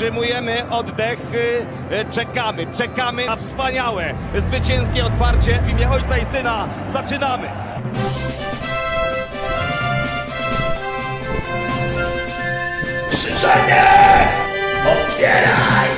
Wstrzymujemy oddech, czekamy na wspaniałe, zwycięskie otwarcie w imię Ojca i Syna. Zaczynamy! Krzyżanie! Otwieraj!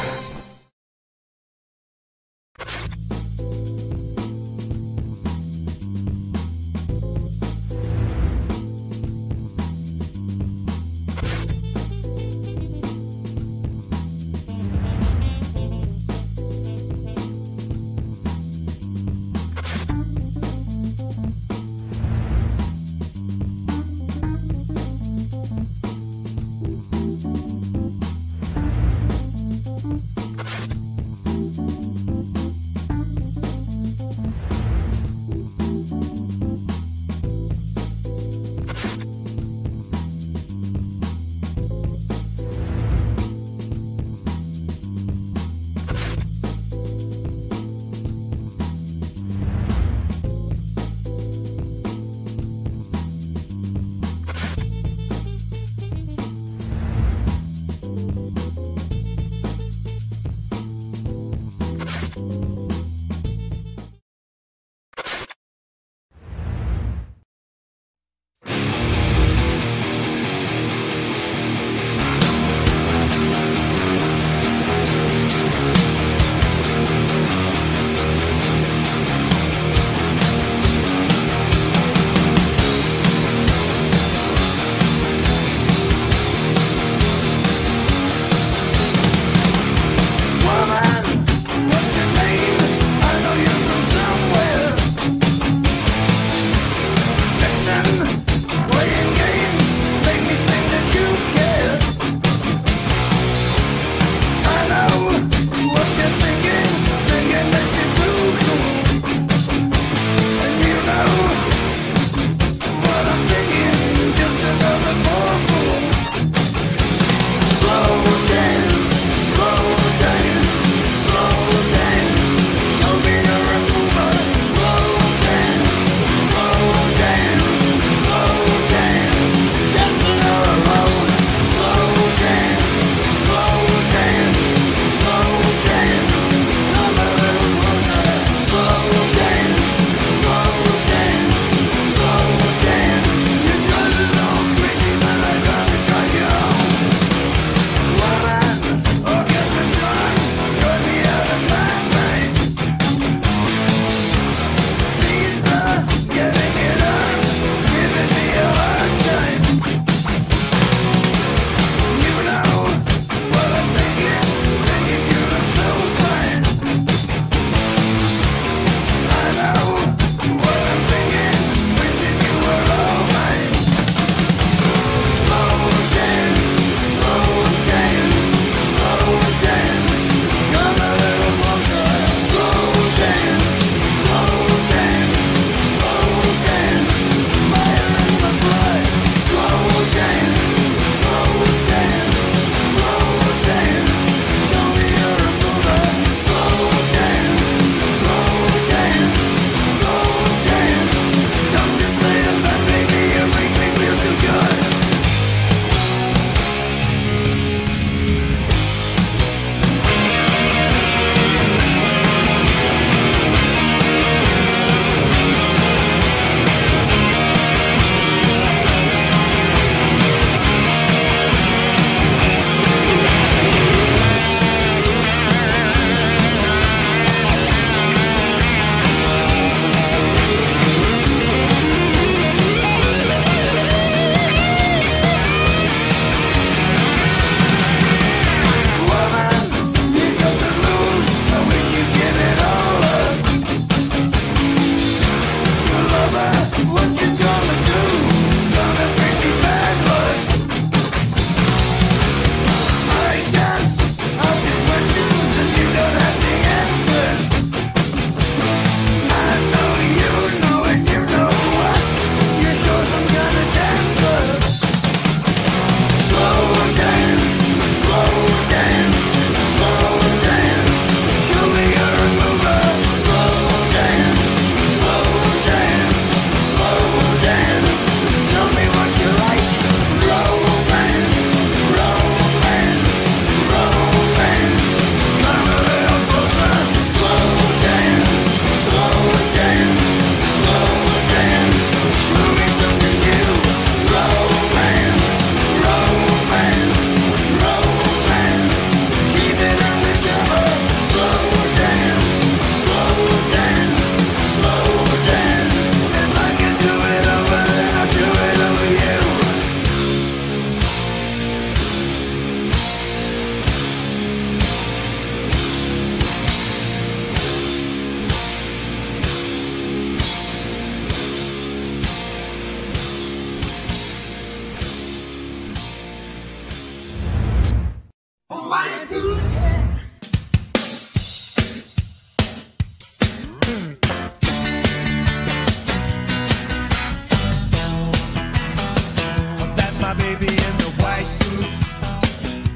my baby in the white boots,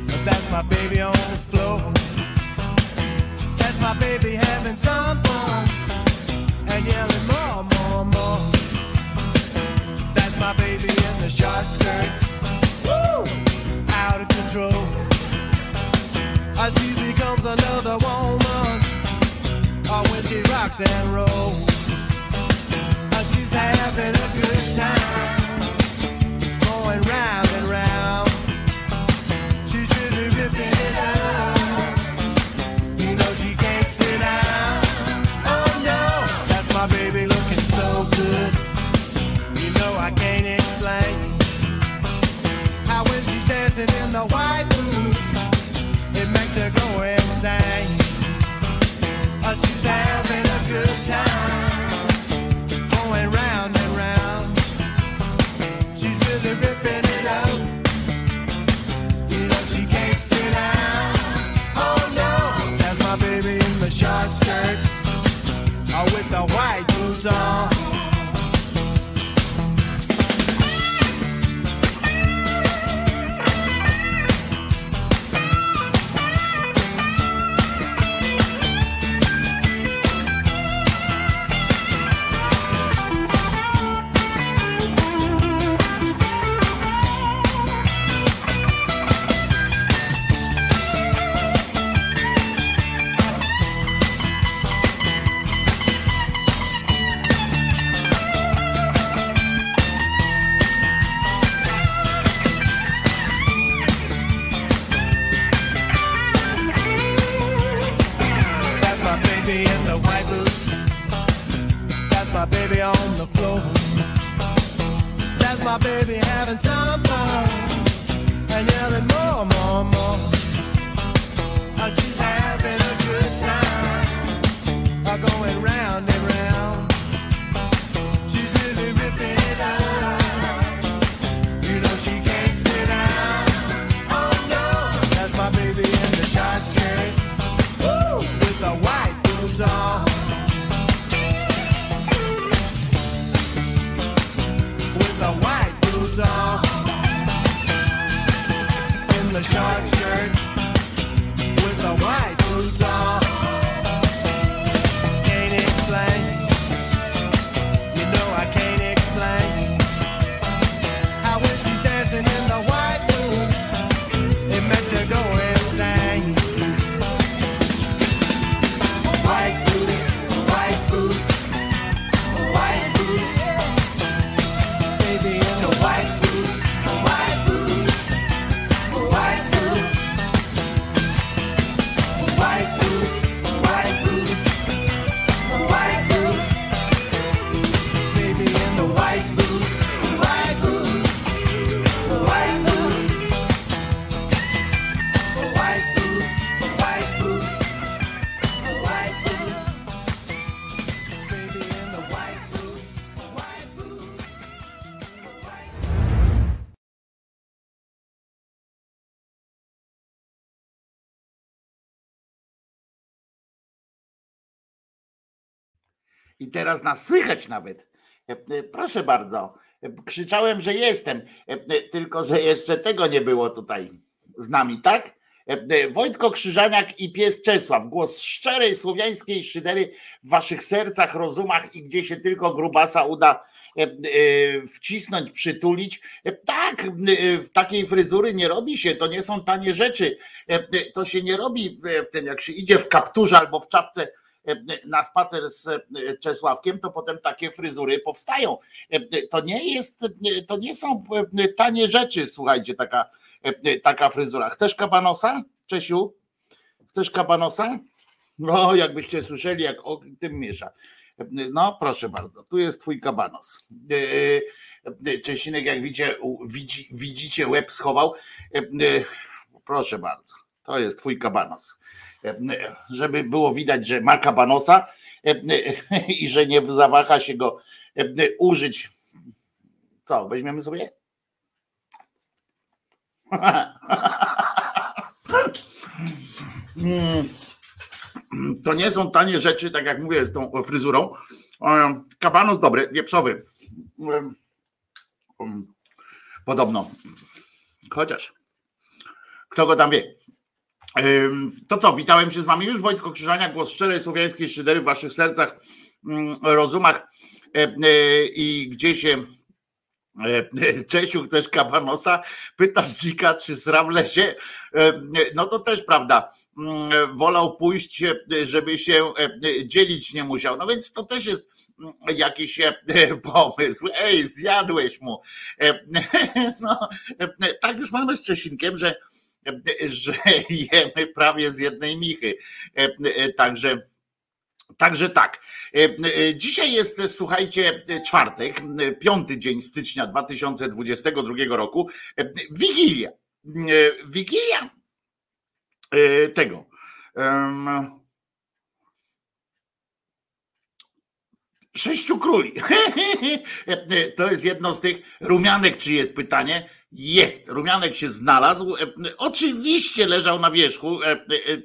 but that's my baby on the floor. That's my baby having some fun and yelling more, more, more. That's my baby in the short skirt, woo, out of control. As she becomes another woman, or when she rocks and rolls, as she's having a good time. Round and round, she's really ripping it up. You know she can't sit down. Oh no, that's my baby looking so good. You know I can't explain how when she's dancing in the white boots, it makes her go insane. Oh, she's having a good time, going round and round. She's really ripping. Short skirt or with the white boots on. I teraz nas słychać nawet. Proszę bardzo. Krzyczałem, że jestem, tylko że jeszcze tego nie było tutaj z nami, tak? Wojtko Krzyżaniak i pies Czesław. Głos szczerej słowiańskiej szydery w waszych sercach, rozumach i gdzie się tylko grubasa uda wcisnąć, przytulić. Tak, w takiej fryzury nie robi się, to nie są tanie rzeczy. To się nie robi w ten, jak się idzie w kapturze albo w czapce na spacer z Czesławkiem, to potem takie fryzury powstają. To nie są tanie rzeczy, słuchajcie, taka fryzura. Chcesz kabanosa, Czesiu? Chcesz kabanosa? No, jakbyście słyszeli, jak o tym miesza. No, proszę bardzo, tu jest twój kabanos. Czesinek, jak widzicie, łeb schował. Proszę bardzo, to jest twój kabanos. Żeby było widać, że ma kabanosa i że nie zawaha się go użyć. Co, weźmiemy sobie? To nie są tanie rzeczy, tak jak mówię, z tą fryzurą. Kabanos dobry, wieprzowy. Podobno. Chociaż kto go tam wie. To co, witałem się z wami już, Wojtko Krzyżania, głos szczerej słowiańskiej szydery w waszych sercach, rozumach i gdzie się... Czesiu, chcesz kabanosa? Pytasz dzika, czy sra w lesie? No to też prawda. Wolał pójść, żeby się dzielić nie musiał. No więc to też jest jakiś pomysł. Ej, zjadłeś mu. No, tak już mamy z Czesinkiem, że jemy prawie z jednej michy. Także tak. Dzisiaj jest, słuchajcie, czwartek, 5 dzień stycznia 2022 roku. Wigilia. Wigilia tego. Sześciu króli. To jest jedno z tych. Rumianek, czy jest pytanie? Jest. Rumianek się znalazł. Oczywiście leżał na wierzchu.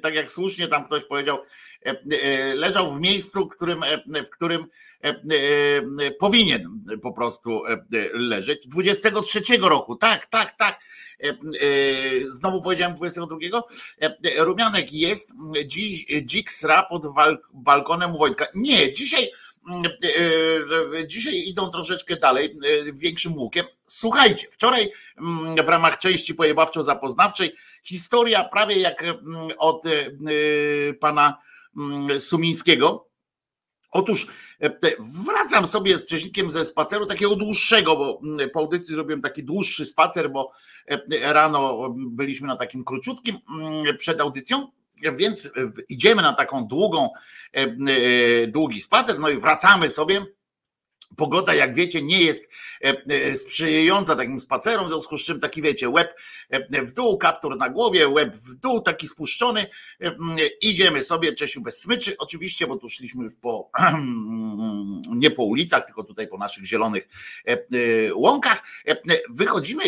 Tak jak słusznie tam ktoś powiedział, leżał w miejscu, w którym powinien po prostu leżeć. 23 roku. Tak. Znowu powiedziałem 22. Rumianek jest. Dzik sra pod balkonem u Wojtka. Nie, dzisiaj idą troszeczkę dalej, większym łukiem. Słuchajcie, wczoraj w ramach części pojebawczo-zapoznawczej historia prawie jak od pana Sumińskiego. Otóż wracam sobie z Czesikiem ze spaceru, takiego dłuższego, bo po audycji zrobiłem taki dłuższy spacer, bo rano byliśmy na takim króciutkim przed audycją. Więc idziemy na taką długi spacer, no i wracamy sobie. Pogoda, jak wiecie, nie jest sprzyjająca takim spacerom, w związku z czym taki, wiecie, łeb w dół, kaptur na głowie, łeb w dół, taki spuszczony. Idziemy sobie, Czesiu bez smyczy oczywiście, bo tu szliśmy już nie po ulicach, tylko tutaj po naszych zielonych łąkach. Wychodzimy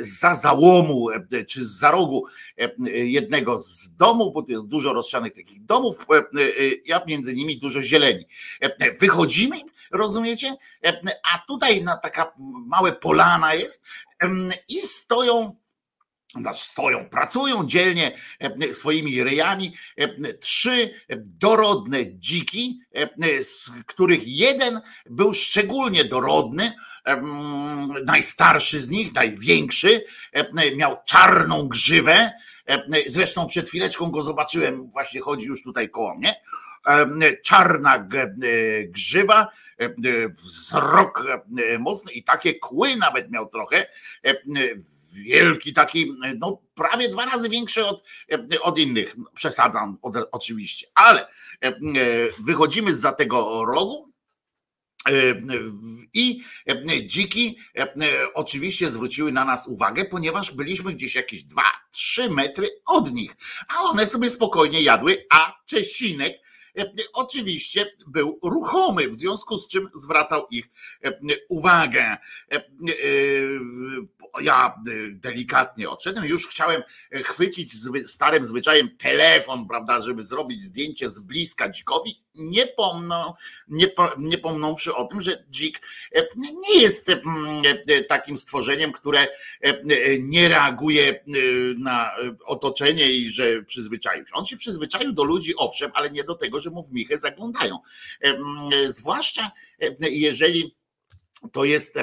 za załomu, czy za rogu jednego z domów, bo tu jest dużo rozsianych takich domów, ja między nimi dużo zieleni. Wychodzimy, rozumiecie? A tutaj taka mała polana jest i pracują dzielnie swoimi ryjami trzy dorodne dziki, z których jeden był szczególnie dorodny, najstarszy z nich, największy, miał czarną grzywę, zresztą przed chwileczką go zobaczyłem, właśnie chodzi już tutaj koło mnie. Czarna grzywa, wzrok mocny i takie kły nawet miał trochę, wielki taki, no prawie 2 razy większy od innych, przesadzam oczywiście, ale wychodzimy zza tego rogu i dziki oczywiście zwróciły na nas uwagę, ponieważ byliśmy gdzieś jakieś 2-3 metry od nich, a one sobie spokojnie jadły, a Czesinek oczywiście był ruchomy, w związku z czym zwracał ich uwagę. Ja delikatnie odszedłem, już chciałem chwycić starym zwyczajem telefon, prawda, żeby zrobić zdjęcie z bliska dzikowi, nie pomnąwszy o tym, że dzik nie jest takim stworzeniem, które nie reaguje na otoczenie i że przyzwyczaił się. On się przyzwyczaił do ludzi, owszem, ale nie do tego, że mu w michę zaglądają. Zwłaszcza jeżeli to jest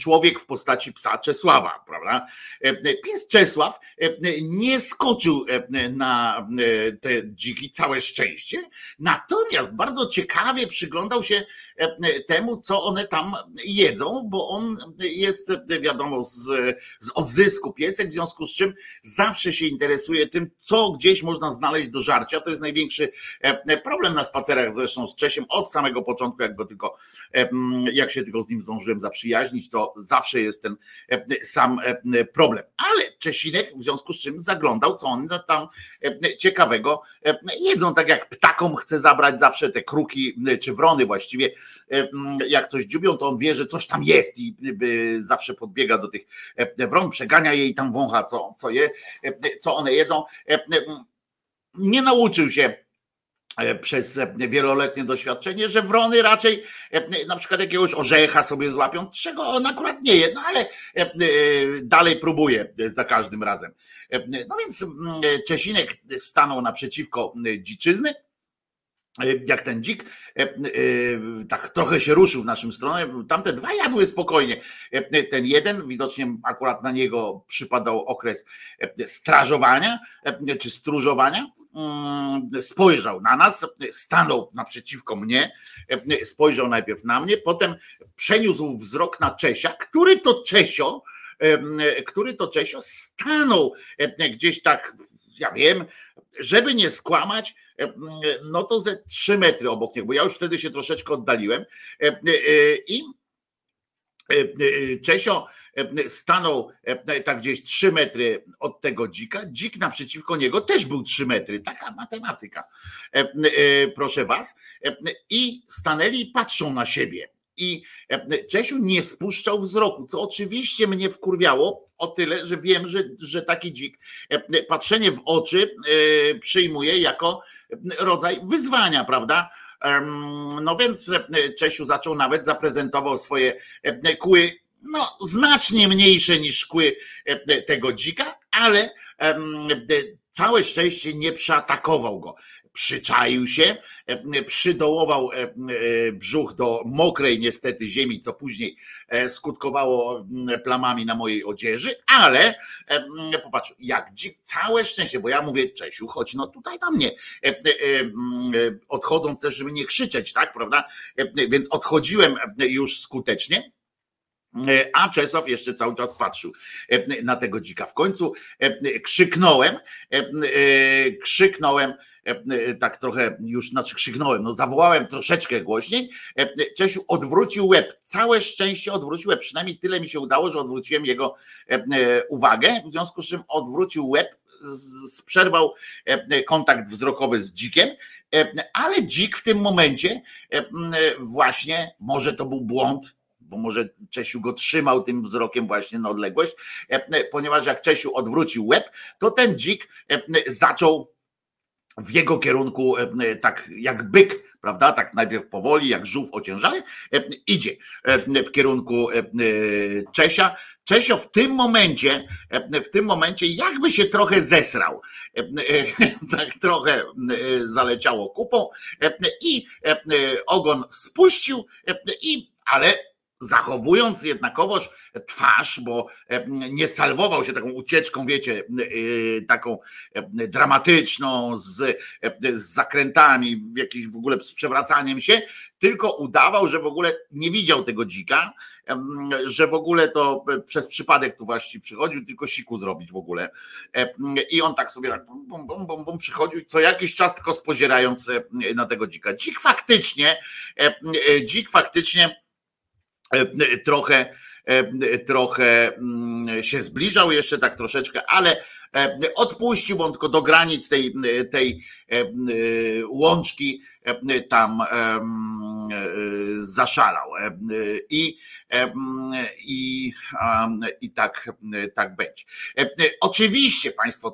człowiek w postaci psa Czesława, prawda? Pies Czesław nie skoczył na te dziki, całe szczęście, natomiast bardzo ciekawie przyglądał się temu, co one tam jedzą, bo on jest, wiadomo, z odzysku piesek, w związku z czym zawsze się interesuje tym, co gdzieś można znaleźć do żarcia. To jest największy problem na spacerach zresztą z Czesiem od samego początku, jak się tylko z nim zdążyłem zaprzyjaźnić, to zawsze jest ten sam problem. Ale Czesinek w związku z czym zaglądał, co on tam ciekawego jedzą, tak jak ptakom chce zabrać zawsze te kruki czy wrony właściwie, jak coś dziubią, to on wie, że coś tam jest i zawsze podbiega do tych wron, przegania je i tam wącha, co one jedzą. Nie nauczył się przez wieloletnie doświadczenie, że wrony raczej na przykład jakiegoś orzecha sobie złapią, czego on akurat nie je, no ale dalej próbuje za każdym razem. No więc Czesinek stanął naprzeciwko dziczyzny, jak ten dzik, tak trochę się ruszył w naszą stronę, tamte dwa jadły spokojnie. Ten jeden, widocznie akurat na niego przypadał okres strażowania, czy stróżowania, spojrzał na nas, stanął naprzeciwko mnie, spojrzał najpierw na mnie, potem przeniósł wzrok na Czesia, który to Czesio stanął gdzieś tak, ja wiem, żeby nie skłamać, no to ze 3 metry obok niego, bo ja już wtedy się troszeczkę oddaliłem i Czesio stanął tak gdzieś 3 metry od tego dzika, dzik naprzeciwko niego też był 3 metry, taka matematyka, proszę was, i stanęli i patrzą na siebie. I Czesiu nie spuszczał wzroku, co oczywiście mnie wkurwiało o tyle, że wiem, że taki dzik patrzenie w oczy przyjmuje jako rodzaj wyzwania, prawda? No więc Czesiu zaczął nawet, zaprezentował swoje kły, no znacznie mniejsze niż kły tego dzika, ale całe szczęście nie przeatakował go. Przyczaił się, przydołował brzuch do mokrej niestety ziemi, co później skutkowało plamami na mojej odzieży, ale popatrz, jak dzik, całe szczęście, bo ja mówię, Czesiu, chodź no tutaj na mnie, odchodząc też, żeby nie krzyczeć, tak, prawda, więc odchodziłem już skutecznie, a Czesław jeszcze cały czas patrzył na tego dzika. W końcu krzyknąłem, tak trochę już, znaczy krzyknąłem, no zawołałem troszeczkę głośniej. Czesiu odwrócił łeb, całe szczęście odwrócił łeb, przynajmniej tyle mi się udało, że odwróciłem jego uwagę, w związku z czym odwrócił łeb, przerwał kontakt wzrokowy z dzikiem, ale dzik w tym momencie właśnie, może to był błąd, bo może Czesiu go trzymał tym wzrokiem właśnie na odległość, ponieważ jak Czesiu odwrócił łeb, to ten dzik zaczął w jego kierunku, tak jak byk, prawda, tak najpierw powoli, jak żółw ociężały, idzie w kierunku Czesia. Czesio w tym momencie jakby się trochę zesrał, tak trochę zaleciało kupą i ogon spuścił, ale zachowując jednakowoż twarz, bo nie salwował się taką ucieczką, wiecie, taką dramatyczną, z zakrętami, jakiś w ogóle z przewracaniem się, tylko udawał, że w ogóle nie widział tego dzika, że w ogóle to przez przypadek tu właśnie przychodził, tylko siku zrobić w ogóle. I on tak sobie tak bum, bum, bum, bum przychodził, co jakiś czas tylko spozierając na tego dzika. Dzik faktycznie trochę się zbliżał jeszcze tak troszeczkę, ale odpuścił on tylko do granic tej łączki, tam zaszalał i tak będzie. Oczywiście Państwo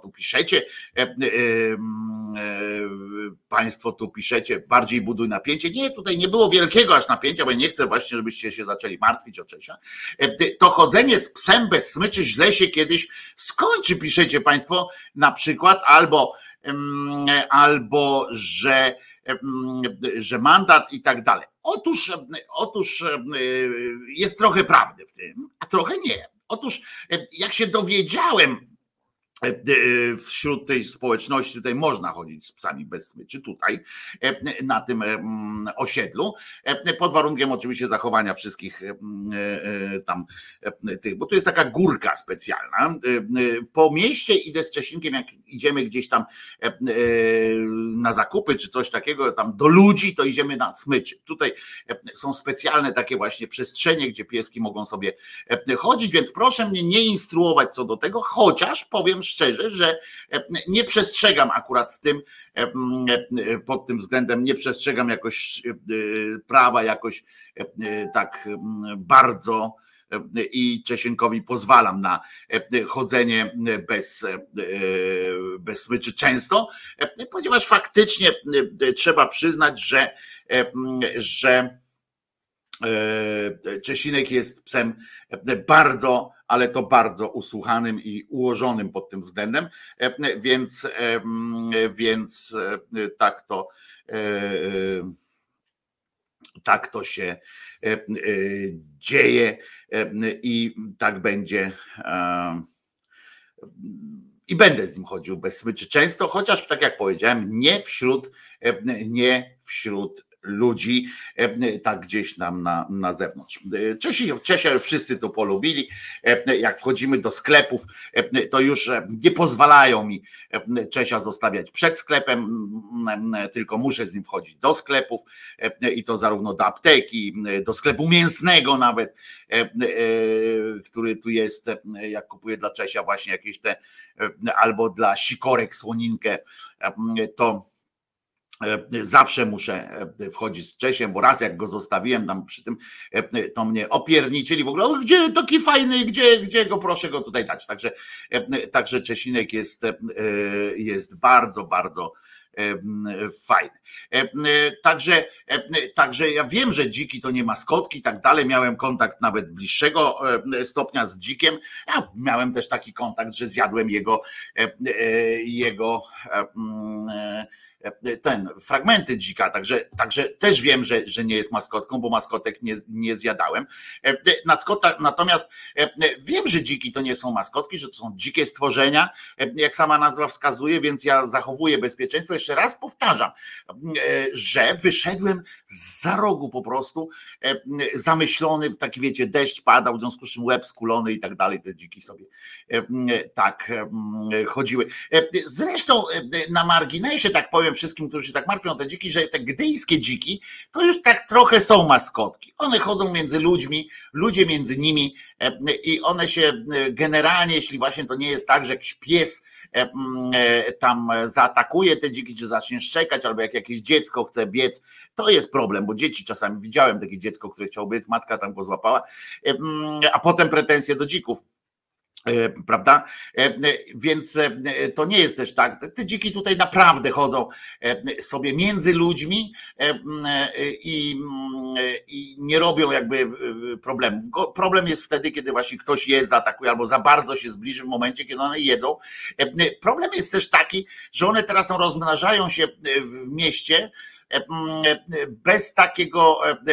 tu piszecie, bardziej buduj napięcie. Nie, tutaj nie było wielkiego aż napięcia, bo nie chcę właśnie, żebyście się zaczęli martwić o Czesia. To chodzenie z psem bez smyczy źle się kiedyś skończy, piszecie Państwo na przykład, albo że mandat i tak dalej. Otóż jest trochę prawdy w tym, a trochę nie. Otóż jak się dowiedziałem, wśród tej społeczności tutaj można chodzić z psami bez smyczy tutaj na tym osiedlu, pod warunkiem oczywiście zachowania wszystkich tam tych, bo tu jest taka górka specjalna. Po mieście idę z Czesinkiem, jak idziemy gdzieś tam na zakupy czy coś takiego, tam do ludzi, to idziemy na smyczy. Tutaj są specjalne takie właśnie przestrzenie, gdzie pieski mogą sobie chodzić, więc proszę mnie nie instruować co do tego, chociaż powiem szczerze, że nie przestrzegam akurat w tym, pod tym względem nie przestrzegam jakoś prawa, jakoś tak bardzo i Czesinkowi pozwalam na chodzenie bez smyczy często, ponieważ faktycznie trzeba przyznać, że Czesinek jest psem bardzo, ale to bardzo usłuchanym i ułożonym pod tym względem, więc tak to się dzieje i tak będzie. I będę z nim chodził bez smyczy często, chociaż tak jak powiedziałem, nie wśród ludzi, tak gdzieś tam na zewnątrz. Czesia już wszyscy to polubili. Jak wchodzimy do sklepów, to już nie pozwalają mi Czesia zostawiać przed sklepem, tylko muszę z nim wchodzić do sklepów i to zarówno do apteki, do sklepu mięsnego nawet, który tu jest, jak kupuję dla Czesia właśnie jakieś te, albo dla sikorek słoninkę, to zawsze muszę wchodzić z Czesiem, bo raz jak go zostawiłem tam przy tym, to mnie opierniczyli w ogóle, gdzie taki fajny, gdzie go, proszę go tutaj dać. Także Czesinek jest bardzo, bardzo fajny. Także ja wiem, że dziki to nie maskotki i tak dalej. Miałem kontakt nawet bliższego stopnia z dzikiem. Ja miałem też taki kontakt, że zjadłem jego ten fragmenty dzika, także też wiem, że nie jest maskotką, bo maskotek nie zjadałem. Natomiast wiem, że dziki to nie są maskotki, że to są dzikie stworzenia, jak sama nazwa wskazuje, więc ja zachowuję bezpieczeństwo. Jeszcze raz powtarzam, że wyszedłem zza rogu po prostu zamyślony, w taki wiecie, deszcz padał, w związku z czym łeb skulony i tak dalej, te dziki sobie tak chodziły. Zresztą na marginesie tak powiem wszystkim, którzy się tak martwią o te dziki, że te gdyjskie dziki to już tak trochę są maskotki. One chodzą między ludźmi, ludzie między nimi i one się generalnie, jeśli właśnie to nie jest tak, że jakiś pies tam zaatakuje te dziki, czy zacznie szczekać, albo jak jakieś dziecko chce biec, to jest problem, bo dzieci czasami, widziałem takie dziecko, które chciało biec, matka tam go złapała, a potem pretensje do dzików. Prawda? Więc to nie jest też tak. Te dziki tutaj naprawdę chodzą sobie między ludźmi i nie robią jakby problemów. Problem jest wtedy, kiedy właśnie ktoś je zaatakuje albo za bardzo się zbliży w momencie, kiedy one jedzą. Problem jest też taki, że one teraz rozmnażają się w mieście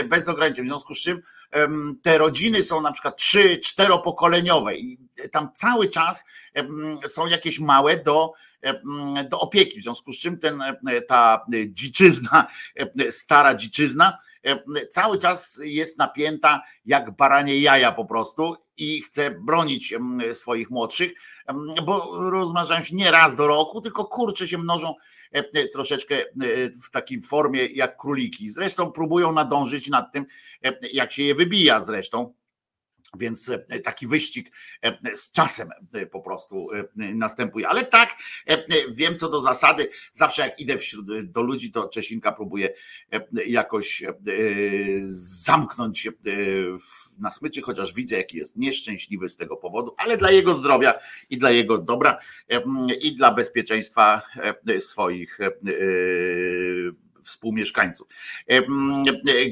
bez ograniczeń, w związku z czym te rodziny są na przykład 3-4-pokoleniowe i tam cały czas są jakieś małe do opieki, w związku z czym ta dziczyzna, stara dziczyzna cały czas jest napięta jak baranie jaja po prostu i chce bronić swoich młodszych, bo rozmnażają się nie raz do roku, tylko kurczę się mnożą troszeczkę w takiej formie jak króliki. Zresztą próbują nadążyć nad tym, jak się je wybija zresztą. Więc taki wyścig z czasem po prostu następuje. Ale tak, wiem co do zasady, zawsze jak idę do ludzi, to Czesinka próbuję jakoś zamknąć na smyczy, chociaż widzę jaki jest nieszczęśliwy z tego powodu, ale dla jego zdrowia i dla jego dobra i dla bezpieczeństwa swoich współmieszkańców.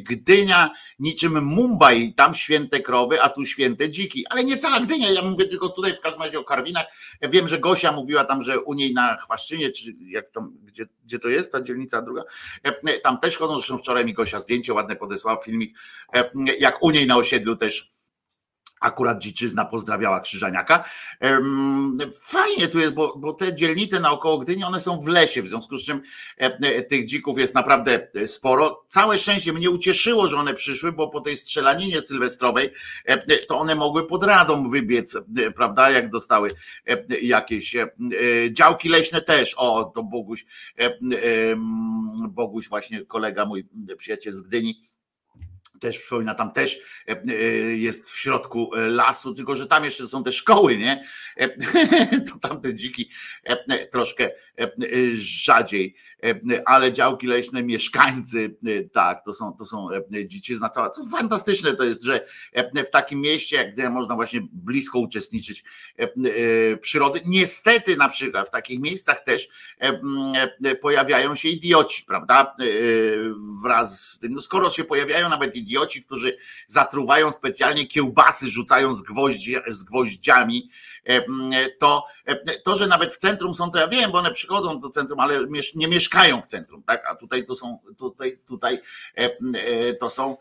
Gdynia niczym Mumbai, tam święte krowy, a tu święte dziki, ale nie cała Gdynia, ja mówię tylko tutaj w każdym razie o Karwinach. Wiem, że Gosia mówiła tam, że u niej na Chwaszczynie, czy jak tam, gdzie to jest, ta dzielnica druga, tam też chodzą, zresztą wczoraj mi Gosia zdjęcie ładne podesłała, filmik, jak u niej na osiedlu też akurat dziczyzna pozdrawiała Krzyżaniaka. Fajnie tu jest, bo te dzielnice naokoło Gdyni, one są w lesie, w związku z czym tych dzików jest naprawdę sporo. Całe szczęście mnie ucieszyło, że one przyszły, bo po tej strzelaninie sylwestrowej to one mogły pod Radom wybiec, prawda, jak dostały jakieś działki leśne też. O, to Boguś właśnie kolega, mój przyjaciel z Gdyni, też przypomina, tam też jest w środku lasu, tylko że tam jeszcze są te szkoły, nie? To tam te dziki troszkę rzadziej ale działki leśne, mieszkańcy, tak, to są dziczyzna cała. Co fantastyczne to jest, że w takim mieście, jak można właśnie blisko uczestniczyć przyrody. Niestety na przykład w takich miejscach też pojawiają się idioci, prawda? Wraz z tym, no skoro się pojawiają nawet idioci, którzy zatruwają specjalnie kiełbasy, rzucają z gwoździami, to, że nawet w centrum są, to ja wiem, bo one przychodzą do centrum, ale nie mieszkają w centrum, tak? A tutaj to są, tutaj to są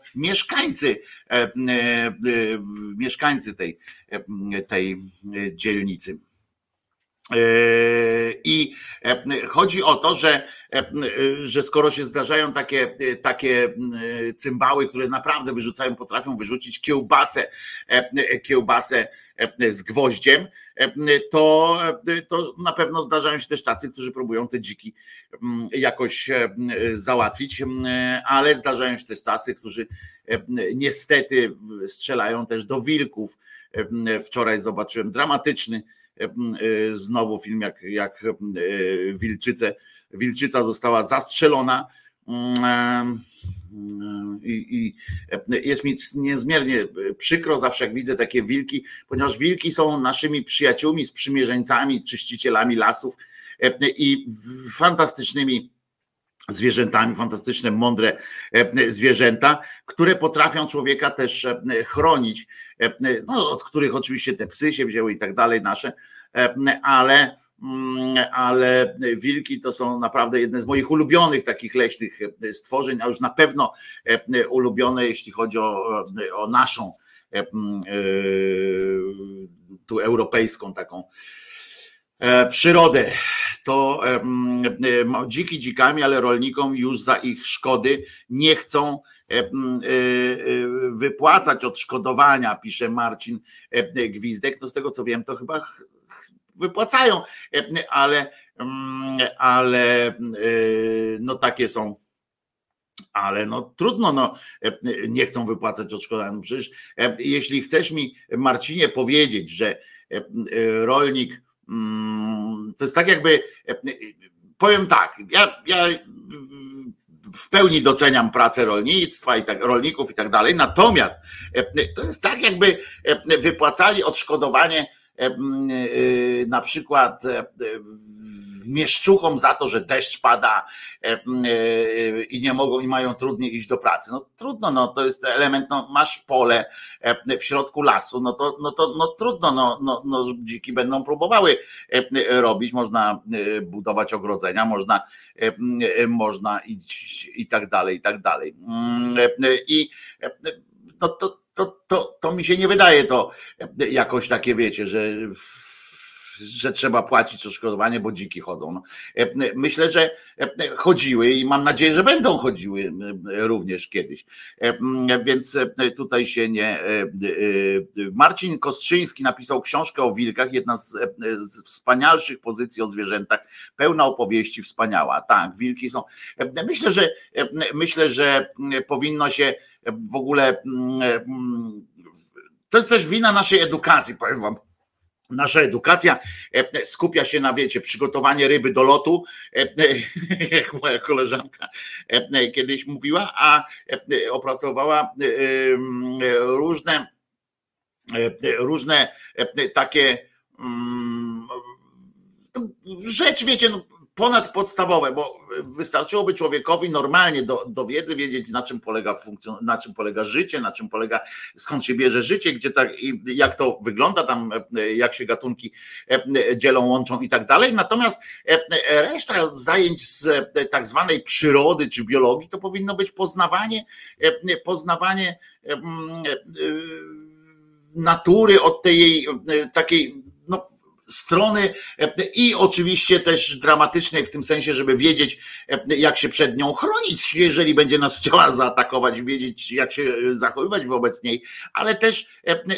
mieszkańcy tej dzielnicy. I chodzi o to, że skoro się zdarzają takie cymbały, które naprawdę wyrzucają, potrafią wyrzucić kiełbasę z gwoździem, to na pewno zdarzają się też tacy, którzy próbują te dziki jakoś załatwić, ale zdarzają się też tacy, którzy niestety strzelają też do wilków. Wczoraj zobaczyłem dramatyczny znowu film, jak wilczyca została zastrzelona i jest mi niezmiernie przykro zawsze, jak widzę takie wilki, ponieważ wilki są naszymi przyjaciółmi, sprzymierzeńcami, czyścicielami lasów i fantastycznymi zwierzętami, fantastyczne, mądre zwierzęta, które potrafią człowieka też chronić, no, od których oczywiście te psy się wzięły i tak dalej nasze, ale wilki to są naprawdę jedne z moich ulubionych takich leśnych stworzeń, a już na pewno ulubione, jeśli chodzi o naszą tu europejską taką przyrodę. To dziki dzikami, ale rolnikom już za ich szkody nie chcą wypłacać odszkodowania, pisze Marcin Gwizdek. No z tego co wiem, to chyba wypłacają, ale no takie są. Ale no trudno, no nie chcą wypłacać odszkodowań. Przecież jeśli chcesz mi, Marcinie, powiedzieć, że rolnik, to jest tak jakby, powiem tak, ja w pełni doceniam pracę rolnictwa i tak, rolników i tak dalej, natomiast to jest tak jakby wypłacali odszkodowanie na przykład mieszczuchom za to, że deszcz pada i nie mogą i mają trudniej iść do pracy. No trudno, no to jest element, no masz pole w środku lasu, no to trudno, no dziki będą próbowały robić, można budować ogrodzenia, można iść i tak dalej. I no to mi się nie wydaje to jakoś takie, wiecie, że trzeba płacić odszkodowanie, bo dziki chodzą. No, myślę, że chodziły i mam nadzieję, że będą chodziły również kiedyś. Więc tutaj się nie... Marcin Kostrzyński napisał książkę o wilkach, jedna z wspanialszych pozycji o zwierzętach, pełna opowieści, wspaniała. Tak, wilki są... Myślę, że powinno się w ogóle... To jest też wina naszej edukacji, powiem wam. Nasza edukacja skupia się na, wiecie, przygotowanie ryby do lotu, jak moja koleżanka kiedyś mówiła, a opracowała różne takie rzeczy, wiecie, no, ponadpodstawowe, bo wystarczyłoby człowiekowi normalnie do wiedzy wiedzieć, na czym polega życie, skąd się bierze życie, gdzie tak i jak to wygląda, tam jak się gatunki dzielą, łączą i tak dalej. Natomiast reszta zajęć z tak zwanej przyrody czy biologii to powinno być poznawanie natury od tej jej takiej, no, strony i oczywiście też dramatycznej w tym sensie, żeby wiedzieć, jak się przed nią chronić, jeżeli będzie nas chciała zaatakować, wiedzieć, jak się zachowywać wobec niej, ale też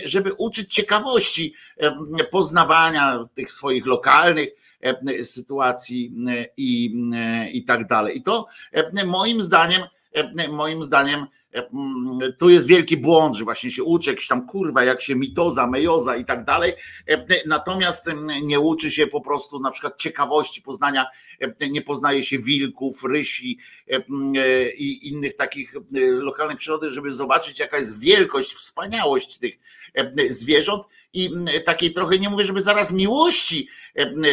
żeby uczyć ciekawości poznawania tych swoich lokalnych sytuacji i tak dalej. I to moim zdaniem moim zdaniem tu jest wielki błąd, że właśnie się uczy jakiś tam kurwa, jak się mitoza, mejoza i tak dalej, natomiast nie uczy się po prostu na przykład ciekawości poznania, nie poznaje się wilków, rysi i innych takich lokalnych przyrody, żeby zobaczyć jaka jest wielkość, wspaniałość tych zwierząt i takiej trochę, nie mówię, żeby zaraz miłości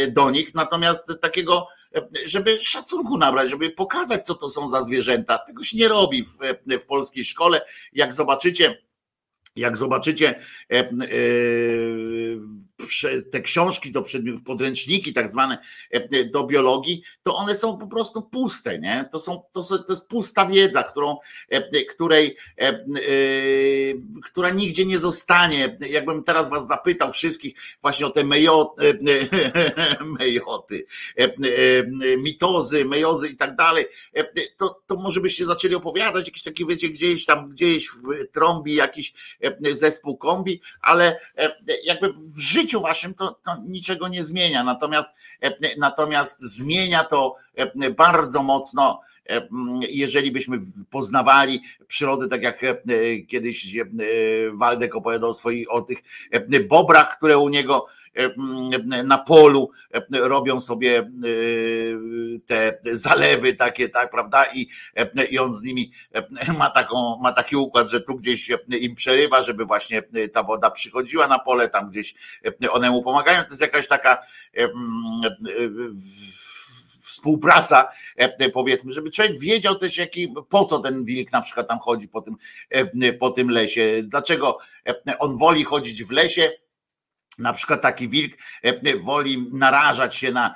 do nich, natomiast takiego, żeby szacunku nabrać, żeby pokazać, co to są za zwierzęta. Tego się nie robi w polskiej szkole. Jak zobaczycie te książki, do podręczniki tak zwane do biologii, to one są po prostu puste, nie? To jest pusta wiedza, która nigdzie nie zostanie. Jakbym teraz was zapytał wszystkich właśnie o te mejoty, mitozy, mejozy i tak dalej, to może byście zaczęli opowiadać jakiś taki, wiecie, gdzieś w trąbi jakiś zespół kombi, ale jakby w życiu waszym to niczego nie zmienia, natomiast zmienia to bardzo mocno, jeżeli byśmy poznawali przyrodę, tak jak kiedyś Waldek opowiadał o tych bobrach, które u niego na polu robią sobie te zalewy takie, tak, prawda? I on z nimi ma taki układ, że tu gdzieś im przerywa, żeby właśnie ta woda przychodziła na pole, tam gdzieś one mu pomagają. To jest jakaś taka współpraca, powiedzmy, żeby człowiek wiedział też, po co ten wilk na przykład tam chodzi po tym lesie, dlaczego on woli chodzić w lesie. Na przykład taki wilk woli narażać się na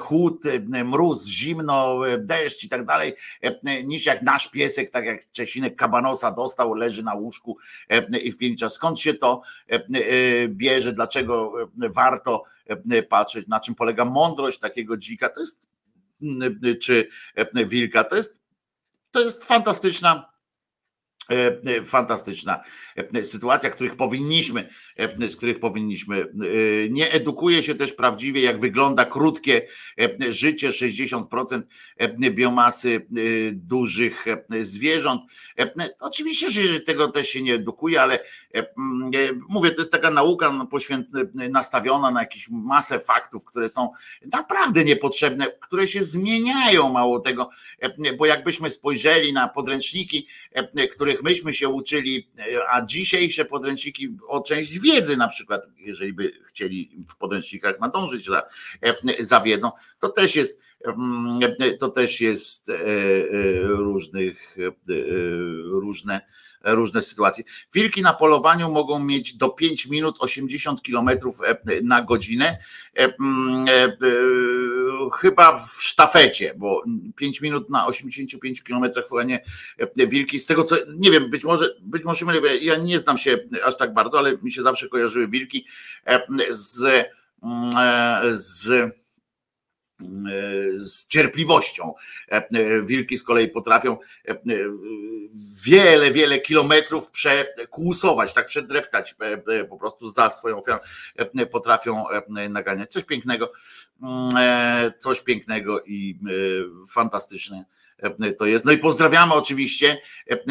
chłód, mróz, zimno, deszcz i tak dalej, niż jak nasz piesek, tak jak Czesinek Kabanosa dostał, leży na łóżku i wpięcza. Skąd się to bierze, dlaczego warto patrzeć, na czym polega mądrość takiego dzika, to jest, czy wilka, to jest fantastyczna sytuacja, z których powinniśmy. Nie edukuje się też prawdziwie, jak wygląda krótkie życie, 60% biomasy dużych zwierząt. Oczywiście, że tego też się nie edukuje, ale mówię, to jest taka nauka nastawiona na jakąś masę faktów, które są naprawdę niepotrzebne, które się zmieniają, mało tego, bo jakbyśmy spojrzeli na podręczniki, których myśmy się uczyli, a dzisiejsze podręczniki o część wiedzy na przykład, jeżeli by chcieli w podręcznikach nadążyć za wiedzą, to też jest różne sytuacje. Wilki na polowaniu mogą mieć do 5 minut 80 km na godzinę, chyba w sztafecie, bo 5 minut na 85 km nie, wilki, z tego co nie wiem, być może mylę, ja nie znam się aż tak bardzo, ale mi się zawsze kojarzyły wilki z cierpliwością. Wilki z kolei potrafią wiele, wiele kilometrów przekłusować, tak przedreptać po prostu za swoją ofiarą. Potrafią naganiać. Coś pięknego i fantastyczne to jest. No i pozdrawiamy oczywiście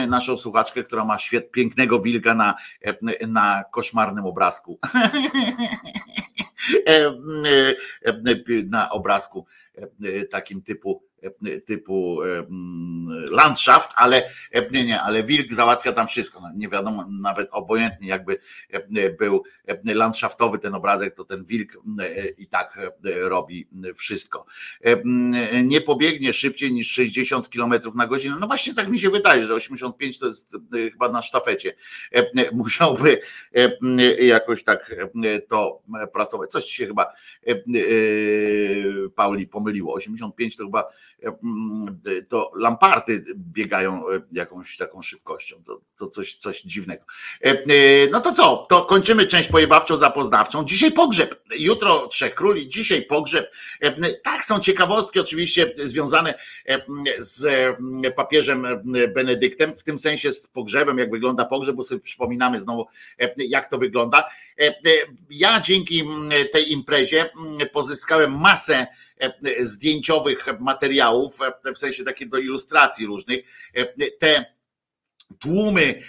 naszą słuchaczkę, która ma pięknego wilka na koszmarnym obrazku. Na obrazku takim typu landschaft, ale ale wilk załatwia tam wszystko. Nie wiadomo, nawet obojętnie jakby był landschaftowy ten obrazek, to ten wilk i tak robi wszystko. Nie pobiegnie szybciej niż 60 km na godzinę. No właśnie tak mi się wydaje, że 85 to jest chyba na sztafecie. Musiałby jakoś tak to pracować. Coś ci się chyba, Pauli, pomyliło. 85 to chyba to lamparty biegają jakąś taką szybkością, to coś dziwnego. No to co, to kończymy część pojebawczą, zapoznawczą. Dzisiaj pogrzeb, jutro Trzech Króli, dzisiaj pogrzeb. Tak, są ciekawostki oczywiście związane z papieżem Benedyktem, w tym sensie z pogrzebem, jak wygląda pogrzeb, bo sobie przypominamy znowu, jak to wygląda. Ja dzięki tej imprezie pozyskałem masę zdjęciowych materiałów, w sensie takie do ilustracji różnych, te tłumy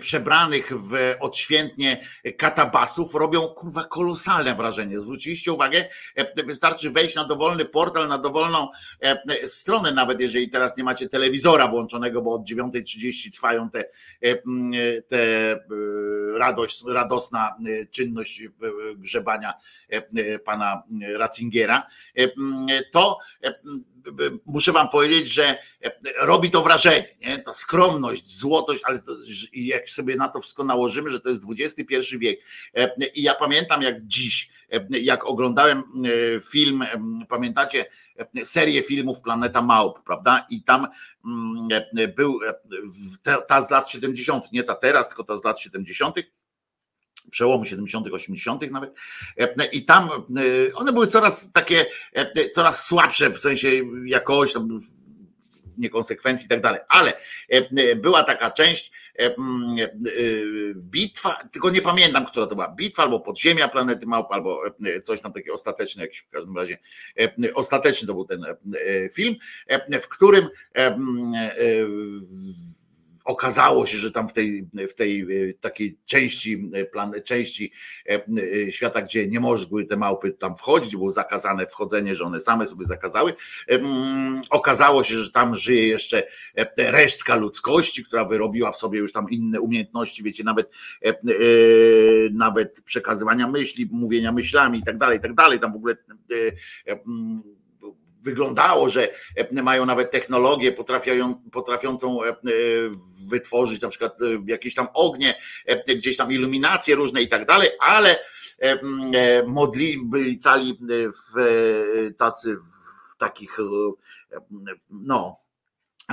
przebranych w odświętnie katabasów robią kurwa kolosalne wrażenie. Zwróciliście uwagę? Wystarczy wejść na dowolny portal, na dowolną stronę, nawet jeżeli teraz nie macie telewizora włączonego, bo od 9:30 trwają te radosna czynność grzebania pana Ratzingera, to muszę wam powiedzieć, że robi to wrażenie, nie? Ta skromność, złotość, ale to, jak sobie na to wszystko nałożymy, że to jest XXI wiek. I ja pamiętam jak dziś, jak oglądałem film, pamiętacie serię filmów Planeta Małp, prawda? I tam był ta z lat 70., nie ta teraz, tylko ta z lat 70., przełomu 70., 80. nawet. I tam one były coraz takie, coraz słabsze w sensie jakoś tam niekonsekwencji i tak dalej, ale była taka część bitwa, tylko nie pamiętam, która to była bitwa, albo podziemia Planety Małp, albo coś tam takie ostateczne, jakiś w każdym razie ostateczny to był ten film, w którym okazało się, że tam w tej takiej części świata, gdzie nie mogły te małpy tam wchodzić, było zakazane wchodzenie, że one same sobie zakazały. Okazało się, że tam żyje jeszcze resztka ludzkości, która wyrobiła w sobie już tam inne umiejętności, wiecie, nawet przekazywania myśli, mówienia myślami i tak dalej, tam w ogóle wyglądało, że mają nawet technologię potrafiącą wytworzyć na przykład jakieś tam ognie, gdzieś tam iluminacje różne i tak dalej, ale byli cali tacy w takich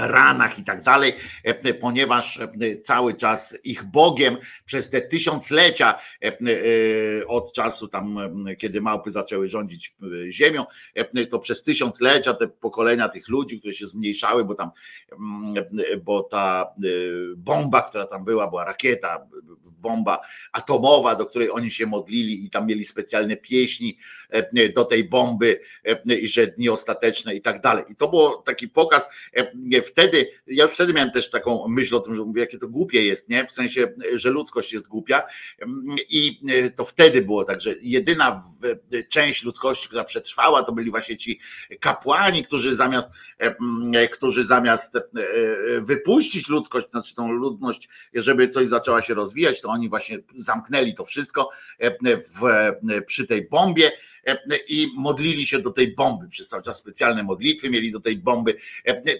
ranach i tak dalej, ponieważ cały czas ich Bogiem przez te tysiąclecia od czasu tam, kiedy małpy zaczęły rządzić ziemią, to przez tysiąclecia te pokolenia tych ludzi, które się zmniejszały, bo ta bomba, która tam była rakieta, bomba atomowa, do której oni się modlili i tam mieli specjalne pieśni do tej bomby i że dni ostateczne i tak dalej. I to był taki pokaz. Wtedy, ja już wtedy miałem też taką myśl o tym, że mówię, jakie to głupie jest, nie? W sensie, że ludzkość jest głupia i to wtedy było tak, że jedyna część ludzkości, która przetrwała, to byli właśnie ci kapłani, którzy zamiast wypuścić ludzkość, znaczy tą ludność, żeby coś zaczęła się rozwijać, to oni właśnie zamknęli to wszystko przy tej bombie i modlili się do tej bomby przez cały czas, specjalne modlitwy mieli do tej bomby,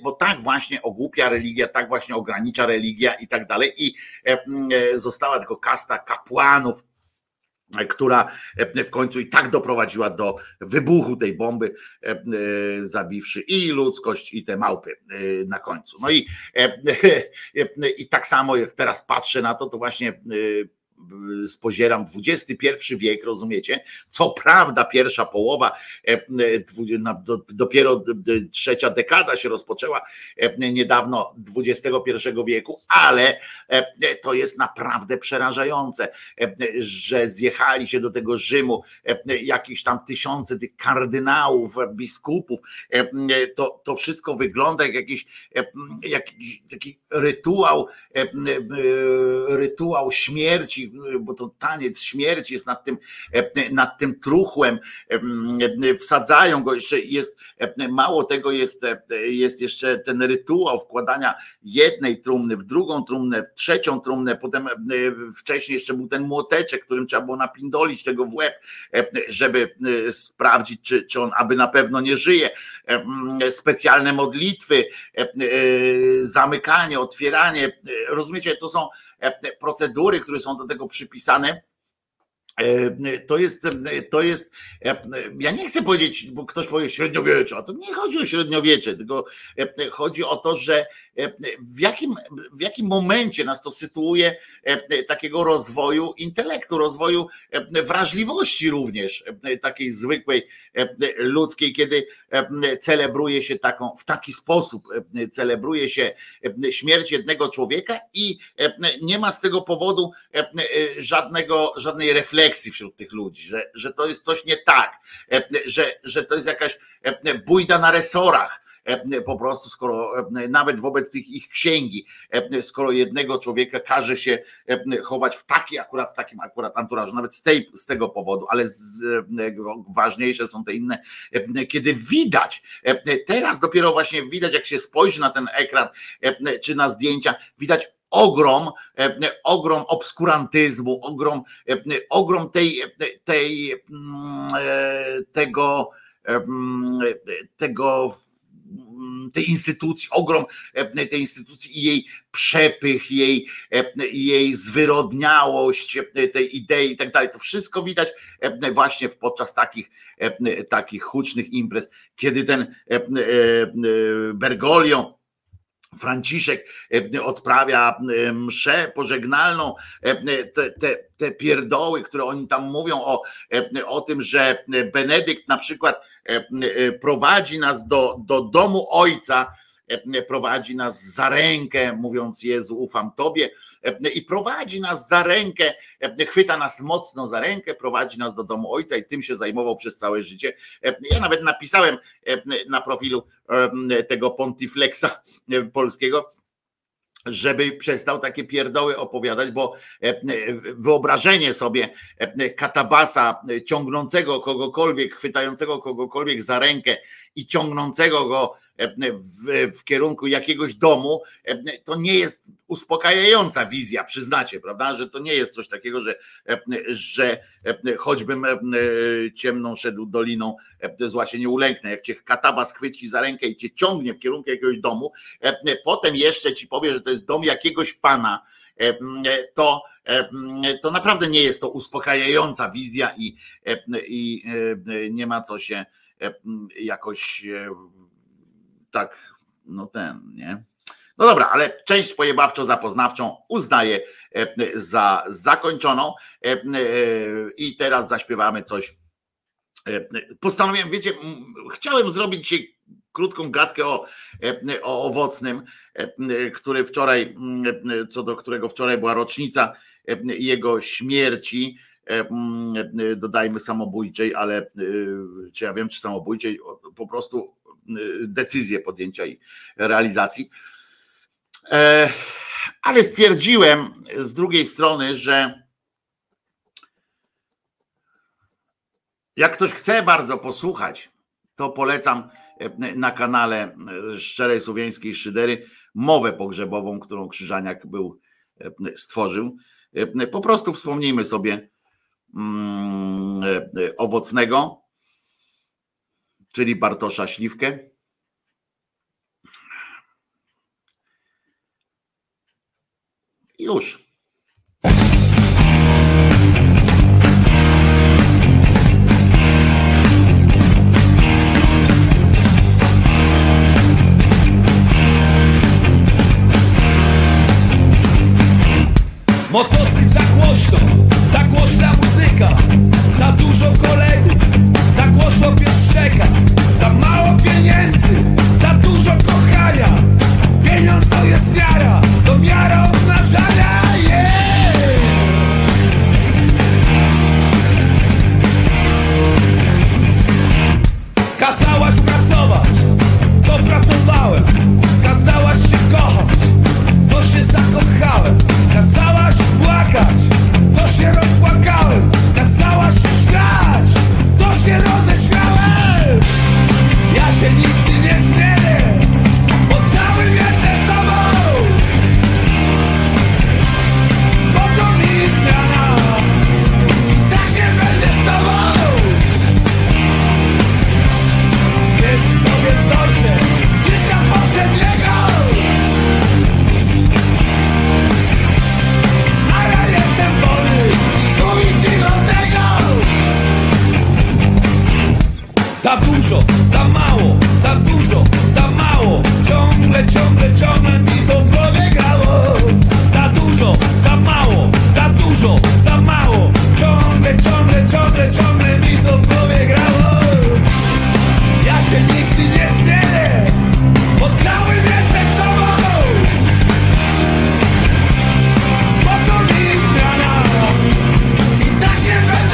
bo tak właśnie ogłupia religia, tak właśnie ogranicza religia i tak dalej, i została tylko kasta kapłanów, która w końcu i tak doprowadziła do wybuchu tej bomby, zabiwszy i ludzkość, i te małpy na końcu. No i tak samo jak teraz patrzę na to, to właśnie spozieram XXI wiek, rozumiecie? Co prawda pierwsza połowa, dopiero trzecia dekada się rozpoczęła niedawno XXI wieku, ale to jest naprawdę przerażające, że zjechali się do tego Rzymu jakieś tam tysiące tych kardynałów, biskupów. To wszystko wygląda jak jakiś taki rytuał śmierci, bo to taniec śmierci jest nad tym truchłem, wsadzają go, jeszcze jest, mało tego, jest jeszcze ten rytuał wkładania jednej trumny w drugą trumnę, w trzecią trumnę, potem wcześniej jeszcze był ten młoteczek, którym trzeba było napindolić tego w łeb, żeby sprawdzić, czy on aby na pewno nie żyje, specjalne modlitwy, zamykanie, otwieranie, rozumiecie, to są procedury, które są do tego przypisane. To jest, ja nie chcę powiedzieć, bo ktoś powie średniowiecze, a to nie chodzi o średniowiecze, tylko chodzi o to, że w jakim momencie nas to sytuuje takiego rozwoju intelektu, rozwoju wrażliwości również, takiej zwykłej ludzkiej, kiedy celebruje się w taki sposób, celebruje się śmierć jednego człowieka i nie ma z tego powodu żadnej refleksji, refleksji wśród tych ludzi, że to jest coś nie tak, że to jest jakaś bójda na resorach, po prostu, skoro nawet wobec tych ich księgi, skoro jednego człowieka każe się chować w takim akurat anturażu, nawet z tego powodu, ale ważniejsze są te inne, kiedy widać, teraz dopiero właśnie widać, jak się spojrzy na ten ekran czy na zdjęcia, widać ogrom obskurantyzmu, ogrom tej instytucji, ogrom tej instytucji i jej przepych, jej zwyrodniałość, tej idei i tak dalej. To wszystko widać właśnie podczas takich hucznych imprez, kiedy ten Bergoglio, Franciszek odprawia mszę pożegnalną, te pierdoły, które oni tam mówią o tym, że Benedykt na przykład prowadzi nas do domu Ojca, prowadzi nas za rękę, mówiąc: Jezu, ufam Tobie, i prowadzi nas za rękę, chwyta nas mocno za rękę, prowadzi nas do domu Ojca, i tym się zajmował przez całe życie. Ja nawet napisałem na profilu tego Pontiflexa polskiego, żeby przestał takie pierdoły opowiadać, bo wyobrażenie sobie katabasa ciągnącego kogokolwiek, chwytającego kogokolwiek za rękę i ciągnącego go w kierunku jakiegoś domu, to nie jest uspokajająca wizja, przyznacie, prawda, że to nie jest coś takiego, że choćbym ciemną szedł doliną, zła się nie ulęknę. Jak cię katabas chwyci za rękę i cię ciągnie w kierunku jakiegoś domu, potem jeszcze ci powie, że to jest dom jakiegoś pana, to naprawdę nie jest to uspokajająca wizja i nie ma co się jakoś tak, no nie? No dobra, ale część pojebawczo-zapoznawczą uznaję za zakończoną i teraz zaśpiewamy coś. Postanowiłem, wiecie, chciałem zrobić dzisiaj krótką gadkę o Owocnym, który wczoraj, co do którego wczoraj była rocznica jego śmierci, dodajmy samobójczej, ale czy ja wiem, czy samobójczej, po prostu decyzję podjęcia i realizacji. Ale stwierdziłem z drugiej strony, że jak ktoś chce bardzo posłuchać, to polecam na kanale Szczerej Słowiańskiej Szydery mowę pogrzebową, którą Krzyżaniak stworzył. Po prostu wspomnijmy sobie Owocnego, czyli Bartosza Śliwkę. I już. Motocykl za głośna muzyka, za dużo kolegów, za głośno pieszczeka, za mało pieniędzy, za dużo kochania. Pieniądz to jest miara, to miara obnażania, yeah! Kazałaś pracować, to pracowałem. Kazałaś się kochać, to się zakochałem. Kazałaś płakać, to się rozpłakałem. Kazałaś się śmiać, to się roześmiałem. Ja się nigdy nie zmienię, bo całym jestem sobą. Po co mi zmiana? Tak nie będę z tobą. Jeśli sobie zdolny życia poprzedniego, a ja jestem wolny, czujcie do tego. Za dużo, za mało, za dużo, za mało. Ciągle mi to w głowie grało. Za dużo, za mało, za dużo, za mało. Ciągle mi to w głowie grało. Ja się nigdy nie zmienię, bo całym jestem sobą. Po co mi zmiana? I tak nie będę.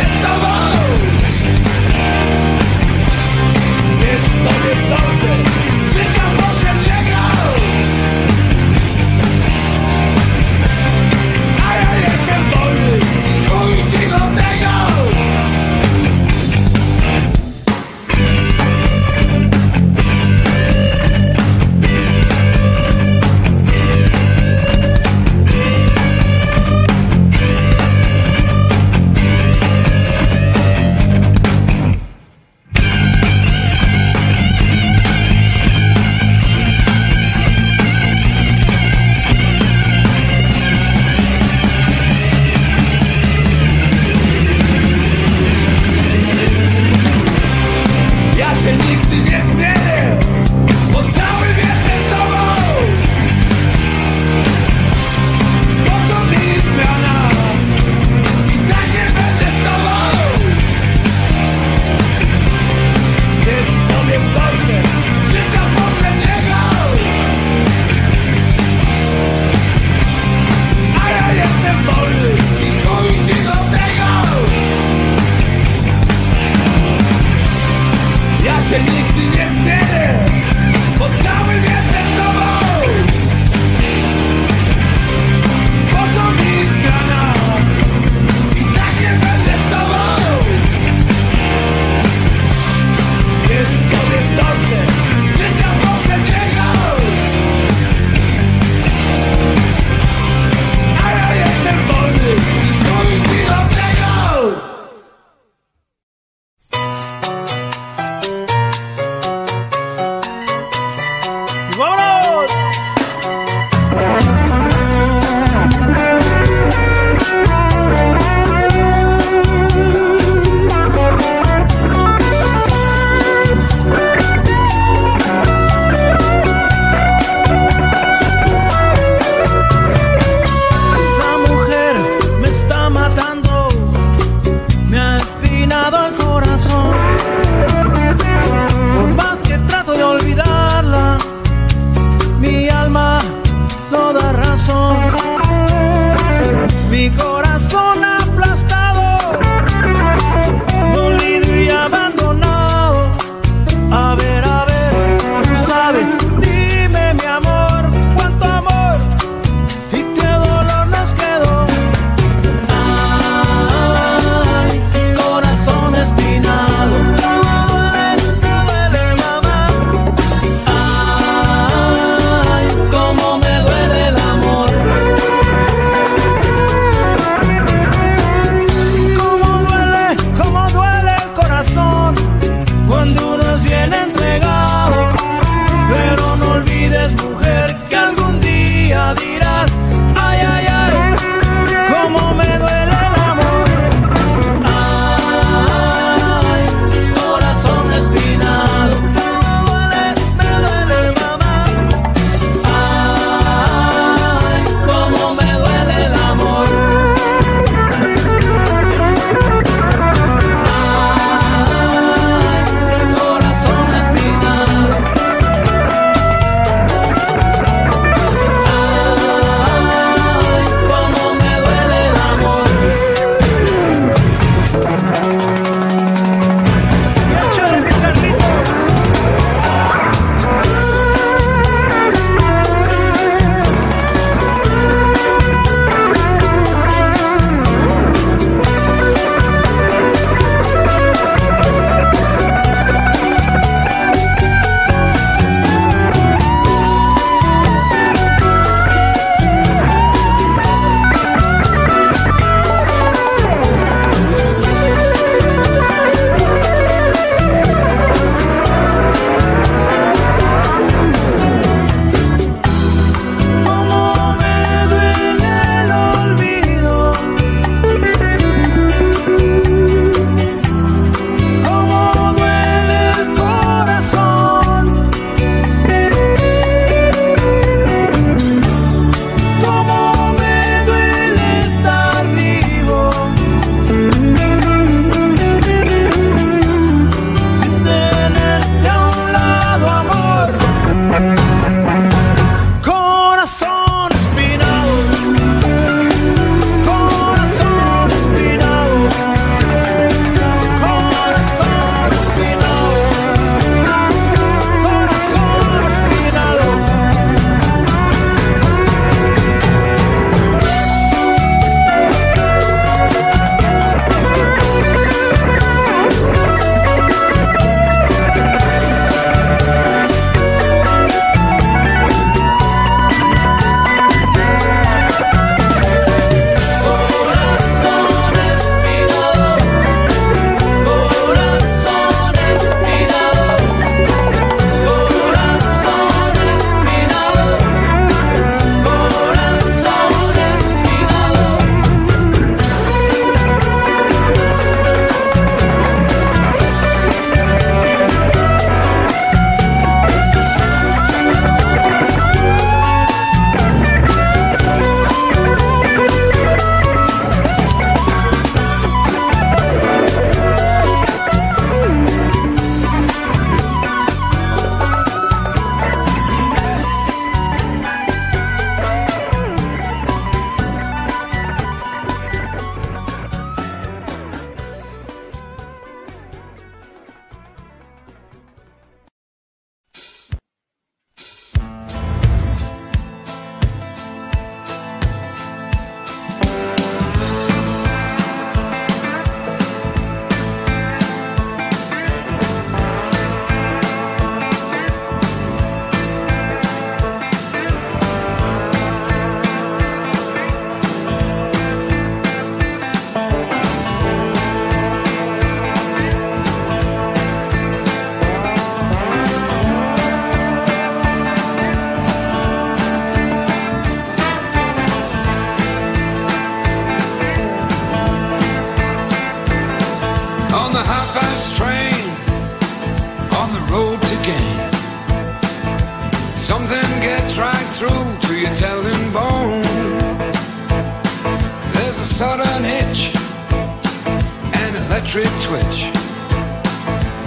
electric twitch.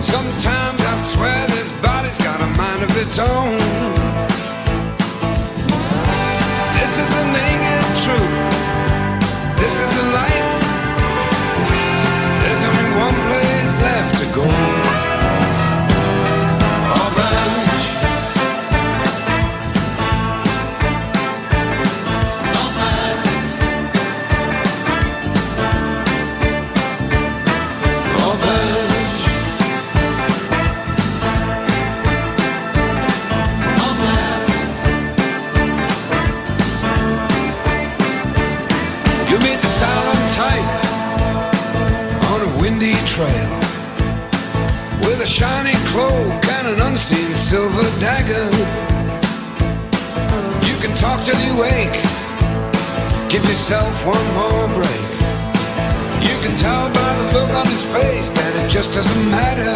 Sometimes I swear this body's got a mind of its own. This is the naked truth. This is the light. There's only one place left to go. Orange. Trail with a shiny cloak and an unseen silver dagger. You can talk till you wake. Give yourself one more break. You can tell by the look on his face that it just doesn't matter.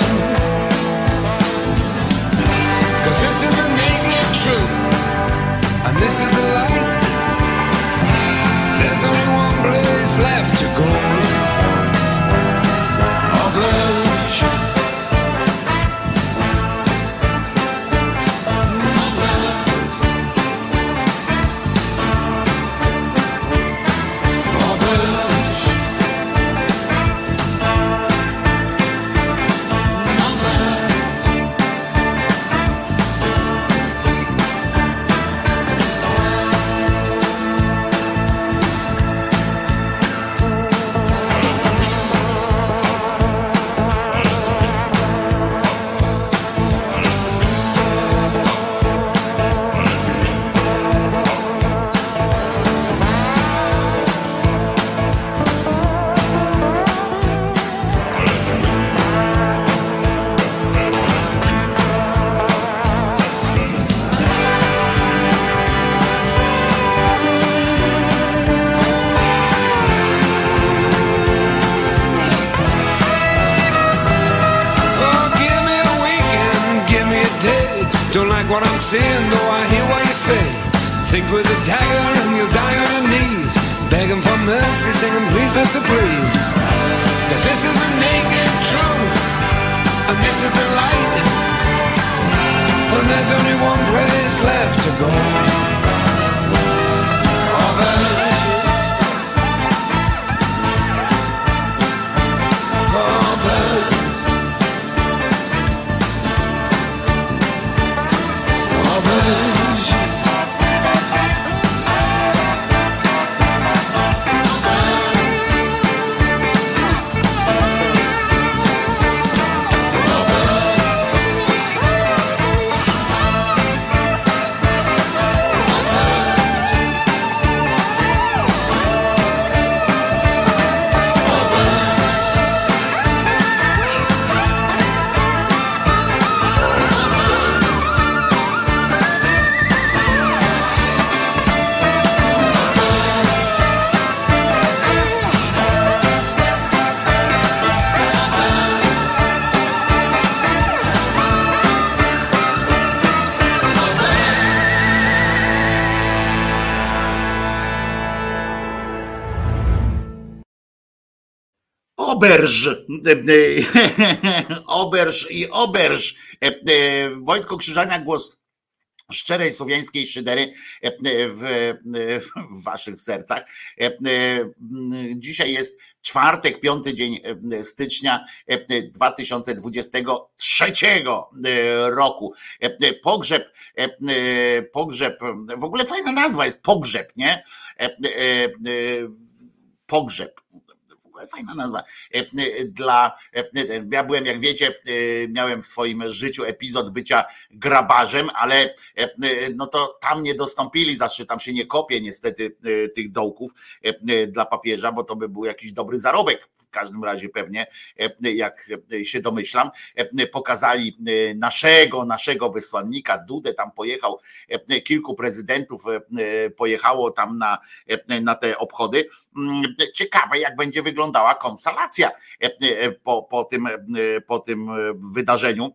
'Cause this is the naked truth, and this is the light. There's only one place left to go. Orange. Seeing, though I hear what you say. Think with a dagger and you'll die on your knees, begging for mercy, singing please, Mr. Please. 'Cause this is the naked truth, and this is the light, and there's only one place left to go. Orange. Oberż i oberż. Wojtko Krzyżania, głos szczerej słowiańskiej szydery w waszych sercach. Dzisiaj jest czwartek, 5 dzień stycznia 2023 roku. Pogrzeb, w ogóle fajna nazwa jest pogrzeb, nie? Pogrzeb. Fajna nazwa. Ja byłem, jak wiecie, miałem w swoim życiu epizod bycia grabarzem, ale no to tam nie dostąpili, zawsze tam się nie kopie niestety tych dołków dla papieża, bo to by był jakiś dobry zarobek w każdym razie pewnie, jak się domyślam. Pokazali naszego wysłannika, Dudę, tam pojechał, kilku prezydentów pojechało tam na te obchody. Ciekawe, jak będzie wyglądać konsalacja po tym wydarzeniu.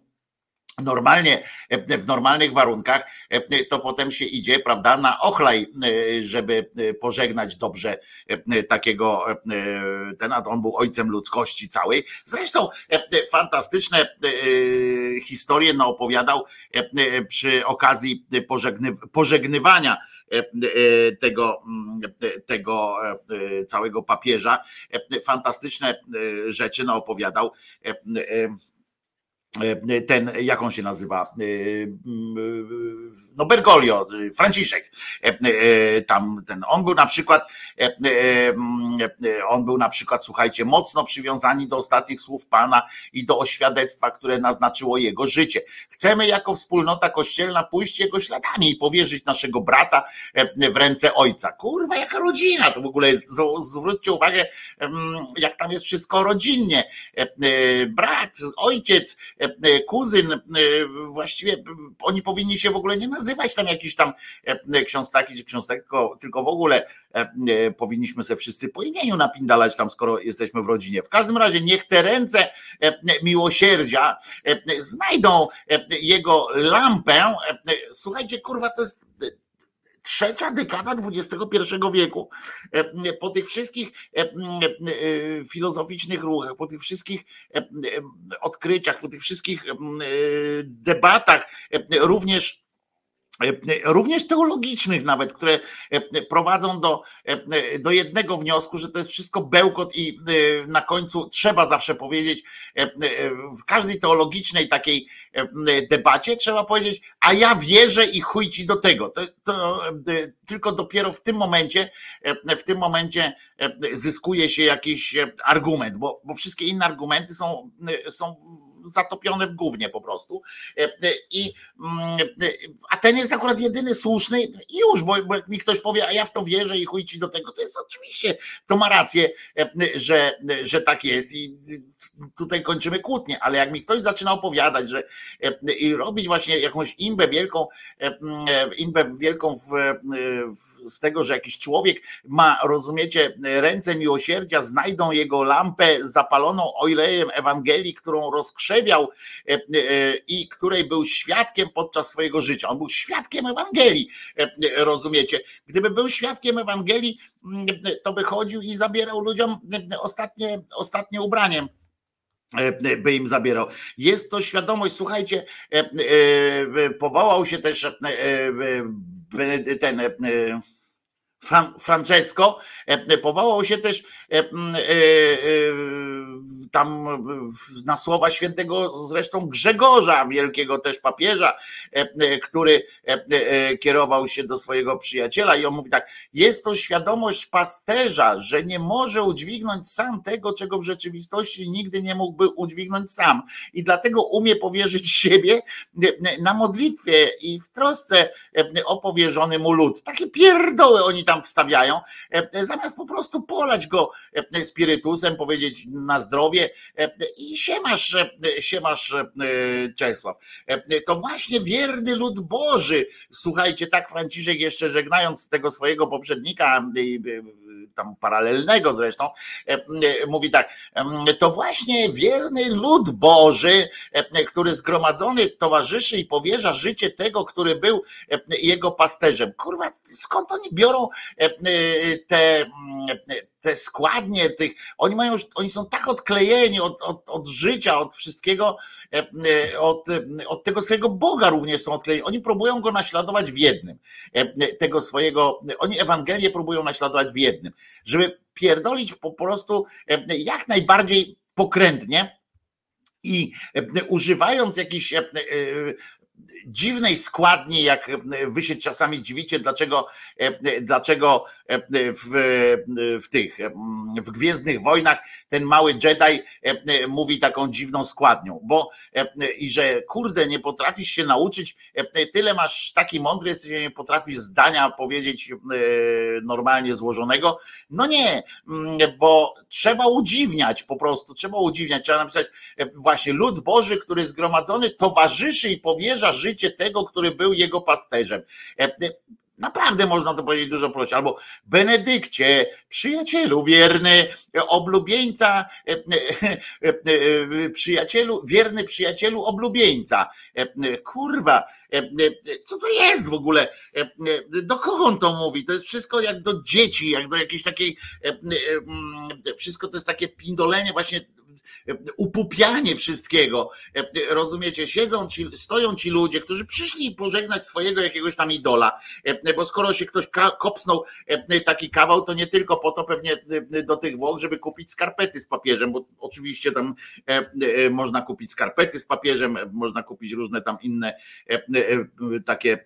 Normalnie, w normalnych warunkach to potem się idzie, prawda, na ochlaj, żeby pożegnać dobrze takiego, on był ojcem ludzkości całej. Zresztą fantastyczne historie naopowiadał przy okazji pożegnywania tego całego papieża. Fantastyczne rzeczy naopowiadał ten, jak on się nazywa, no Bergoglio, Franciszek, tam ten, on był na przykład, słuchajcie, mocno przywiązani do ostatnich słów Pana i do oświadectwa, które naznaczyło jego życie. Chcemy jako wspólnota kościelna pójść jego śladami i powierzyć naszego brata w ręce ojca. Kurwa, jaka rodzina to w ogóle jest, zwróćcie uwagę, jak tam jest wszystko rodzinnie. Brat, ojciec, kuzyn, właściwie oni powinni się w ogóle nie nazywać tam jakiś tam ksiądz taki czy ksiądz tego, tylko w ogóle powinniśmy sobie wszyscy po imieniu napindalać tam, skoro jesteśmy w rodzinie. W każdym razie niech te ręce miłosierdzia znajdą jego lampę. Słuchajcie, kurwa, to jest trzecia dekada XXI wieku. Po tych wszystkich filozoficznych ruchach, po tych wszystkich odkryciach, po tych wszystkich debatach, również teologicznych nawet, które prowadzą do jednego wniosku, że to jest wszystko bełkot i na końcu trzeba zawsze powiedzieć, w każdej teologicznej takiej debacie trzeba powiedzieć, a ja wierzę i chuj ci do tego. To tylko dopiero w tym momencie zyskuje się jakiś argument, bo wszystkie inne argumenty są zatopione w gównie po prostu. A ten jest akurat jedyny słuszny i już, bo jak mi ktoś powie, a ja w to wierzę i chuj ci do tego, to jest oczywiście, to ma rację, że tak jest i tutaj kończymy kłótnię, ale jak mi ktoś zaczyna opowiadać, że i robić właśnie jakąś imbę wielką z tego, że jakiś człowiek ma, rozumiecie, ręce miłosierdzia, znajdą jego lampę zapaloną olejem Ewangelii, którą rozkrzewiał i której był świadkiem podczas swojego życia. On był świadkiem Ewangelii, rozumiecie? Gdyby był świadkiem Ewangelii, to by chodził i zabierał ludziom ostatnie ubranie, by im zabierał. Jest to świadomość, słuchajcie, powołał się też ten Francesco, powołał się też tam na słowa świętego zresztą Grzegorza, wielkiego też papieża, który kierował się do swojego przyjaciela i on mówi tak, jest to świadomość pasterza, że nie może udźwignąć sam tego, czego w rzeczywistości nigdy nie mógłby udźwignąć sam i dlatego umie powierzyć siebie na modlitwie i w trosce o powierzony mu lud. Takie pierdoły oni tam wstawiają, zamiast po prostu polać go spirytusem, powiedzieć na zdrowie i siemasz Czesław. To właśnie wierny lud Boży, słuchajcie, tak Franciszek jeszcze żegnając tego swojego poprzednika, tam paralelnego zresztą, mówi tak, to właśnie wierny lud Boży, który zgromadzony towarzyszy i powierza życie tego, który był jego pasterzem. Kurwa, skąd oni biorą te składnie tych, oni są tak odklejeni od życia, od wszystkiego, od tego swojego Boga również są odklejeni. Oni próbują go naśladować w jednym. Oni Ewangelię próbują naśladować w jednym. Żeby pierdolić po prostu jak najbardziej pokrętnie i używając jakichś dziwnej składni, jak wy się czasami dziwicie, dlaczego w Gwiezdnych Wojnach ten mały Jedi mówi taką dziwną składnią, że kurde, nie potrafisz się nauczyć, tyle masz, taki mądry jesteś, nie potrafisz zdania powiedzieć normalnie złożonego. No nie, bo trzeba udziwniać po prostu, trzeba napisać właśnie lud Boży, który zgromadzony towarzyszy i powierza życie tego, który był jego pasterzem. Naprawdę można to powiedzieć dużo prościej. Albo Benedykcie, przyjacielu wierny, oblubieńca, przyjacielu, wierny przyjacielu oblubieńca. Kurwa, co to jest w ogóle? Do kogo on to mówi? To jest wszystko jak do dzieci, jak do jakiejś takiej, wszystko to jest takie pindolenie właśnie, upupianie wszystkiego. Rozumiecie, stoją ci ludzie, którzy przyszli pożegnać swojego jakiegoś tam idola, bo skoro się ktoś kopsnął taki kawał, to nie tylko po to pewnie do tych Włoch, żeby kupić skarpety z papieżem, bo oczywiście tam można kupić skarpety z papieżem, można kupić różne tam inne takie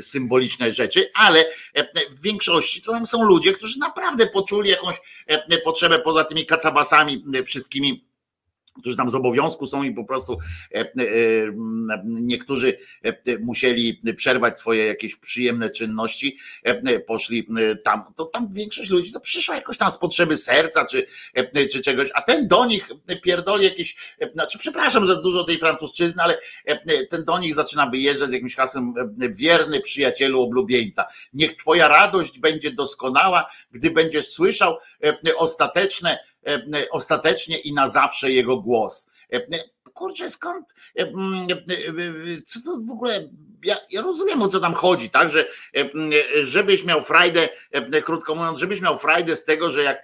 symboliczne rzeczy, ale w większości to tam są ludzie, którzy naprawdę poczuli jakąś potrzebę poza tymi katabasami wszystkimi, którzy tam z obowiązku są i po prostu niektórzy musieli przerwać swoje jakieś przyjemne czynności, poszli tam, to tam większość ludzi to przyszła jakoś tam z potrzeby serca czy czegoś, a ten do nich pierdoli jakieś, znaczy przepraszam za dużo tej francuszczyzny, ale ten do nich zaczyna wyjeżdżać z jakimś hasłem wierny przyjacielu oblubieńca. Niech twoja radość będzie doskonała, gdy będziesz słyszał ostatecznie i na zawsze jego głos. Kurczę, skąd? Co to w ogóle? Ja rozumiem, o co tam chodzi, tak? Że żebyś miał frajdę, krótko mówiąc, żebyś miał frajdę z tego, że jak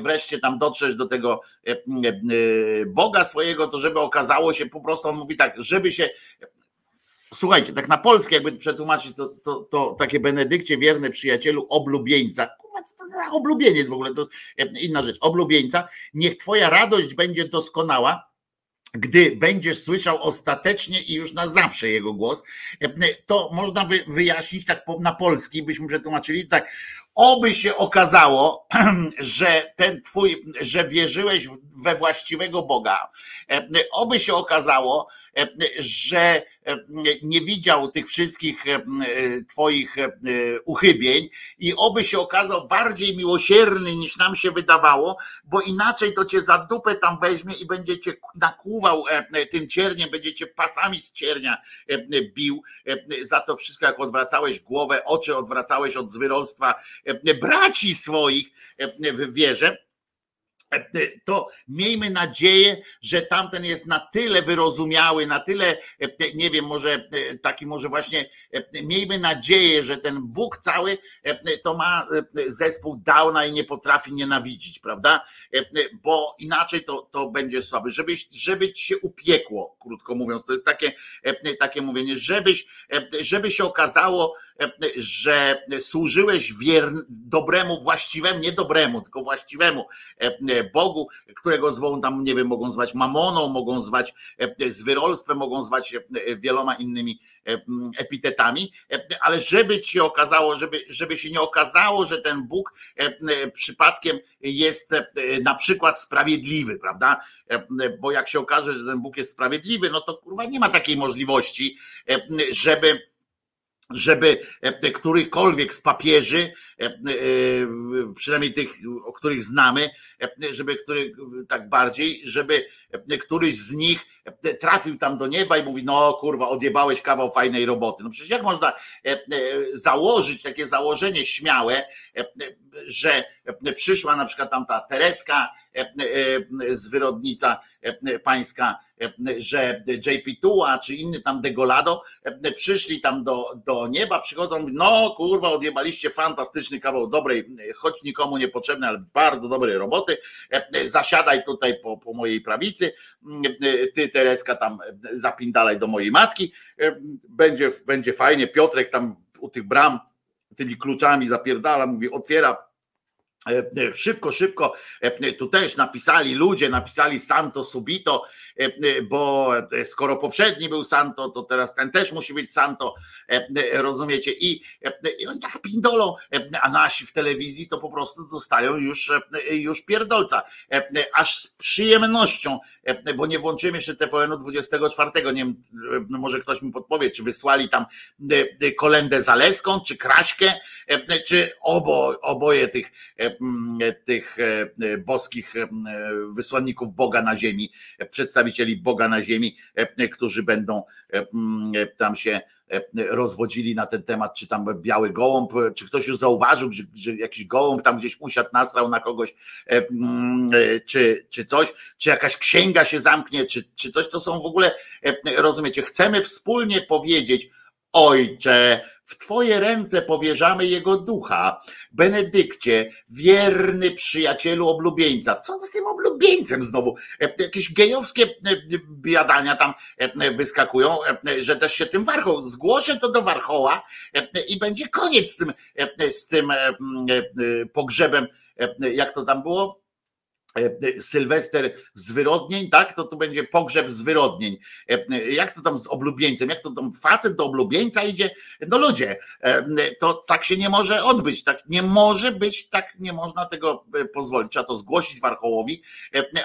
wreszcie tam dotrzesz do tego Boga swojego, to żeby okazało się, po prostu on mówi tak, żeby się. Słuchajcie, tak na polskie jakby przetłumaczyć to takie Benedykcie, wierny przyjacielu, oblubieńca. Kurwa, co to za oblubieniec w ogóle? To jest inna rzecz. Oblubieńca. Niech twoja radość będzie doskonała, gdy będziesz słyszał ostatecznie i już na zawsze jego głos. To można wyjaśnić tak na polski, byśmy przetłumaczyli tak. Oby się okazało, że że wierzyłeś we właściwego Boga. Oby się okazało, że nie widział tych wszystkich twoich uchybień i oby się okazał bardziej miłosierny niż nam się wydawało, bo inaczej to cię za dupę tam weźmie i będzie cię nakłuwał tym cierniem, będzie cię pasami z ciernia bił za to wszystko, jak odwracałeś głowę, oczy odwracałeś od zwyrolstwa braci swoich w wierze, to miejmy nadzieję, że tamten jest na tyle wyrozumiały, na tyle, nie wiem, może taki, może właśnie, miejmy nadzieję, że ten Bóg cały to ma zespół Downa i nie potrafi nienawidzić, prawda? Bo inaczej to będzie słaby. Żeby ci się upiekło, krótko mówiąc, to jest takie mówienie, żeby się okazało, że służyłeś dobremu, właściwemu, nie dobremu, tylko właściwemu Bogu, którego zwą tam, nie wiem, mogą zwać mamoną, mogą zwać zwyrolstwem, mogą zwać wieloma innymi epitetami, ale żeby ci okazało, żeby się nie okazało, że ten Bóg przypadkiem jest na przykład sprawiedliwy, prawda? Bo jak się okaże, że ten Bóg jest sprawiedliwy, no to kurwa nie ma takiej możliwości, żeby którykolwiek z papieży, przynajmniej tych, o których znamy, żeby któryś z nich trafił tam do nieba i mówi, no kurwa, odjebałeś kawał fajnej roboty. No przecież jak można założyć takie założenie śmiałe, że przyszła na przykład tam ta Tereska, zwyrodnica pańska, że JP Tuła czy inny tam Degolado przyszli tam do nieba, przychodzą, mówią, no kurwa, odjebaliście fantastyczny kawał dobrej, choć nikomu niepotrzebnej, ale bardzo dobrej roboty, zasiadaj tutaj po mojej prawicy, ty Tereska tam zapindalaj do mojej matki, będzie fajnie, Piotrek tam u tych bram tymi kluczami zapierdala, mówi otwiera, szybko, tu też napisali Santo Subito, bo skoro poprzedni był Santo, to teraz ten też musi być Santo, rozumiecie? I oni tak pindolą, a nasi w telewizji to po prostu dostają już pierdolca, aż z przyjemnością, bo nie włączyłem jeszcze TVN-u 24, nie wiem, może ktoś mi podpowie, czy wysłali tam Kolendę Zaleską, czy Kraśkę, czy oboje tych boskich wysłanników Boga na ziemi przedstawionych przedstawicieli Boga na ziemi, którzy będą tam się rozwodzili na ten temat, czy tam biały gołąb, czy ktoś już zauważył, że jakiś gołąb tam gdzieś usiadł, nasrał na kogoś, czy coś, czy jakaś księga się zamknie, czy coś, to są w ogóle, rozumiecie, chcemy wspólnie powiedzieć: Ojcze, w Twoje ręce powierzamy Jego ducha. Benedykcie, wierny przyjacielu oblubieńca. Co z tym oblubieńcem znowu? Jakieś gejowskie biadania tam wyskakują, że też się tym warchoł. Zgłoszę to do warchoła i będzie koniec z tym pogrzebem, jak to tam było? Sylwester z Wyrodnień, tak? To tu będzie pogrzeb z Wyrodnień. Jak to tam z oblubieńcem? Jak to tam facet do oblubieńca idzie? No ludzie, to tak się nie może odbyć, tak nie może być, tak nie można tego pozwolić. Trzeba to zgłosić warchołowi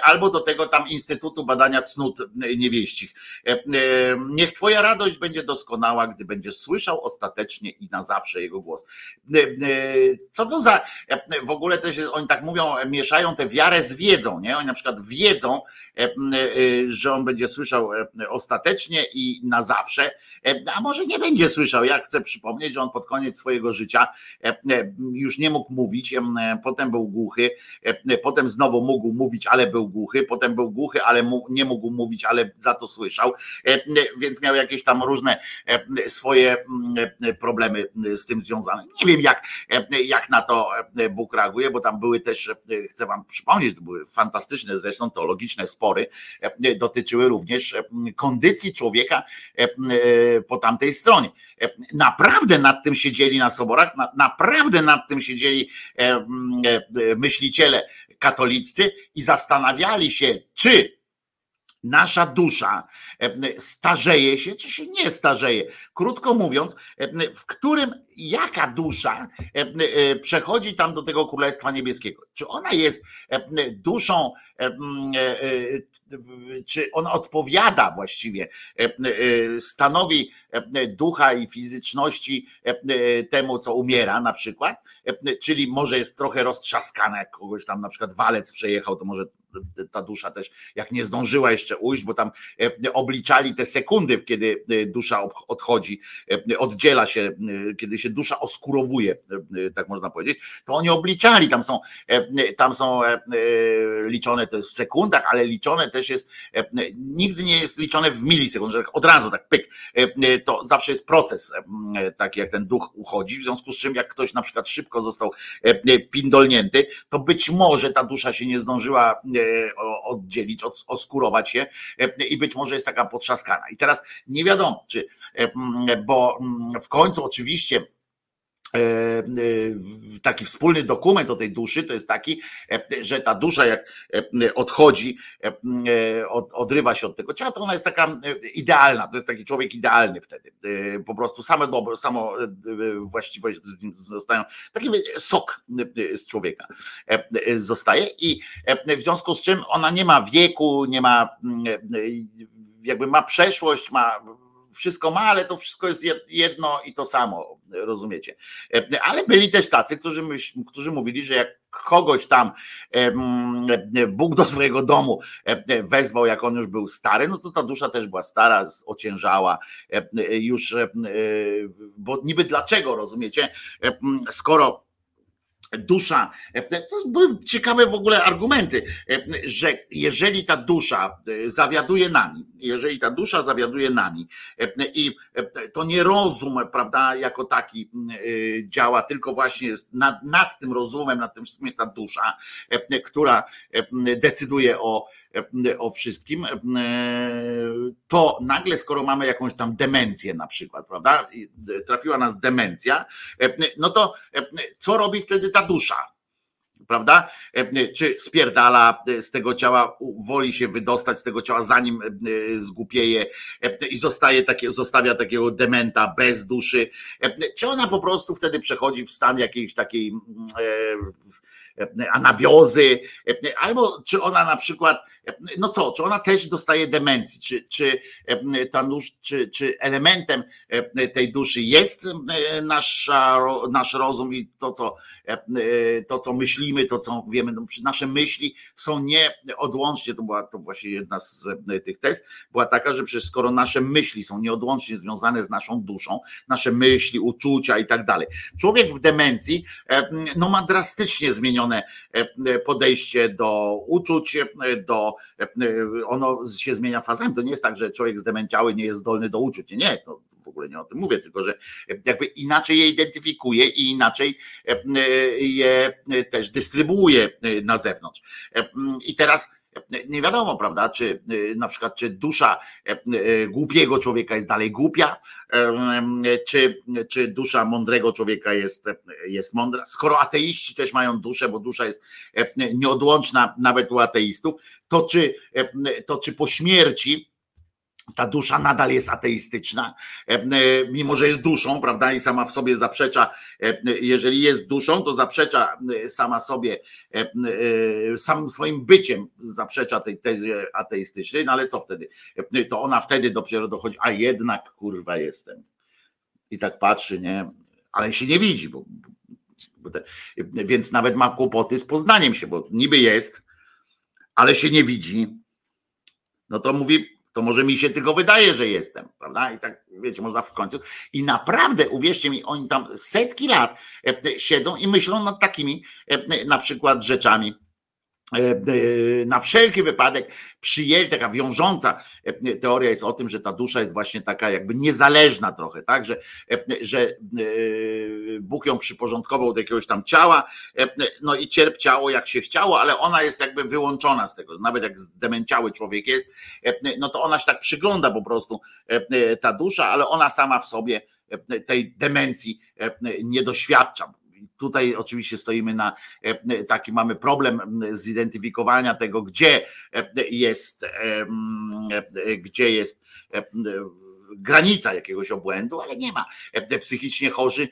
albo do tego tam Instytutu Badania Cnót Niewieścich. Niech Twoja radość będzie doskonała, gdy będziesz słyszał ostatecznie i na zawsze Jego głos. Co to za... W ogóle też oni tak mówią, mieszają tę wiarę z wiedzą, nie? Oni na przykład wiedzą, że on będzie słyszał ostatecznie i na zawsze, a może nie będzie słyszał. Ja chcę przypomnieć, że on pod koniec swojego życia już nie mógł mówić, potem był głuchy, potem znowu mógł mówić, ale był głuchy, potem był głuchy, ale nie mógł mówić, ale za to słyszał, więc miał jakieś tam różne swoje problemy z tym związane. Nie wiem, jak na to Bóg reaguje, bo tam były też, chcę wam przypomnieć, to były fantastyczne zresztą teologiczne spory, dotyczyły również kondycji człowieka po tamtej stronie. Naprawdę nad tym siedzieli na soborach, naprawdę nad tym siedzieli myśliciele katoliccy i zastanawiali się, czy nasza dusza starzeje się, czy się nie starzeje. Krótko mówiąc, w którym, jaka dusza przechodzi tam do tego Królestwa Niebieskiego? Czy ona jest duszą, czy ona odpowiada właściwie, stanowi ducha i fizyczności temu, co umiera na przykład, czyli może jest trochę roztrzaskana, jak kogoś tam na przykład walec przejechał, to może ta dusza też, jak nie zdążyła jeszcze ujść, bo tam obliczali te sekundy, kiedy dusza odchodzi, oddziela się, kiedy się dusza oskurowuje, tak można powiedzieć, to oni obliczali, tam są liczone to w sekundach, ale liczone też jest, nigdy nie jest liczone w milisekundach, od razu tak pyk, to zawsze jest proces, taki jak ten duch uchodzi, w związku z czym jak ktoś na przykład szybko został pindolnięty, to być może ta dusza się nie zdążyła oddzielić, oskurować się i być może jest taka potrzaskana. I teraz nie wiadomo, czy, bo w końcu oczywiście taki wspólny dokument o tej duszy to jest taki, że ta dusza jak odchodzi, odrywa się od tego ciała, to ona jest taka idealna, to jest taki człowiek idealny wtedy, po prostu same dobro, samo właściwość z nim zostają, taki sok z człowieka zostaje i w związku z czym ona nie ma wieku, nie ma, jakby ma przeszłość, ma wszystko ma, ale to wszystko jest jedno i to samo, rozumiecie. Ale byli też tacy, którzy mówili, że jak kogoś tam Bóg do swojego domu wezwał, jak on już był stary, no to ta dusza też była stara, ociężała już, bo niby dlaczego, rozumiecie, skoro dusza, to były ciekawe w ogóle argumenty, że jeżeli ta dusza zawiaduje nami, i to nie rozum, prawda, jako taki działa, tylko właśnie jest nad tym rozumem, nad tym wszystkim jest ta dusza, która decyduje o wszystkim, to nagle skoro mamy jakąś tam demencję na przykład, prawda, trafiła nas demencja, no to co robi wtedy ta dusza? Prawda? Czy spierdala z tego ciała, woli się wydostać z tego ciała, zanim zgłupieje i zostawia takiego dementa bez duszy? Czy ona po prostu wtedy przechodzi w stan jakiejś takiej anabiozy? Albo czy ona na przykład no co, czy ona też dostaje demencji, czy elementem tej duszy jest nasz rozum i to, co myślimy, to, co wiemy, nasze myśli są nieodłącznie, to właśnie jedna z tych tez była taka, że przecież skoro nasze myśli są nieodłącznie związane z naszą duszą, nasze myśli, uczucia i tak dalej. Człowiek w demencji no ma drastycznie zmienione podejście do uczuć, ono się zmienia fazami. To nie jest tak, że człowiek zdemęciały nie jest zdolny do uczuć. Nie, to w ogóle nie o tym mówię, tylko że jakby inaczej je identyfikuje i inaczej je też dystrybuuje na zewnątrz. I teraz nie wiadomo, prawda, czy na przykład czy dusza głupiego człowieka jest dalej głupia, czy dusza mądrego człowieka jest mądra. Skoro ateiści też mają duszę, bo dusza jest nieodłączna nawet u ateistów, to czy po śmierci ta dusza nadal jest ateistyczna, mimo że jest duszą, prawda, i sama w sobie zaprzecza, jeżeli jest duszą, to zaprzecza sama sobie, samym swoim byciem zaprzecza tej tezie ateistycznej, no ale co wtedy? To ona wtedy dopiero dochodzi, a jednak kurwa jestem. I tak patrzy, nie, ale się nie widzi, więc nawet ma kłopoty z poznaniem się, bo niby jest, ale się nie widzi. No to mówi, to może mi się tylko wydaje, że jestem, prawda? I tak, wiecie, można w końcu. I naprawdę, uwierzcie mi, oni tam setki lat siedzą i myślą nad takimi na przykład rzeczami. Na wszelki wypadek przyjęli, taka wiążąca teoria jest o tym, że ta dusza jest właśnie taka jakby niezależna trochę, tak, że Bóg ją przyporządkował do jakiegoś tam ciała, no i cierp ciało jak się chciało, ale ona jest jakby wyłączona z tego, nawet jak zdemęciały człowiek jest, no to ona się tak przygląda po prostu, ta dusza, ale ona sama w sobie tej demencji nie doświadcza. Tutaj oczywiście stoimy na taki, mamy problem zidentyfikowania tego, gdzie jest granica jakiegoś obłędu, ale nie ma. Psychicznie chorzy,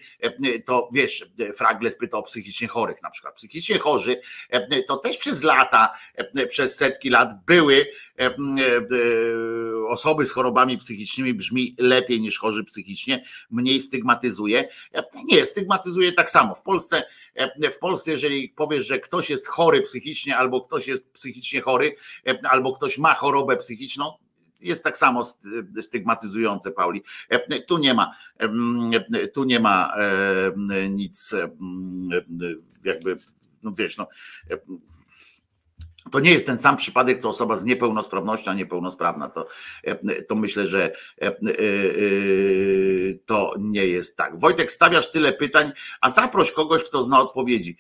to wiesz, Fragle pytał o psychicznie chorych na przykład. Psychicznie chorzy to też przez lata, przez setki lat były osoby z chorobami psychicznymi, brzmi lepiej niż chorzy psychicznie, mniej stygmatyzuje. Nie, stygmatyzuje tak samo. W Polsce, jeżeli powiesz, że ktoś jest chory psychicznie, albo ktoś jest psychicznie chory, albo ktoś ma chorobę psychiczną, jest tak samo stygmatyzujące, Pauli. Tu nie ma nic, jakby, no wiesz, no. To nie jest ten sam przypadek, co osoba z niepełnosprawnością, a niepełnosprawna. To myślę, że to nie jest tak. Wojtek, stawiasz tyle pytań, a zaproś kogoś, kto zna odpowiedzi.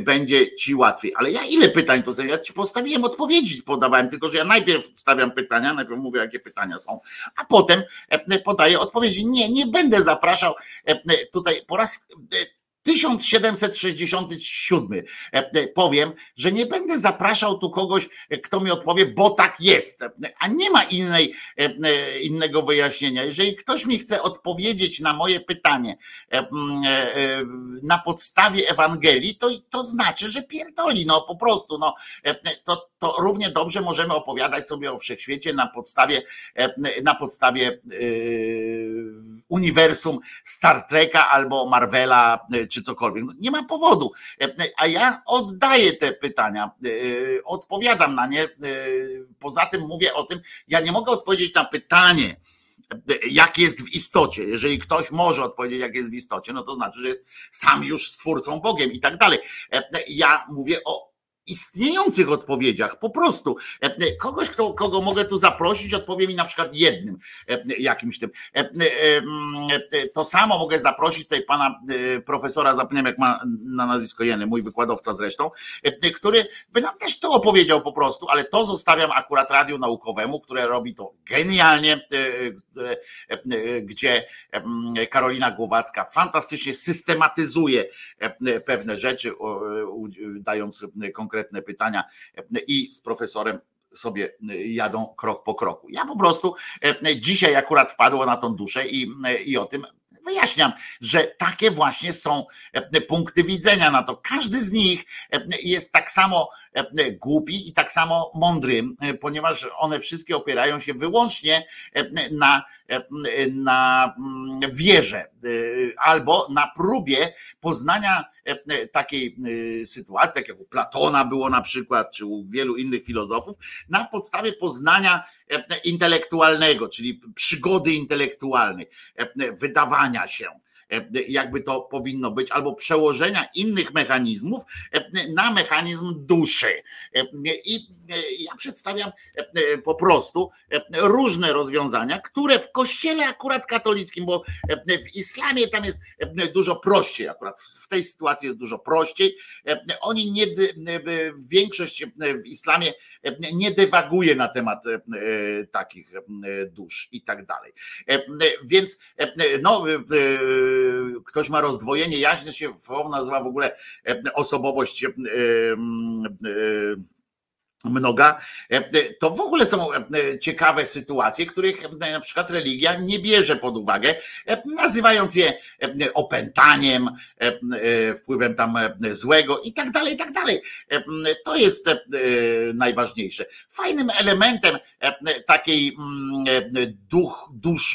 Będzie ci łatwiej. Ale ja ile pytań postawiłem? Ja ci postawiłem odpowiedzi, podawałem, tylko że ja najpierw stawiam pytania, najpierw mówię, jakie pytania są, a potem podaję odpowiedzi. Nie będę zapraszał tutaj po raz 1767 powiem, że nie będę zapraszał tu kogoś, kto mi odpowie, bo tak jest, a nie ma innego wyjaśnienia. Jeżeli ktoś mi chce odpowiedzieć na moje pytanie na podstawie Ewangelii, to znaczy, że pierdoli, no po prostu, no to równie dobrze możemy opowiadać sobie o wszechświecie na podstawie uniwersum Star Treka albo Marvela czy cokolwiek. Nie ma powodu. A ja oddaję te pytania, odpowiadam na nie. Poza tym mówię o tym, ja nie mogę odpowiedzieć na pytanie, jak jest w istocie. Jeżeli ktoś może odpowiedzieć, jak jest w istocie, no to znaczy, że jest sam już stwórcą Bogiem i tak dalej. Ja mówię o istniejących odpowiedziach, po prostu. Kogoś, kogo mogę tu zaprosić, odpowie mi na przykład jednym jakimś tym. To samo mogę zaprosić tutaj pana profesora, zapomniałem jak ma na nazwisko Jeny, mój wykładowca zresztą, który by nam też to opowiedział po prostu, ale to zostawiam akurat Radiu Naukowemu, które robi to genialnie, gdzie Karolina Głowacka fantastycznie systematyzuje pewne rzeczy, dając konkretne pytania i z profesorem sobie jadą krok po kroku. Ja po prostu dzisiaj akurat wpadło na tą duszę i o tym wyjaśnię. Podkreślam, że takie właśnie są punkty widzenia na to. Każdy z nich jest tak samo głupi i tak samo mądry, ponieważ one wszystkie opierają się wyłącznie na wierze albo na próbie poznania takiej sytuacji, jak u Platona było na przykład, czy u wielu innych filozofów, na podstawie poznania intelektualnego, czyli przygody intelektualnej, wydawania się, jakby to powinno być, albo przełożenia innych mechanizmów na mechanizm duszy. I ja przedstawiam po prostu różne rozwiązania, które w kościele akurat katolickim, bo w islamie tam jest dużo prościej, akurat w tej sytuacji jest dużo prościej. Oni nie, większość w islamie nie dywaguje na temat takich dusz i tak dalej. Więc no, ktoś ma rozdwojenie jaźni, się nazywa w ogóle osobowość mnoga, to w ogóle są ciekawe sytuacje, których na przykład religia nie bierze pod uwagę, nazywając je opętaniem, wpływem tam złego i tak dalej, i tak dalej. To jest najważniejsze. Fajnym elementem takiej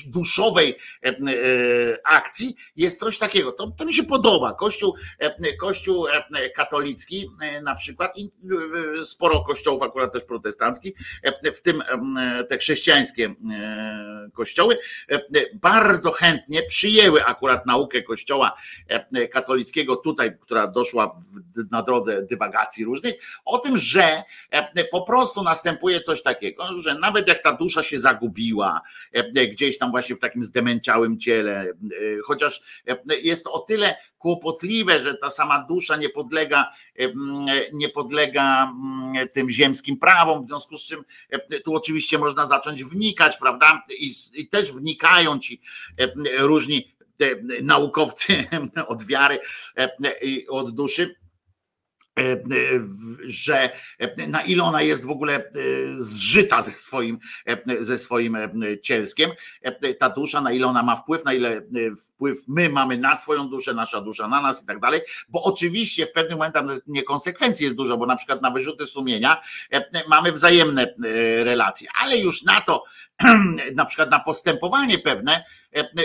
duszowej akcji jest coś takiego. To mi się podoba. Kościół katolicki na przykład, sporo kościołów akurat też protestanckich, w tym te chrześcijańskie kościoły, bardzo chętnie przyjęły akurat naukę kościoła katolickiego tutaj, która doszła na drodze dywagacji różnych, o tym, że po prostu następuje coś takiego, że nawet jak ta dusza się zagubiła gdzieś tam właśnie w takim zdemęciałym ciele, chociaż jest o tyle kłopotliwe, że ta sama dusza nie podlega tym ziemskim prawom, w związku z czym tu oczywiście można zacząć wnikać, prawda? I też wnikają ci różni naukowcy od wiary i od duszy, że na ile ona jest w ogóle zżyta ze swoim cielskiem, ta dusza, na ile ona ma wpływ, na ile wpływ my mamy na swoją duszę, nasza dusza na nas i tak dalej, bo oczywiście w pewnym momencie niekonsekwencji jest dużo, bo na przykład na wyrzuty sumienia mamy wzajemne relacje, ale już na to, na przykład na postępowanie pewne,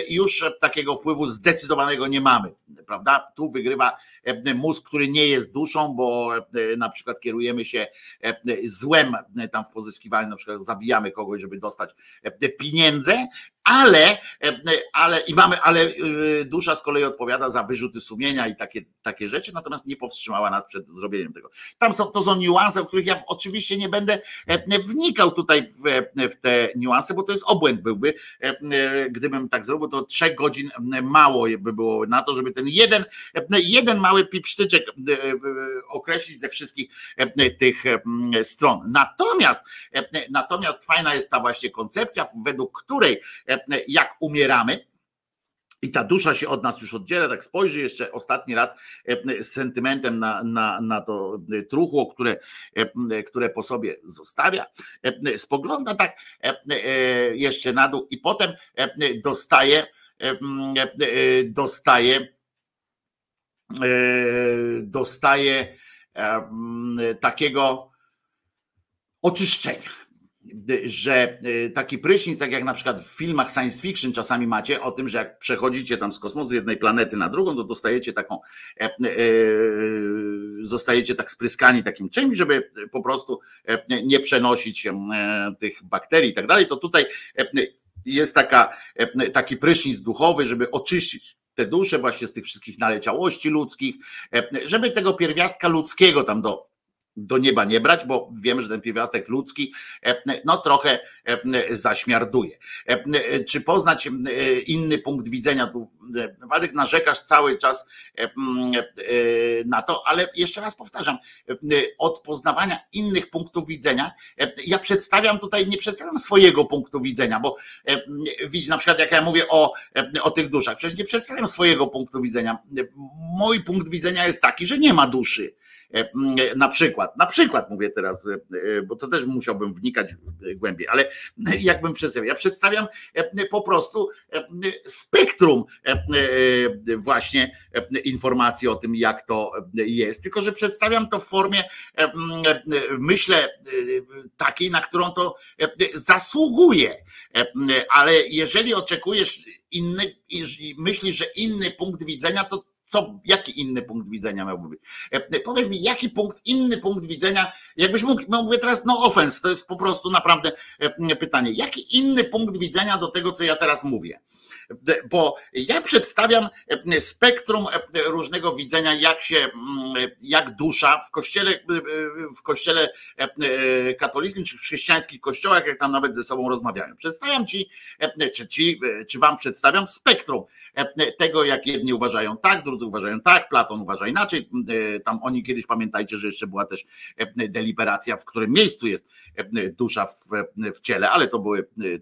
już takiego wpływu zdecydowanego nie mamy, prawda? Tu wygrywa mózg, który nie jest duszą, bo na przykład kierujemy się złem tam w pozyskiwaniu, na przykład zabijamy kogoś, żeby dostać pieniądze, ale dusza z kolei odpowiada za wyrzuty sumienia i takie rzeczy, natomiast nie powstrzymała nas przed zrobieniem tego. To są niuanse, o których ja oczywiście nie będę wnikał tutaj w te niuanse, bo to jest obłęd byłby. Gdybym tak zrobił, to 3 godzin mało by było na to, żeby ten jeden mały pipsztyczek określić ze wszystkich tych stron. Natomiast fajna jest ta właśnie koncepcja, według której jak umieramy i ta dusza się od nas już oddziela, tak spojrzy jeszcze ostatni raz z sentymentem na to truchło, które po sobie zostawia, spogląda tak jeszcze na dół i potem dostaje takiego oczyszczenia, że taki prysznic, tak jak na przykład w filmach science fiction czasami macie o tym, że jak przechodzicie tam z kosmosu z jednej planety na drugą, to zostajecie tak spryskani takim czymś, żeby po prostu nie przenosić się tych bakterii i tak dalej, to tutaj jest taki prysznic duchowy, żeby oczyścić te dusze właśnie z tych wszystkich naleciałości ludzkich, żeby tego pierwiastka ludzkiego tam do nieba nie brać, bo wiemy, że ten pierwiastek ludzki no trochę zaśmiarduje. Czy poznać inny punkt widzenia? Tu Waldek, narzekasz cały czas na to, ale jeszcze raz powtarzam, od poznawania innych punktów widzenia, ja przedstawiam tutaj, nie przedstawiam swojego punktu widzenia, bo widzisz, na przykład jak ja mówię o tych duszach, przecież nie przedstawiam swojego punktu widzenia. Mój punkt widzenia jest taki, że nie ma duszy. Na przykład mówię teraz, bo to też musiałbym wnikać głębiej, ale jakbym przedstawiał, ja przedstawiam po prostu spektrum właśnie informacji o tym, jak to jest, tylko że przedstawiam to w formie, myślę, takiej, na którą to zasługuje, ale jeżeli oczekujesz inny, jeżeli myślisz, że inny punkt widzenia, to co, jaki inny punkt widzenia miałby być? Powiedz mi, jaki inny punkt widzenia, jakbyś mógł, mówię teraz no offense, to jest po prostu naprawdę pytanie, jaki inny punkt widzenia do tego, co ja teraz mówię? Bo ja przedstawiam spektrum różnego widzenia, jak dusza w kościele katolickim, czy w chrześcijańskich kościołach, jak tam nawet ze sobą rozmawiają. Przedstawiam czy wam przedstawiam spektrum tego, jak jedni uważają tak, drudzy uważają tak, Platon uważa inaczej. Tam oni kiedyś, pamiętajcie, że jeszcze była też deliberacja, w którym miejscu jest dusza w ciele, ale to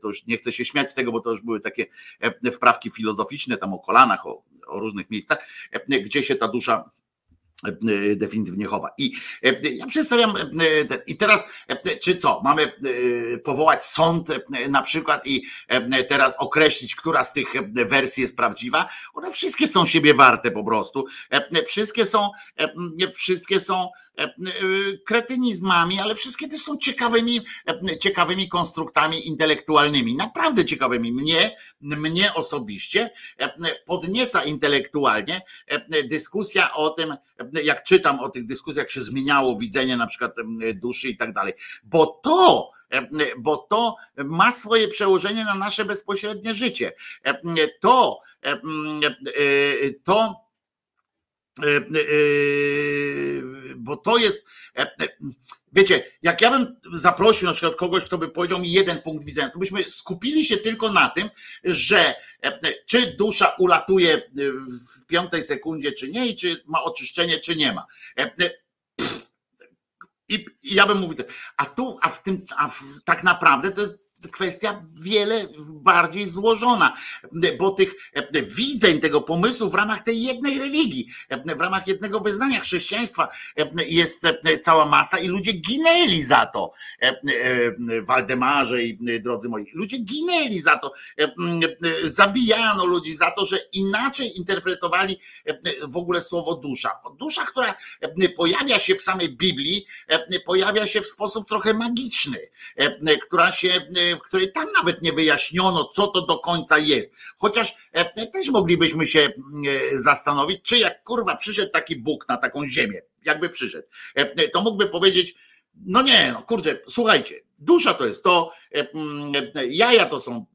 już nie chcę się śmiać z tego, bo to już były takie wprawki filozoficzne tam o kolanach, o różnych miejscach, gdzie się ta dusza definitywnie chowa. I ja przedstawiam, i teraz, czy co, mamy powołać sąd na przykład i teraz określić, która z tych wersji jest prawdziwa? One wszystkie są siebie warte po prostu. Wszystkie są kretynizmami, ale wszystkie też są ciekawymi konstruktami intelektualnymi. Naprawdę ciekawymi. Mnie osobiście podnieca intelektualnie dyskusja o tym, jak czytam o tych dyskusjach, jak się zmieniało widzenie na przykład duszy i tak dalej. Bo to ma swoje przełożenie na nasze bezpośrednie życie. Bo to jest, wiecie, jak ja bym zaprosił na przykład kogoś, kto by powiedział mi jeden punkt widzenia, to byśmy skupili się tylko na tym, że czy dusza ulatuje w 5 sekundzie, czy nie, i czy ma oczyszczenie, czy nie ma. I ja bym mówił, tak naprawdę to jest kwestia wiele bardziej złożona, bo tych widzeń, tego pomysłu w ramach tej jednej religii, w ramach jednego wyznania chrześcijaństwa jest cała masa i ludzie ginęli za to, Waldemarze i drodzy moi, ludzie ginęli za to, zabijano ludzi za to, że inaczej interpretowali w ogóle słowo dusza. Dusza, która pojawia się w samej Biblii, pojawia się w sposób trochę magiczny, w której tam nawet nie wyjaśniono, co to do końca jest. Chociaż też moglibyśmy się zastanowić, czy jak kurwa przyszedł taki Bóg na taką ziemię, jakby przyszedł, to mógłby powiedzieć, no nie, no kurczę, słuchajcie, dusza to jest to, jaja to są,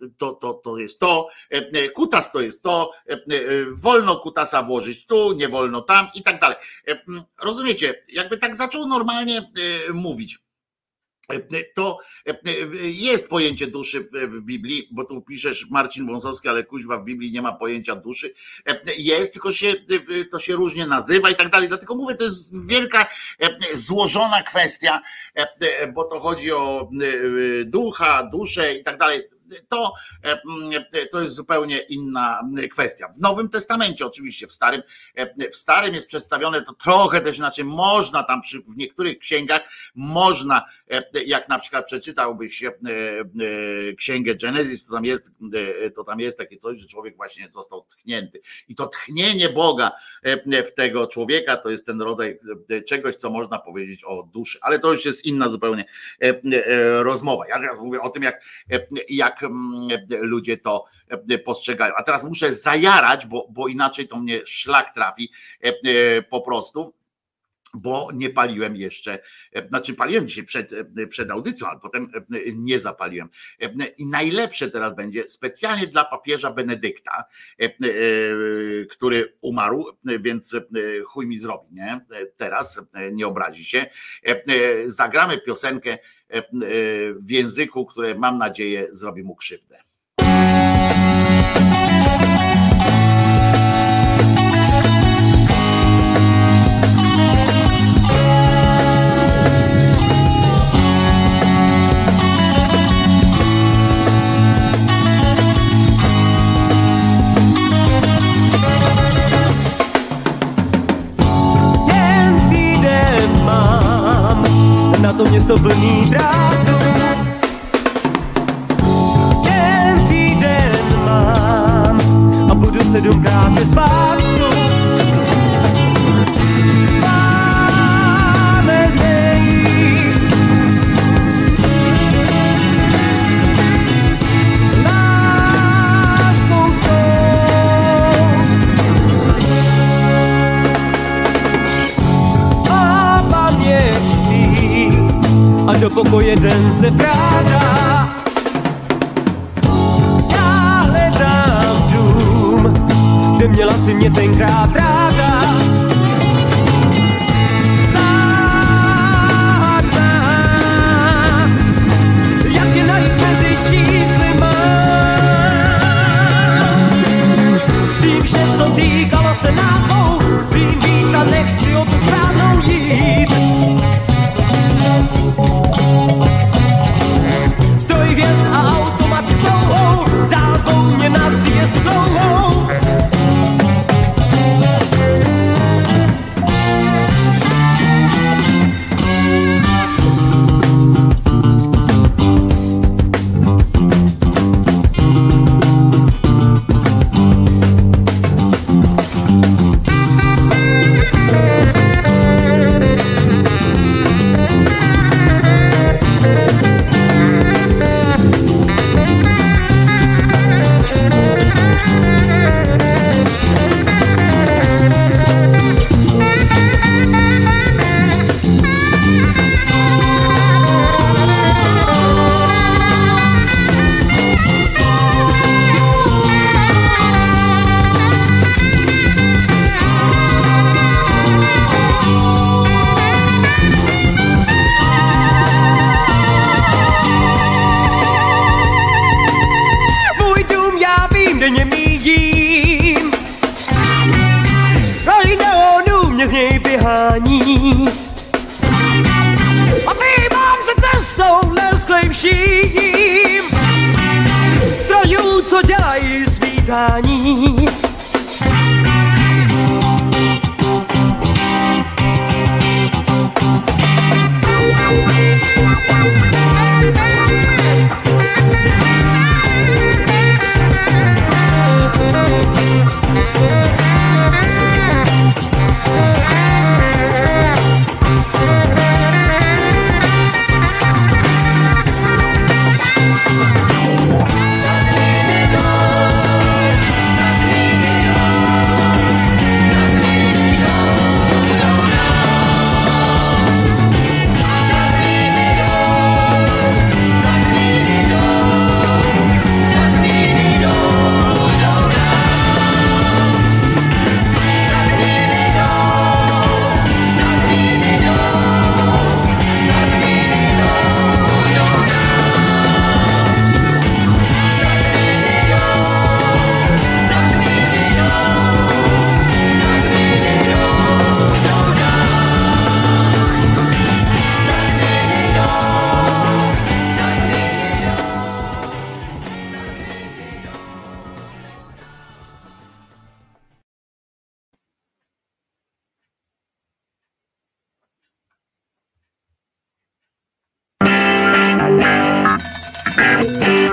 to jest to, kutas to jest to, wolno kutasa włożyć tu, nie wolno tam i tak dalej. Rozumiecie, jakby tak zaczął normalnie mówić. To jest pojęcie duszy w Biblii, bo tu piszesz Marcin Wąsowski, ale kuźwa w Biblii nie ma pojęcia duszy. Jest, tylko to się różnie nazywa i tak dalej. Dlatego mówię, to jest wielka, złożona kwestia, bo to chodzi o ducha, duszę i tak dalej. To jest zupełnie inna kwestia. W Nowym Testamencie oczywiście, w Starym jest przedstawione to trochę też inaczej. Można tam w niektórych księgach, można, jak na przykład przeczytałbyś księgę Genesis, to tam jest takie coś, że człowiek właśnie został tchnięty. I to tchnienie Boga w tego człowieka to jest ten rodzaj czegoś, co można powiedzieć o duszy. Ale to już jest inna zupełnie rozmowa. Ja teraz mówię o tym, jak ludzie to postrzegają. A teraz muszę zajarać, bo inaczej to mnie szlak trafi po prostu, bo nie paliłem jeszcze, znaczy paliłem dzisiaj przed audycją, ale potem nie zapaliłem. I najlepsze teraz będzie specjalnie dla papieża Benedykta, który umarł, więc chuj mi zrobi, nie? Teraz nie obrazi się. Zagramy piosenkę w języku, które mam nadzieję zrobi mu krzywdę. sedumka mnie spadną. Do pokoju jeden se wkrada, ale tam dżum, gdy mnie lasy mnie tenkrát ráda. A wybam se cestą lesklejším strojů, co dělají svítání. Hey!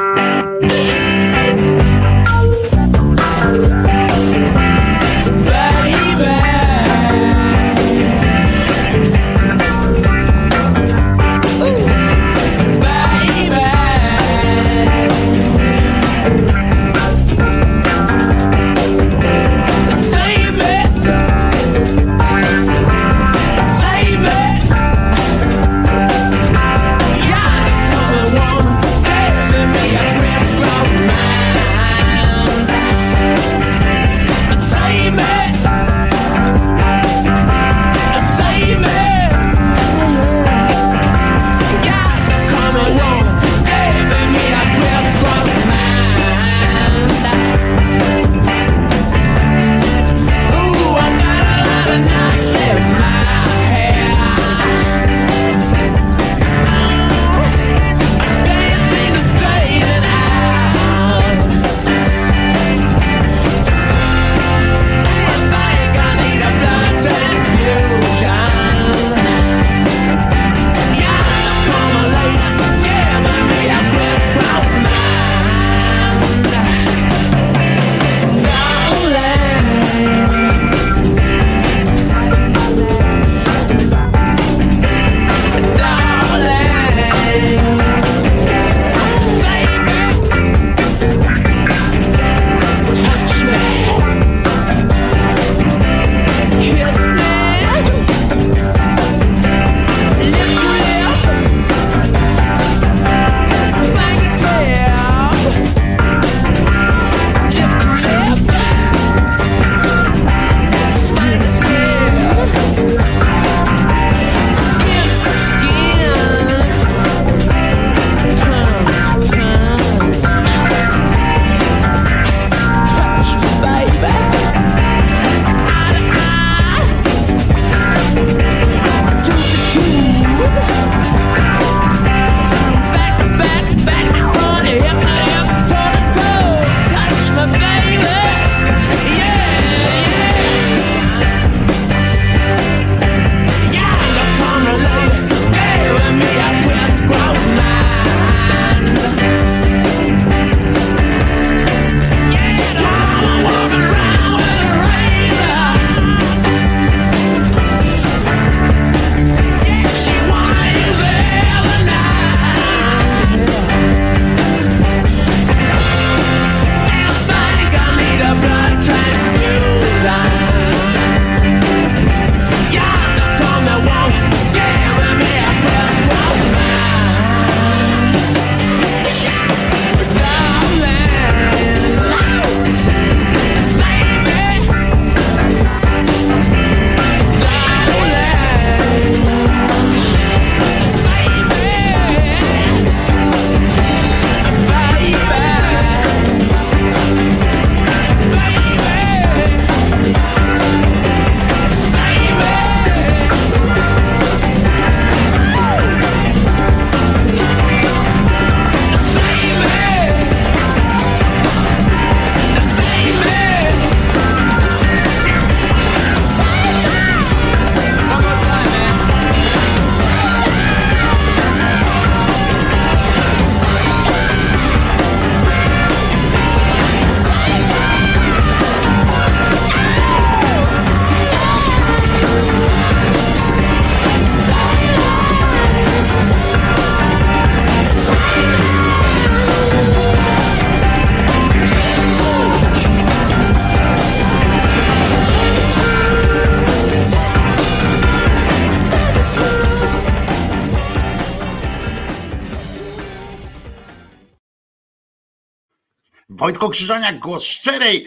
Wojtko Krzyżaniak, głos szczerej,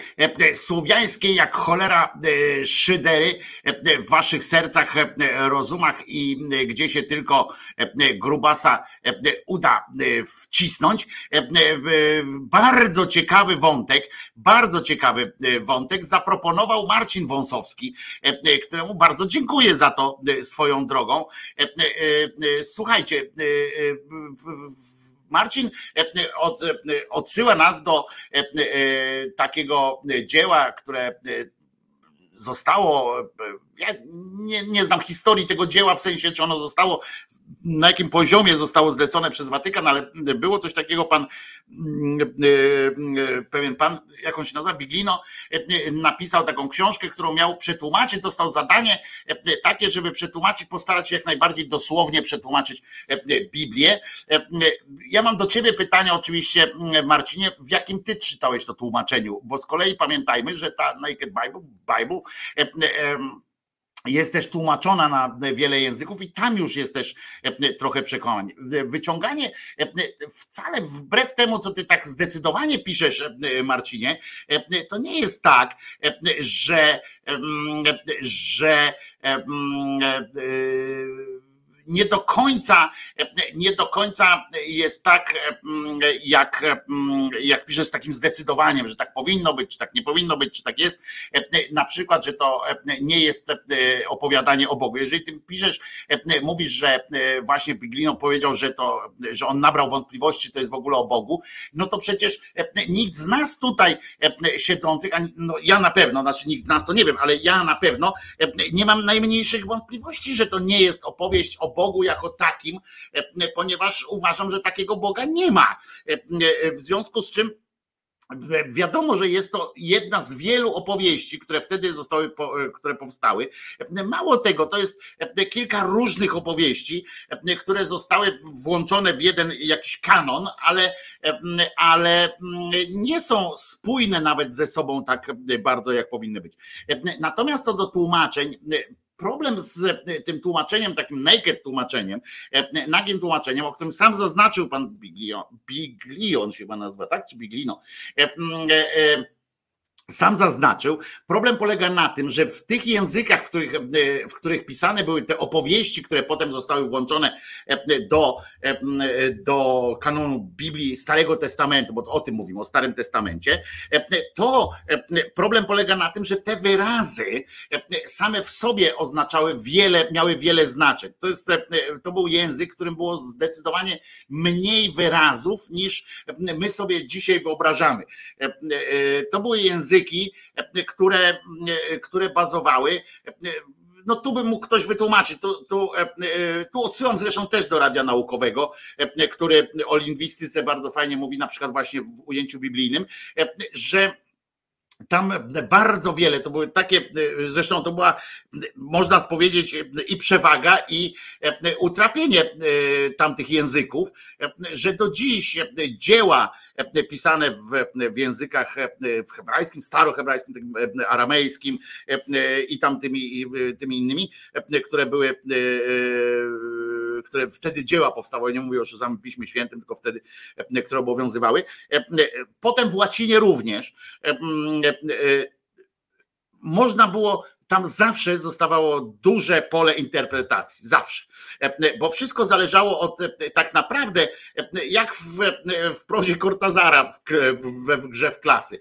słowiańskiej jak cholera szydery w waszych sercach, rozumach i gdzie się tylko grubasa uda wcisnąć. Bardzo ciekawy wątek zaproponował Marcin Wąsowski, któremu bardzo dziękuję za to swoją drogą. Słuchajcie, Marcin odsyła nas do takiego dzieła, które zostało, ja nie znam historii tego dzieła, w sensie czy ono zostało, na jakim poziomie zostało zlecone przez Watykan, ale było coś takiego, pewien pan, jak on się nazywa, Biglino, napisał taką książkę, którą miał przetłumaczyć, dostał zadanie takie, żeby przetłumaczyć, postarać się jak najbardziej dosłownie przetłumaczyć Biblię. Ja mam do ciebie pytania oczywiście, Marcinie, w jakim ty czytałeś to tłumaczeniu, bo z kolei pamiętajmy, że ta Naked Bible jest też tłumaczona na wiele języków i tam już jest też trochę przekonań. Wyciąganie wcale wbrew temu, co ty tak zdecydowanie piszesz, Marcinie, to nie jest tak, że nie do końca jest tak, jak piszę, z takim zdecydowaniem, że tak powinno być, czy tak nie powinno być, czy tak jest. Na przykład, że to nie jest opowiadanie o Bogu. Jeżeli ty piszesz, mówisz, że właśnie Biglino powiedział, że on nabrał wątpliwości, to jest w ogóle o Bogu, no to przecież nikt z nas tutaj siedzących, no ja na pewno, znaczy nikt z nas to nie wiem, ale ja na pewno nie mam najmniejszych wątpliwości, że to nie jest opowieść o Bogu jako takim, ponieważ uważam, że takiego Boga nie ma. W związku z czym wiadomo, że jest to jedna z wielu opowieści, które wtedy zostały, które powstały. Mało tego, to jest kilka różnych opowieści, które zostały włączone w jeden jakiś kanon, ale nie są spójne nawet ze sobą tak bardzo, jak powinny być. Natomiast co do tłumaczeń, problem z tym tłumaczeniem, takim naked tłumaczeniem, nagim tłumaczeniem, o którym sam zaznaczył pan Biglion się chyba nazywa, tak? Czy Biglino? Sam zaznaczył, problem polega na tym, że w tych językach, w których pisane były te opowieści, które potem zostały włączone do kanonu Biblii Starego Testamentu, bo o tym mówimy, o Starym Testamencie, to problem polega na tym, że te wyrazy same w sobie oznaczały wiele, miały wiele znaczeń. To był język, w którym było zdecydowanie mniej wyrazów niż my sobie dzisiaj wyobrażamy. To były języki, które bazowały, no tu by mógł ktoś wytłumaczyć, tu odsyłam zresztą też do Radia Naukowego, który o lingwistyce bardzo fajnie mówi, na przykład właśnie w ujęciu biblijnym, że tam bardzo wiele, to były takie, zresztą to była, można powiedzieć, i przewaga, i utrapienie tamtych języków, że do dziś dzieła pisane w językach w hebrajskim, starohebrajskim, aramejskim i tam tymi innymi, które wtedy dzieła powstały, nie mówię już o samym Piśmie Świętym, tylko wtedy, które obowiązywały. Potem w łacinie również można było, tam zawsze zostawało duże pole interpretacji, zawsze, bo wszystko zależało od, tak naprawdę, jak w prozie Cortazara w grze w klasy,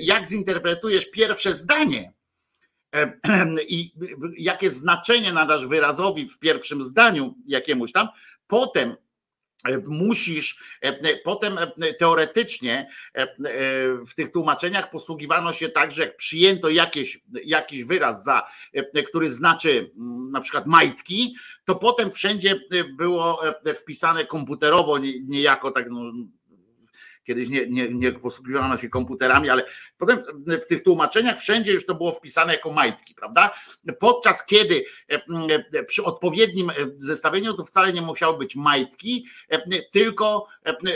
jak zinterpretujesz pierwsze zdanie i jakie znaczenie nadasz wyrazowi w pierwszym zdaniu jakiemuś tam, potem teoretycznie w tych tłumaczeniach posługiwano się tak, że jak przyjęto jakiś wyraz, który znaczy na przykład majtki, to potem wszędzie było wpisane komputerowo niejako tak, no, kiedyś nie posługiwano się komputerami, ale potem w tych tłumaczeniach wszędzie już to było wpisane jako majtki, prawda? Podczas kiedy przy odpowiednim zestawieniu to wcale nie musiały być majtki, tylko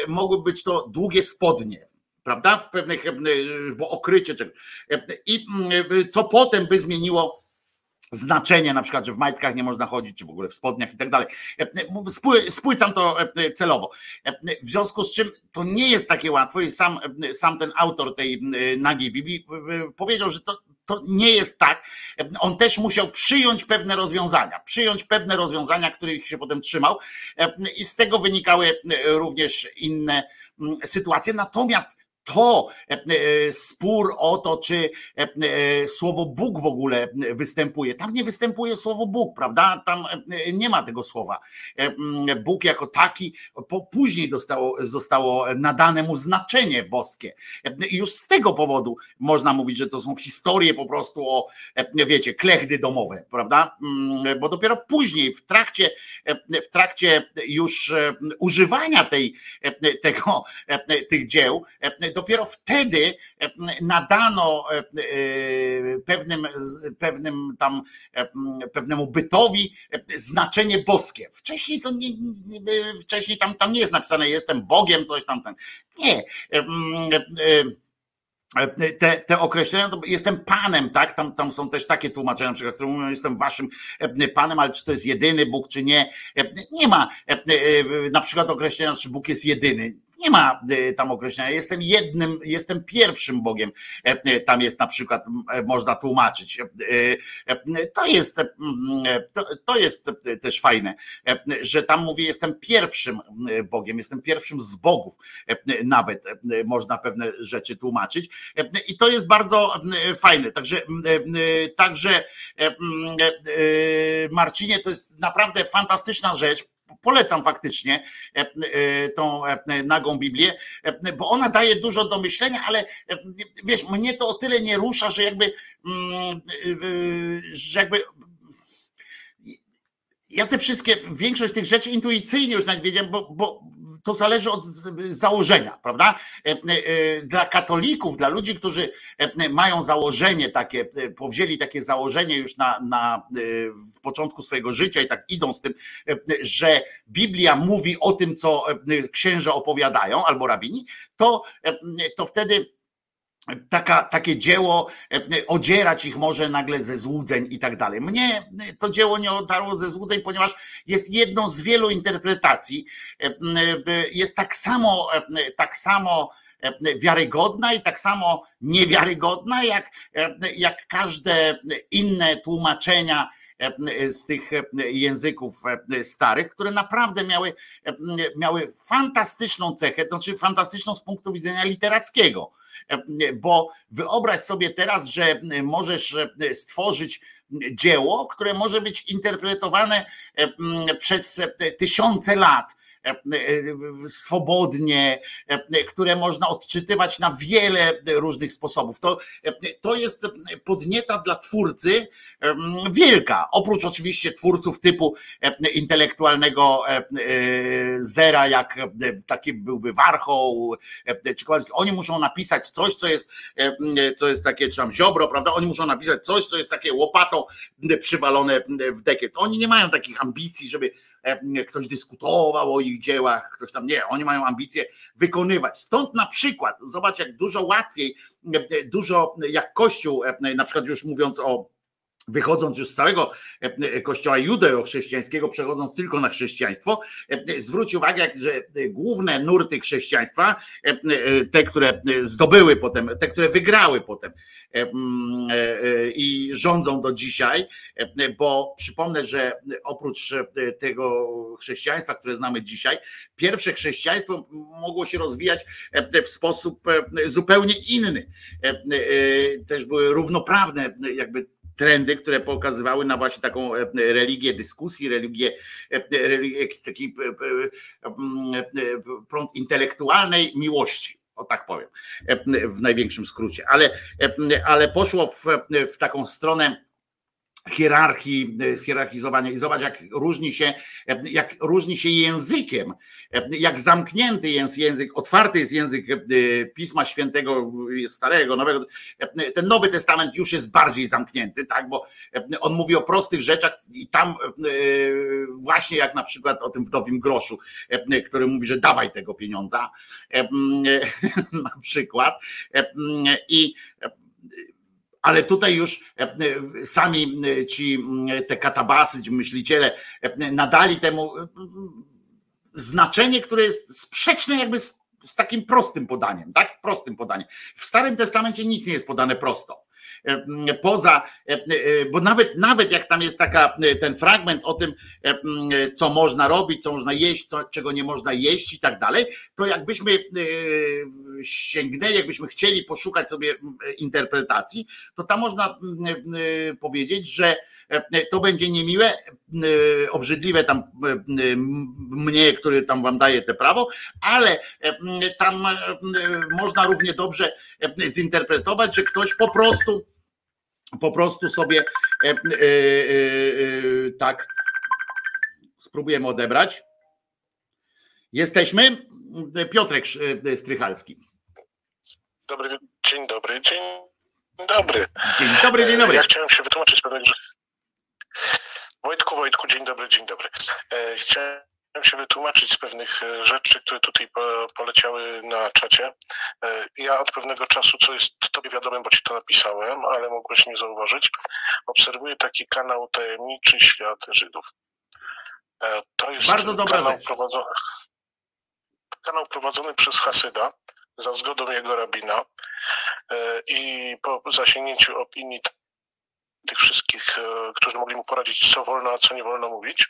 mogły być to długie spodnie, prawda? W pewnych, bo okrycie czegoś. I co potem by zmieniło znaczenie, na przykład, że w majtkach nie można chodzić, czy w ogóle w spodniach i tak dalej. Spłycam to celowo. W związku z czym to nie jest takie łatwo i sam ten autor tej Nagiej Bibi powiedział, że to nie jest tak. On też musiał przyjąć pewne rozwiązania, których się potem trzymał i z tego wynikały również inne sytuacje. Natomiast to spór o to, czy słowo Bóg w ogóle występuje. Tam nie występuje słowo Bóg, prawda? Tam nie ma tego słowa. Bóg jako taki, później zostało nadane mu znaczenie boskie. I już z tego powodu można mówić, że to są historie po prostu o, wiecie, klechdy domowe, prawda? Bo dopiero później, w trakcie już używania tych dzieł, dopiero wtedy nadano pewnemu bytowi znaczenie boskie. Wcześniej to wcześniej tam nie jest napisane jestem Bogiem, coś tam. Nie. Te określenia, to jestem panem, tak? Tam są też takie tłumaczenia, na przykład, które mówią, jestem waszym panem, ale czy to jest jedyny Bóg, czy nie? Nie ma na przykład określenia, czy Bóg jest jedyny. Nie ma tam określenia, jestem jednym, jestem pierwszym Bogiem. Tam jest na przykład, można tłumaczyć. To jest też fajne, że tam mówię, jestem pierwszym Bogiem, jestem pierwszym z bogów. Nawet można pewne rzeczy tłumaczyć. I to jest bardzo fajne. Także Marcinie, to jest naprawdę fantastyczna rzecz. Polecam faktycznie tą Nagą Biblię, bo ona daje dużo do myślenia, ale wiesz, mnie to o tyle nie rusza, że jakby ja te wszystkie, większość tych rzeczy intuicyjnie już nawet wiedziałem, bo to zależy od założenia, prawda? Dla katolików, dla ludzi, którzy mają założenie takie, powzięli takie założenie już w początku swojego życia i tak idą z tym, że Biblia mówi o tym, co księża opowiadają albo rabini, to wtedy takie dzieło odzierać ich może nagle ze złudzeń i tak dalej. Mnie to dzieło nie odarło ze złudzeń, ponieważ jest jedną z wielu interpretacji. Jest tak samo wiarygodna i tak samo niewiarygodna, jak każde inne tłumaczenia z tych języków starych, które naprawdę miały fantastyczną cechę, to znaczy fantastyczną z punktu widzenia literackiego. Bo wyobraź sobie teraz, że możesz stworzyć dzieło, które może być interpretowane przez tysiące lat swobodnie, które można odczytywać na wiele różnych sposobów. To jest podnieta dla twórcy wielka, oprócz oczywiście twórców typu intelektualnego zera, jak taki byłby Warchoł czy Kowalski. Oni muszą napisać coś, co jest takie, czy tam Ziobro, prawda? Oni muszą napisać coś, co jest takie łopatą przywalone w dekiet. Oni nie mają takich ambicji, żeby ktoś dyskutował o ich dziełach, ktoś tam nie, oni mają ambicje wykonywać. Stąd na przykład, zobacz jak dużo łatwiej, jak Kościół, na przykład już mówiąc wychodząc już z całego kościoła judeo-chrześcijańskiego, przechodząc tylko na chrześcijaństwo, zwróć uwagę, że główne nurty chrześcijaństwa, te, które zdobyły potem, te, które wygrały potem i rządzą do dzisiaj, bo przypomnę, że oprócz tego chrześcijaństwa, które znamy dzisiaj, pierwsze chrześcijaństwo mogło się rozwijać w sposób zupełnie inny. Też były równoprawne jakby trendy, które pokazywały na właśnie taką religię dyskusji, religię taki prąd intelektualnej miłości, o tak powiem, w największym skrócie, ale poszło w taką stronę hierarchii, zhierarchizowania i zobacz jak różni się językiem, jak zamknięty jest język, otwarty jest język Pisma Świętego, Starego, Nowego. Ten Nowy Testament już jest bardziej zamknięty, tak, bo on mówi o prostych rzeczach i tam właśnie jak na przykład o tym wdowim groszu, który mówi, że dawaj tego pieniądza na przykład i ale tutaj już sami ci te katabasy, ci myśliciele nadali temu znaczenie, które jest sprzeczne jakby z takim prostym podaniem, tak? Prostym podaniem. W Starym Testamencie nic nie jest podane prosto. Poza, bo nawet jak tam jest taka, ten fragment o tym, co można robić, co można jeść, czego nie można jeść i tak dalej, to jakbyśmy sięgnęli, jakbyśmy chcieli poszukać sobie interpretacji, to tam można powiedzieć, że to będzie niemiłe, obrzydliwe tam mnie, który tam wam daje te prawo, ale tam można równie dobrze zinterpretować, że ktoś po prostu sobie tak spróbujemy odebrać. Jesteśmy? Piotrek Strychalski. Dzień dobry. Ja chciałem się wytłumaczyć, że... Wojtku, dzień dobry. Chciałem się wytłumaczyć z pewnych rzeczy, które tutaj poleciały na czacie. Ja od pewnego czasu, co jest tobie wiadomym, bo ci to napisałem, ale mogłeś nie zauważyć, obserwuję taki kanał Tajemniczy Świat Żydów. To jest bardzo dobra rzecz. Kanał prowadzony przez Hasyda, za zgodą jego rabina i po zasięgnięciu opinii tych wszystkich, którzy mogli mu poradzić, co wolno, a co nie wolno mówić.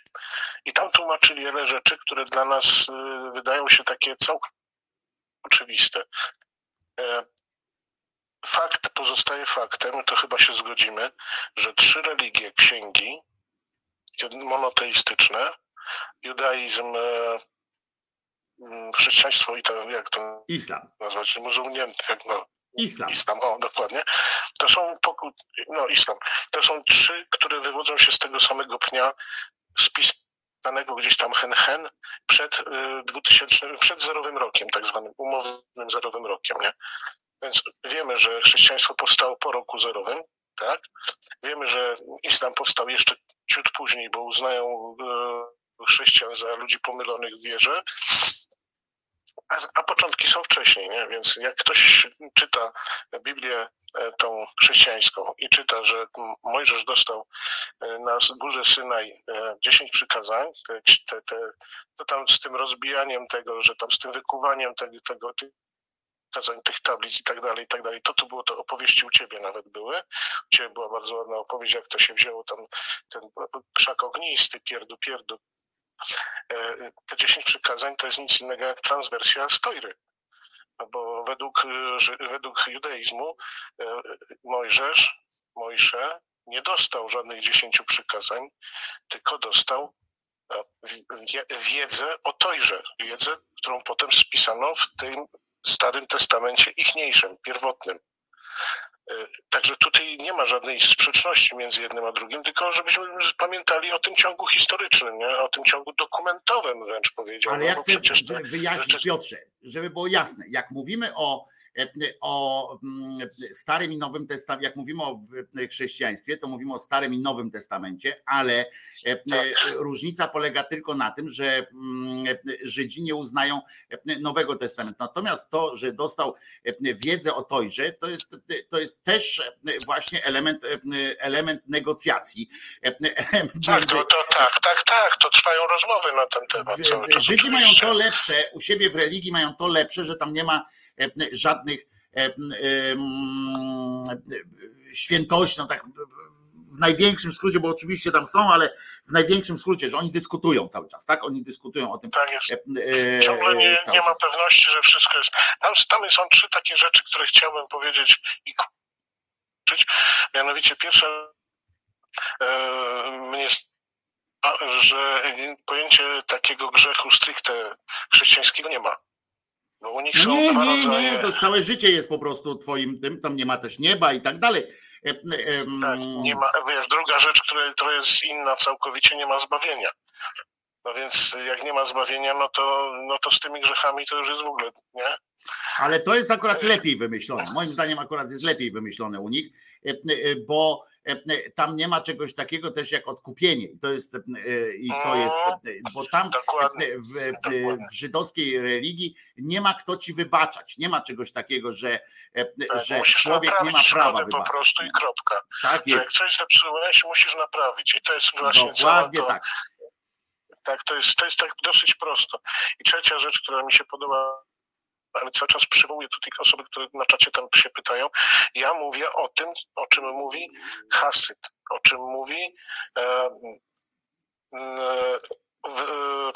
I tam tłumaczyli wiele rzeczy, które dla nas wydają się takie całkiem oczywiste. Fakt pozostaje faktem, to chyba się zgodzimy, że trzy religie, księgi monoteistyczne, judaizm, chrześcijaństwo i to, jak to islam nazwać, Islam, dokładnie. To są islam. To są trzy, które wywodzą się z tego samego pnia spisanego gdzieś tam hen przed zerowym rokiem, tak zwanym umownym zerowym rokiem, nie? Więc wiemy, że chrześcijaństwo powstało po roku zerowym, tak? Wiemy, że islam powstał jeszcze ciut później, bo uznają chrześcijan za ludzi pomylonych w wierze. A początki są wcześniej, nie? Więc jak ktoś czyta Biblię tą chrześcijańską i czyta, że Mojżesz dostał na górze Synaj 10 przykazań, to tam z tym rozbijaniem tego, że tam z tym wykuwaniem tego kazań, tych tablic i tak dalej. To było to opowieści u ciebie nawet były. U ciebie była bardzo ładna opowieść, jak to się wzięło tam ten krzak ognisty, pierdu. Te 10 przykazań to jest nic innego jak transwersja z Tojry, bo według judaizmu Mojżesz nie dostał żadnych 10 przykazań, tylko dostał wiedzę o Tojrze, wiedzę, którą potem spisano w tym Starym Testamencie ichniejszym, pierwotnym. Także tutaj nie ma żadnej sprzeczności między jednym a drugim, tylko żebyśmy pamiętali o tym ciągu historycznym, nie? O tym ciągu dokumentowym wręcz powiedziałbym. Ale ja chcę wyjaśnić, Piotrze, żeby było jasne, jak mówimy o Starym i Nowym Testamencie, jak mówimy o chrześcijaństwie, to mówimy o Starym i Nowym Testamencie, ale różnica polega tylko na tym, że Żydzi nie uznają Nowego Testamentu. Natomiast to, że dostał wiedzę o Tojrze, to jest też właśnie element negocjacji. Tak, to trwają rozmowy na ten temat cały czas. Żydzi oczywiście mają to lepsze, u siebie w religii mają to lepsze, że tam nie ma żadnych świętości, no tak w największym skrócie, bo oczywiście tam są, ale w największym skrócie, że oni dyskutują cały czas, tak? Oni dyskutują o tym. Tak jest. Ciągle nie ma pewności, że wszystko jest. Tam są trzy takie rzeczy, które chciałbym powiedzieć i kończyć. Mianowicie pierwsze mnie że pojęcie takiego grzechu stricte chrześcijańskiego nie ma. Bo u nich są nie, to całe życie jest po prostu twoim tym, tam nie ma też nieba i tak dalej. Tak, nie ma, wiesz, druga rzecz, która jest inna całkowicie, nie ma zbawienia. No więc jak nie ma zbawienia, no to z tymi grzechami to już jest w ogóle, nie? Ale to jest akurat lepiej wymyślone, moim zdaniem akurat jest lepiej wymyślone u nich, bo tam nie ma czegoś takiego też jak odkupienie. I to jest bo tam w żydowskiej religii nie ma kto ci wybaczać. Nie ma czegoś takiego, że człowiek nie ma prawa wybaczać. Po prostu i kropka. Tak jest. Że jak coś zepsułeś, musisz naprawić. I to jest właśnie dokładnie tak. Tak, to jest tak dosyć prosto. I trzecia rzecz, która mi się podoba, ale cały czas przywołuję tu tych osoby, które na czacie tam się pytają. Ja mówię o tym, o czym mówi Hasyd, o czym mówi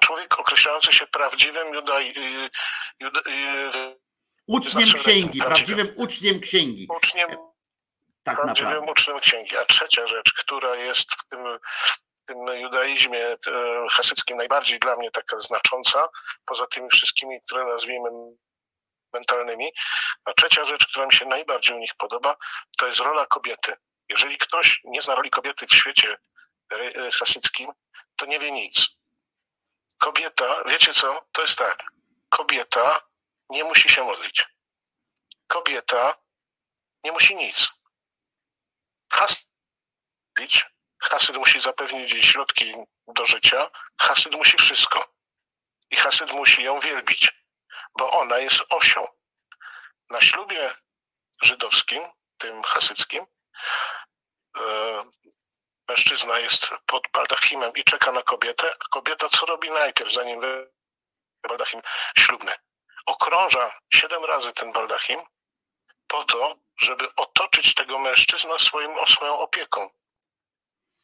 człowiek określający się prawdziwym uczniem księgi, prawdziwym uczniem księgi. Tak prawdziwym naprawdę. Uczniem księgi. A trzecia rzecz, która jest w tym judaizmie hasyckim najbardziej dla mnie taka znacząca, poza tymi wszystkimi, które nazwijmy mentalnymi. A trzecia rzecz, która mi się najbardziej u nich podoba, to jest rola kobiety. Jeżeli ktoś nie zna roli kobiety w świecie hasyckim, to nie wie nic. Kobieta, wiecie co? To jest tak. Kobieta nie musi się modlić. Kobieta nie musi nic. Hasyd musi zapewnić jej środki do życia. Hasyd musi wszystko. I Hasyd musi ją wielbić, bo ona jest osią. Na ślubie żydowskim, tym hasyckim, mężczyzna jest pod baldachimem i czeka na kobietę, a kobieta co robi najpierw, zanim wejdzie baldachim ślubny? Okrąża 7 razy ten baldachim po to, żeby otoczyć tego mężczyznę swoją opieką.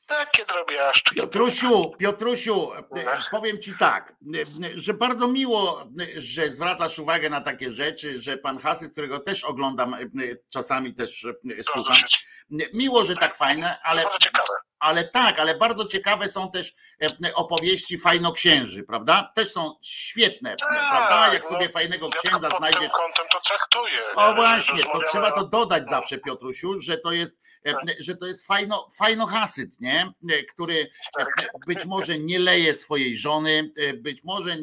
Takie drobiażdżki. Piotrusiu, powiem ci tak, że bardzo miło, że zwracasz uwagę na takie rzeczy, że pan Hasyd, którego też oglądam, czasami też słucham. Miło, że tak fajne, ale bardzo ciekawe są też opowieści fajnoksięży, prawda? Też są świetne, prawda? Jak sobie fajnego księdza znajdziesz. Pod tym kątem to traktuję. O właśnie, to trzeba to dodać zawsze, Piotrusiu, że to jest fajno Hasyd, nie? Który być może nie leje swojej żony, być może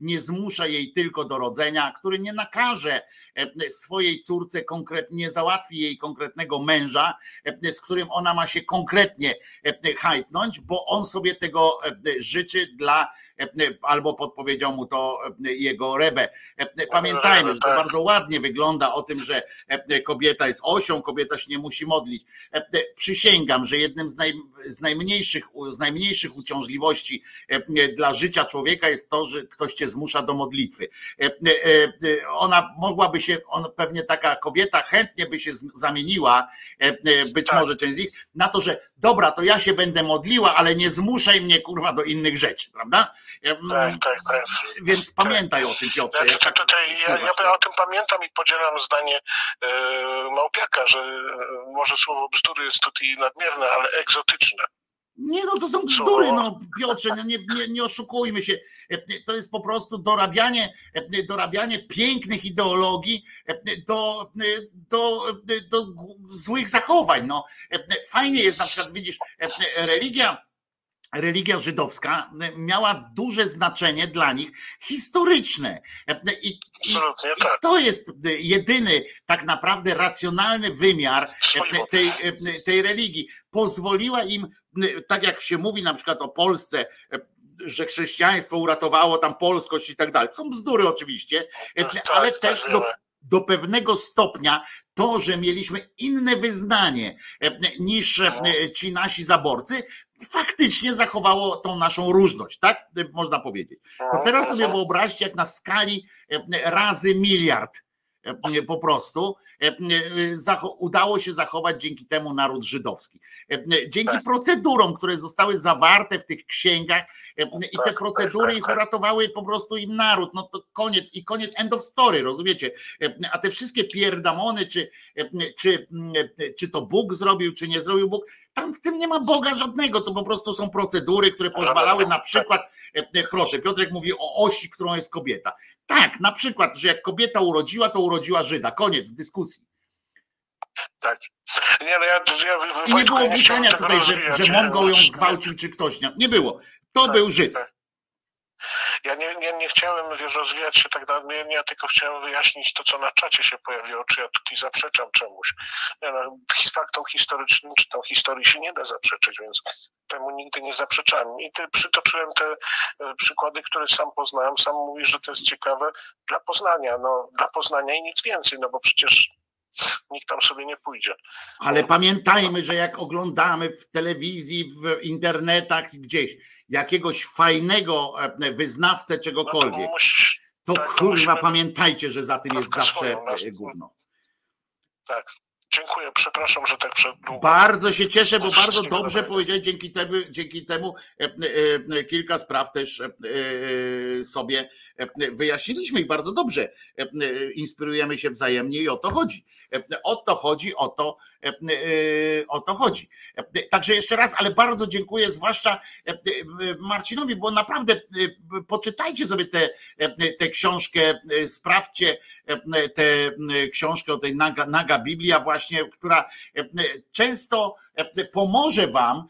nie zmusza jej tylko do rodzenia, który nie nakaże swojej córce konkretnie, nie załatwi jej konkretnego męża, z którym ona ma się konkretnie hajtnąć, bo on sobie tego życzy albo podpowiedział mu to jego Rebbe. Pamiętajmy, że to bardzo ładnie wygląda o tym, że kobieta jest osią, kobieta się nie musi modlić. Przysięgam, że jednym z najmniejszych uciążliwości dla życia człowieka jest to, że ktoś cię zmusza do modlitwy. Ona mogłaby się, pewnie taka kobieta chętnie by się zamieniła, być może część z nich, na to, że dobra, to ja się będę modliła, ale nie zmuszaj mnie kurwa do innych rzeczy, prawda? Tak. Więc pamiętaj o tym, Piotrze. Ja o tym pamiętam i podzielam zdanie Małpiaka, że może słowo bzdury jest tutaj nadmierne, ale egzotyczne. Nie no, to są bzdury, no Piotrze, nie oszukujmy się. To jest po prostu dorabianie pięknych ideologii do złych zachowań. No. Fajnie jest na przykład, widzisz, religia żydowska miała duże znaczenie dla nich historyczne. I to jest jedyny tak naprawdę racjonalny wymiar tej religii. Pozwoliła im, tak jak się mówi na przykład o Polsce, że chrześcijaństwo uratowało tam polskość i tak dalej. Są bzdury oczywiście, ale też do pewnego stopnia to, że mieliśmy inne wyznanie niż ci nasi zaborcy, faktycznie zachowało tą naszą różność, tak? Można powiedzieć. To teraz sobie wyobraźcie, jak na skali razy miliard po prostu udało się zachować dzięki temu naród żydowski. Dzięki procedurom, które zostały zawarte w tych księgach i te procedury ich uratowały po prostu im naród. No to koniec, end of story, rozumiecie? A te wszystkie pierdamony, czy to Bóg zrobił, czy nie zrobił Bóg, tam w tym nie ma Boga żadnego, to po prostu są procedury, które pozwalały na przykład, proszę, Piotrek mówi o osi, którą jest kobieta. Tak, na przykład, że jak kobieta urodziła, to urodziła Żyda. Koniec dyskusji. Tak. I nie było wnikania tutaj, że Mongol ją zgwałcił, czy ktoś nie. Nie było. To był Żyd. Ja nie chciałem, wiesz, rozwijać się tak dalej, ja tylko chciałem wyjaśnić to, co na czacie się pojawiło, czy ja tutaj zaprzeczam czemuś. Faktom historycznym czy tą historii się nie da zaprzeczyć, więc temu nigdy nie zaprzeczałem. I przytoczyłem te przykłady, które sam poznałem. Sam mówisz, że to jest ciekawe dla Poznania. No, dla Poznania i nic więcej, no bo przecież nikt tam sobie nie pójdzie. Ale pamiętajmy, że jak oglądamy w telewizji, w internetach gdzieś jakiegoś fajnego wyznawcę czegokolwiek, no to, kurwa, pamiętajcie, że za tym jest zawsze gówno. Tak. Dziękuję, przepraszam, że tak przedługo. Bardzo się cieszę, bo bardzo dobrze powiedziałeś, dzięki temu kilka spraw też sobie wyjaśniliśmy i bardzo dobrze inspirujemy się wzajemnie i o to chodzi. O to chodzi. Także jeszcze raz, ale bardzo dziękuję, zwłaszcza Marcinowi, bo naprawdę poczytajcie sobie tę książkę, sprawdźcie tę książkę o tej Naga Biblia właśnie, która często pomoże wam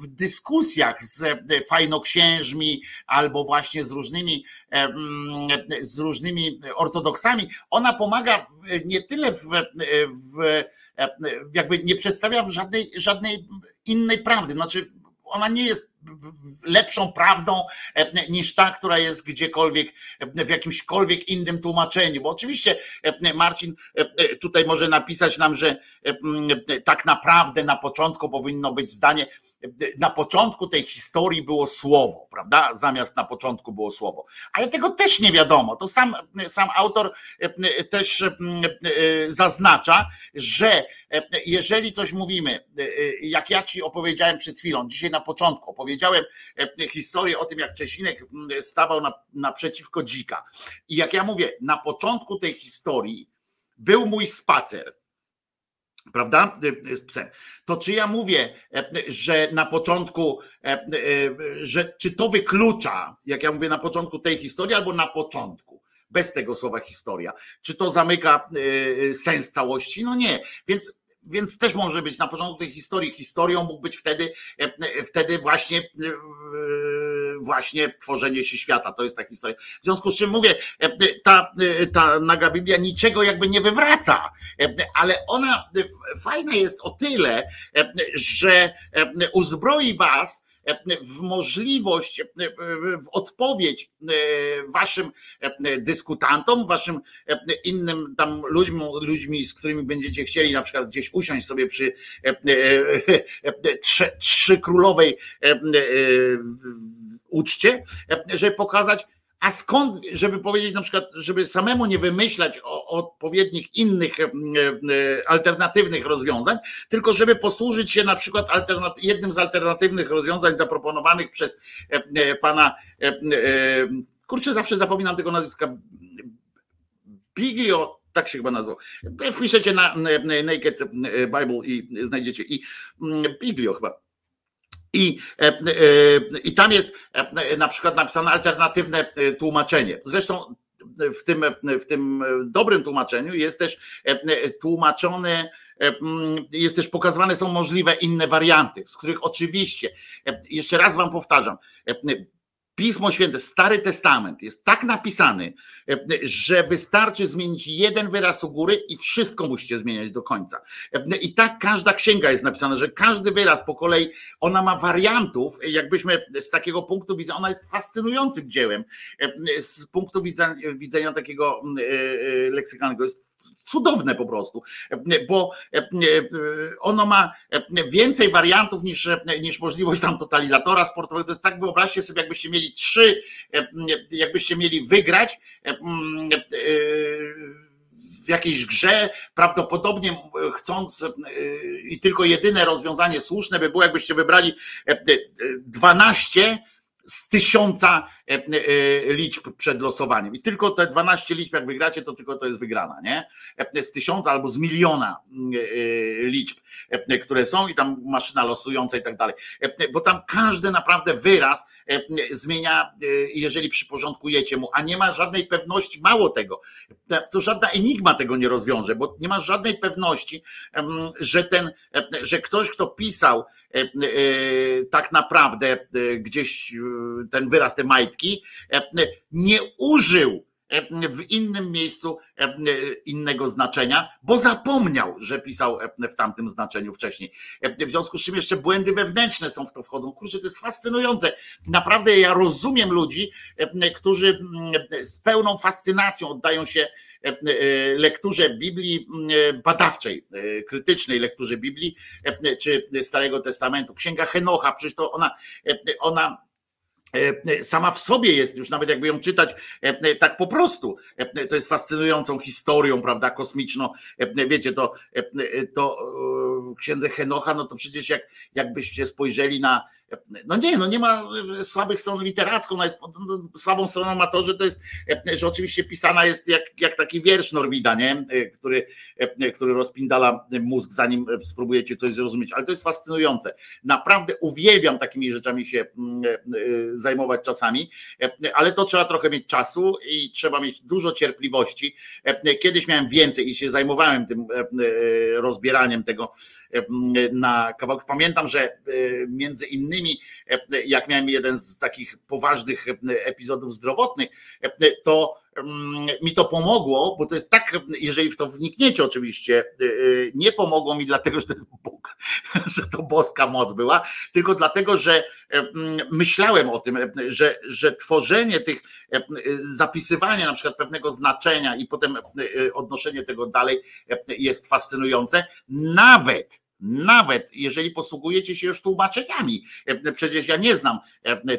w dyskusjach z fajnoksiężmi albo właśnie z różnymi ortodoksami. Ona pomaga nie tyle jakby nie przedstawia żadnej innej prawdy. Znaczy ona nie jest lepszą prawdą niż ta, która jest gdziekolwiek, w jakimśkolwiek innym tłumaczeniu. Bo oczywiście Marcin tutaj może napisać nam, że tak naprawdę na początku powinno być zdanie, na początku tej historii było słowo, prawda? Zamiast na początku było słowo. Ale tego też nie wiadomo. To sam autor też zaznacza, że jeżeli coś mówimy, jak ja ci opowiedziałem przed chwilą, dzisiaj na początku opowiedziałem historię o tym, jak Czesinek stawał naprzeciwko dzika. I jak ja mówię, na początku tej historii był mój spacer, prawda? Z psem. To czy ja mówię, że na początku, że czy to wyklucza, jak ja mówię na początku tej historii, albo na początku, bez tego słowa historia. Czy to zamyka sens całości? No nie. Więc też może być na początku tej historii. Historią mógł być wtedy właśnie tworzenie się świata. To jest ta historia. W związku z czym mówię, ta Naga Biblia niczego jakby nie wywraca, ale ona fajna jest o tyle, że uzbroi was w możliwość, w odpowiedź waszym dyskutantom, waszym innym tam ludźmi, z którymi będziecie chcieli na przykład gdzieś usiąść sobie przy trzykrólowej uczcie, żeby pokazać, a skąd, żeby powiedzieć na przykład, żeby samemu nie wymyślać odpowiednich innych alternatywnych rozwiązań, tylko żeby posłużyć się na przykład jednym z alternatywnych rozwiązań zaproponowanych przez pana, kurczę, zawsze zapominam tego nazwiska, Biglio, tak się chyba nazwał. Wpiszecie na Naked Bible i znajdziecie i Biglio chyba. I tam jest na przykład napisane alternatywne tłumaczenie. Zresztą w tym dobrym tłumaczeniu jest też tłumaczone, jest też pokazywane są możliwe inne warianty, z których oczywiście, jeszcze raz wam powtarzam, Pismo Święte, Stary Testament jest tak napisany, że wystarczy zmienić jeden wyraz u góry i wszystko musicie zmieniać do końca. I tak każda księga jest napisana, że każdy wyraz po kolei, ona ma wariantów, jakbyśmy z takiego punktu widzenia, ona jest fascynującym dziełem, z punktu widzenia takiego leksykalnego jest cudowne po prostu, bo ono ma więcej wariantów niż możliwość tam totalizatora sportowego. To jest tak, wyobraźcie sobie, jakbyście mieli wygrać w jakiejś grze, prawdopodobnie chcąc i tylko jedyne rozwiązanie słuszne by było, jakbyście wybrali 12 z 1000 liczb przed losowaniem. I tylko te 12 liczb, jak wygracie, to tylko to jest wygrana, nie? Z 1000 albo z 1 000 liczb. które są i tam maszyna losująca i tak dalej. Bo tam każdy naprawdę wyraz zmienia, jeżeli przyporządkujecie mu, a nie ma żadnej pewności, mało tego, to żadna enigma tego nie rozwiąże, bo nie ma żadnej pewności, że ktoś, kto pisał tak naprawdę gdzieś ten wyraz, te majtki, nie użył w innym miejscu innego znaczenia, bo zapomniał, że pisał w tamtym znaczeniu wcześniej. W związku z czym jeszcze błędy wewnętrzne są w to wchodzą. Kurczę, to jest fascynujące. Naprawdę ja rozumiem ludzi, którzy z pełną fascynacją oddają się lekturze Biblii badawczej, krytycznej lekturze Biblii czy Starego Testamentu. Księga Henocha, przecież to ona sama w sobie jest już, nawet jakby ją czytać tak po prostu. To jest fascynującą historią, prawda, kosmiczną. Wiecie, to w Księdze Henocha, no to przecież jakbyście spojrzeli na... nie ma słabych stron literacką. Słabą stroną ma to, że to jest, że oczywiście pisana jest jak taki wiersz Norwida, nie? Który rozpindala mózg, zanim spróbujecie coś zrozumieć, ale to jest fascynujące. Naprawdę uwielbiam takimi rzeczami się zajmować czasami, ale to trzeba trochę mieć czasu i trzeba mieć dużo cierpliwości. Kiedyś miałem więcej i się zajmowałem tym rozbieraniem tego na kawałek. Pamiętam, że między innymi jak miałem jeden z takich poważnych epizodów zdrowotnych, to mi to pomogło, bo to jest tak, jeżeli w to wnikniecie oczywiście, nie pomogło mi dlatego, że to jest Bóg, że to boska moc była, tylko dlatego, że myślałem o tym, że tworzenie tych, zapisywanie na przykład pewnego znaczenia i potem odnoszenie tego dalej jest fascynujące, nawet jeżeli posługujecie się już tłumaczeniami. Przecież ja nie znam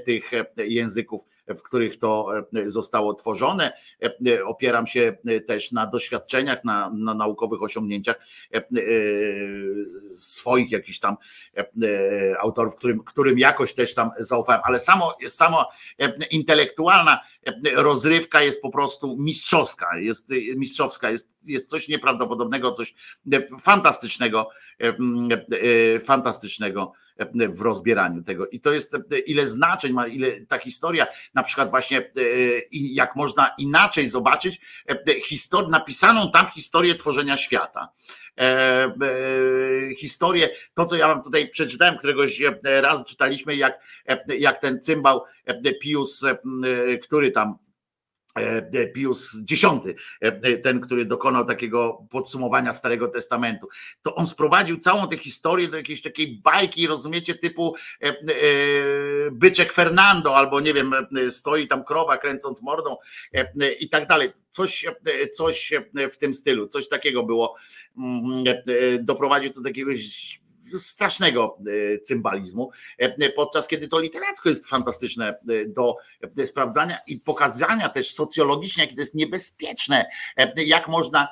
tych języków, w których to zostało tworzone. Opieram się też na doświadczeniach, na naukowych osiągnięciach swoich jakichś tam autorów, którym jakoś też tam zaufałem, ale samo intelektualna rozrywka jest po prostu mistrzowska, jest coś nieprawdopodobnego, coś fantastycznego w rozbieraniu tego. I to jest, ile znaczeń ma, ile ta historia, na przykład właśnie jak można inaczej zobaczyć napisaną tam historię tworzenia świata. Historię, to co ja wam tutaj przeczytałem, któregoś raz czytaliśmy, jak ten cymbał Pius, który tam Pius X, ten, który dokonał takiego podsumowania Starego Testamentu, to on sprowadził całą tę historię do jakiejś takiej bajki, rozumiecie, typu byczek Fernando, albo nie wiem, stoi tam krowa kręcąc mordą i tak dalej. Coś w tym stylu, coś takiego było. Doprowadził to do jakiegoś strasznego cymbalizmu, podczas kiedy to literacko jest fantastyczne do sprawdzania i pokazania też socjologicznie, jakie to jest niebezpieczne, jak można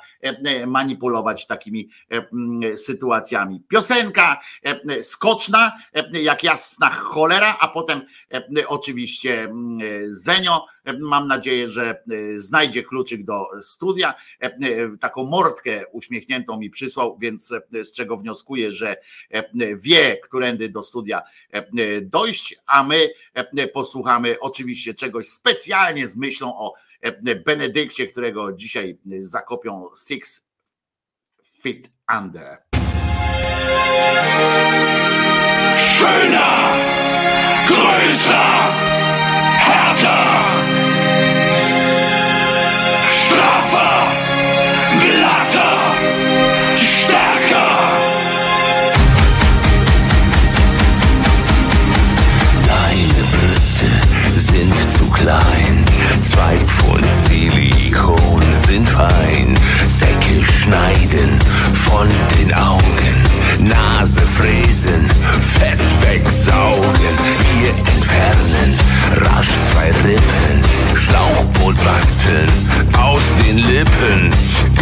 manipulować takimi sytuacjami. Piosenka skoczna, jak jasna cholera, a potem oczywiście Zenio, mam nadzieję, że znajdzie kluczyk do studia, taką mordkę uśmiechniętą mi przysłał, więc z czego wnioskuję, że wie, którędy do studia dojść, a my posłuchamy oczywiście czegoś specjalnie z myślą o Benedykcie, którego dzisiaj zakopią 6 feet under. Schöner, größer, härter, straffer, glatter, stärker. Sind zu klein, 2 Pfund Silikon sind fein, Säcke schneiden von den Augen, Nase fräsen, Fett wegsaugen, wir entfernen rasch 2 Rippen, Schlauchboot basteln aus den Lippen,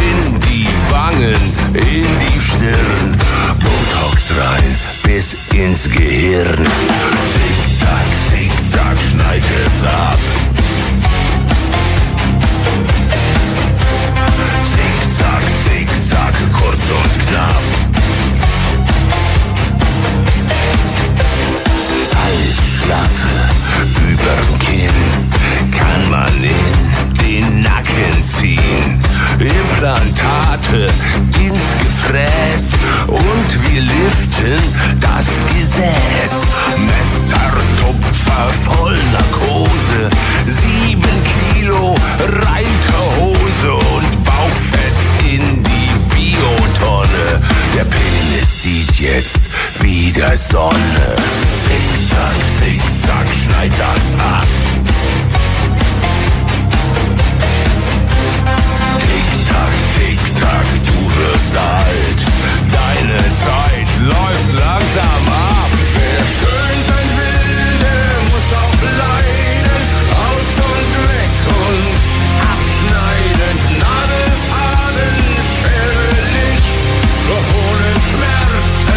in die Wangen, in die Stirn, Botox rein bis ins Gehirn, Zickzack, Zickzack, schneid es ab. Zickzack, Zickzack, kurz und knapp. Mitteln das Gesäß. Messertupfer voll Narkose, 7 Kilo Reiterhose und Bauchfett in die Biotonne. Der Penis sieht jetzt wieder Sonne. Zick, zack, schneid das ab. Du wirst alt, deine Zeit läuft langsam ab. Wer schön sein will, der muss auch leiden. Aus und weg und abschneiden. Nadelfahnen schwere nicht, doch ohne Schmerzen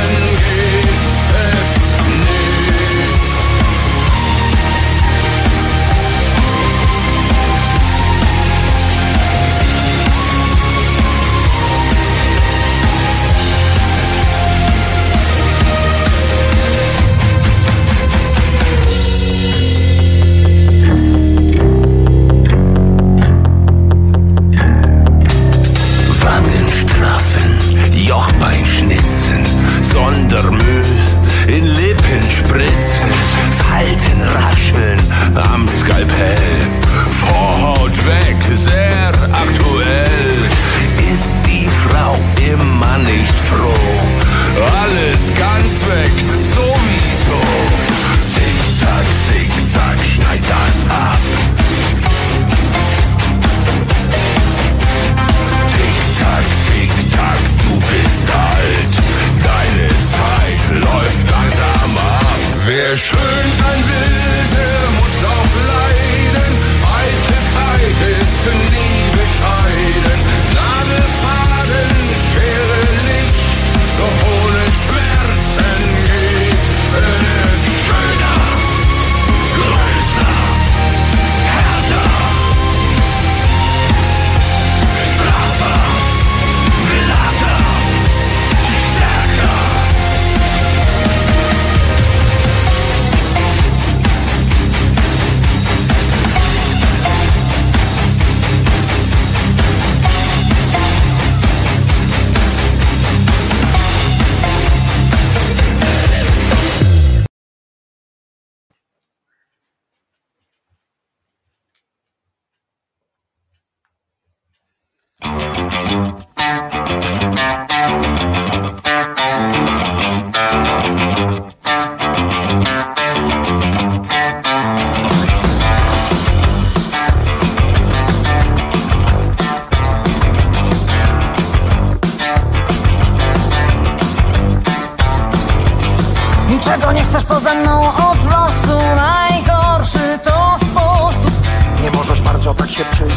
geht es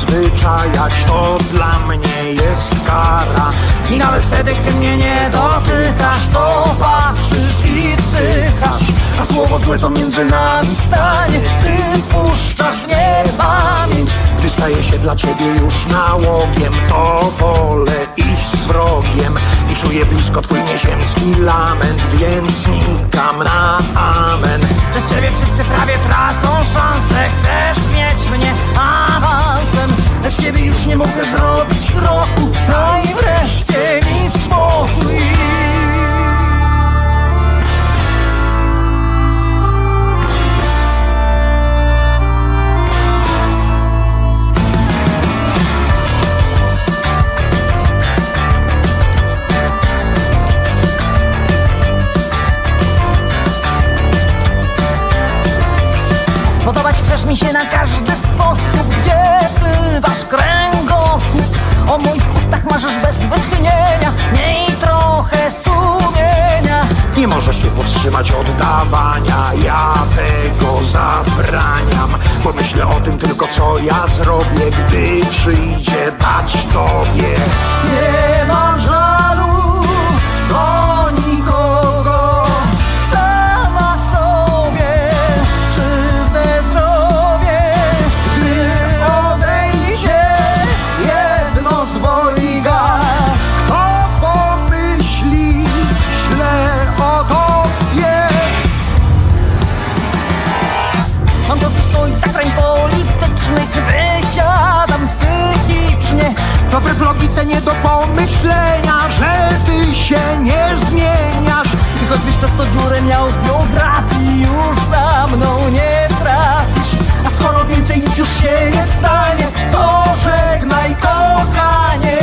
spełniał do brat i już za mną nie trafisz. A skoro więcej nic już się nie stanie, to żegnaj kochanie.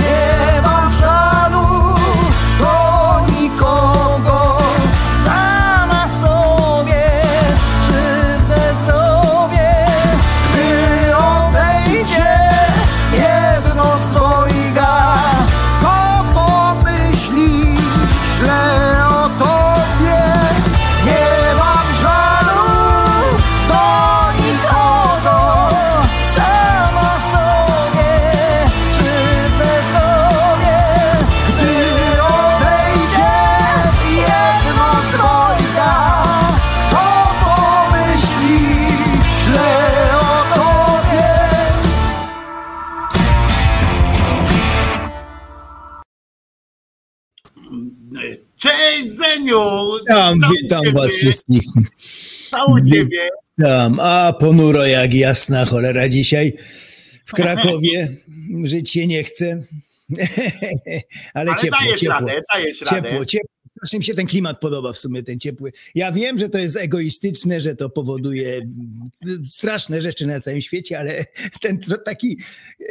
Nie mam żalu do nikogo, sama sobie żywę sobie. Gdy odejdzie jedno z dwojga, to pomyśli źle o tobie. Nie mam żalu do nikogo, sama sobie żywę sobie. Gdy odejdzie jedno z dwojga, to pomyśli źle o tobie. Cześć Zeniu! Witam was wszystkich. Cały ciebie. A ponuro jak jasna cholera dzisiaj w Krakowie. Żyć się nie chce. Ale ciepło, dajesz ciepło. Radę, dajesz radę. Ciepło. Strasznie mi się ten klimat podoba w sumie, ten ciepły. Ja wiem, że to jest egoistyczne, że to powoduje straszne rzeczy na całym świecie, ale ten taki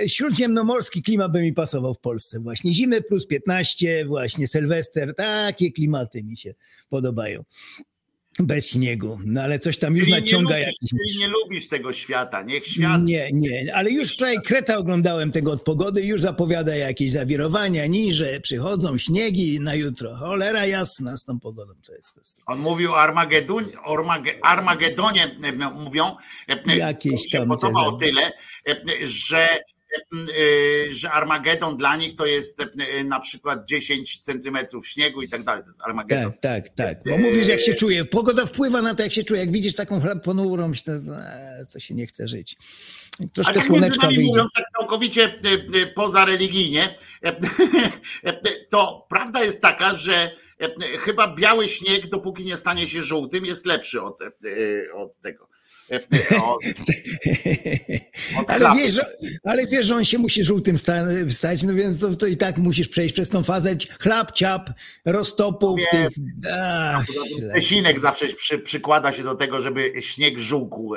śródziemnomorski klimat by mi pasował w Polsce. Właśnie zimy plus 15, właśnie Sylwester, takie klimaty mi się podobają. Bez śniegu, no ale coś tam już naciąga jakiś... Czyli nie lubisz tego świata, niech świat... Nie, ale już wczoraj Kreta oglądałem tego od pogody, już zapowiada jakieś zawirowania, niże, przychodzą śniegi na jutro. Cholera jasna z tą pogodą to jest po prostu. On mówił o Armagedonie, mówią, jakieś tam się podobało tyle, że Armagedon dla nich to jest na przykład 10 centymetrów śniegu i tak dalej. To jest Armagedon. Tak. Bo mówisz, jak się czuje. Pogoda wpływa na to, jak się czuje. Jak widzisz taką ponurą, to się nie chce żyć. Troszkę słoneczka wyjdzie. Mówiąc tak całkowicie poza religijnie, to prawda jest taka, że chyba biały śnieg, dopóki nie stanie się żółtym, jest lepszy od tego. Ale wiesz, że on się musi żółtym stać, no więc to i tak musisz przejść przez tą fazę chlap-ciap, roztopów. Pesinek zawsze przykłada się do tego, żeby śnieg żółkł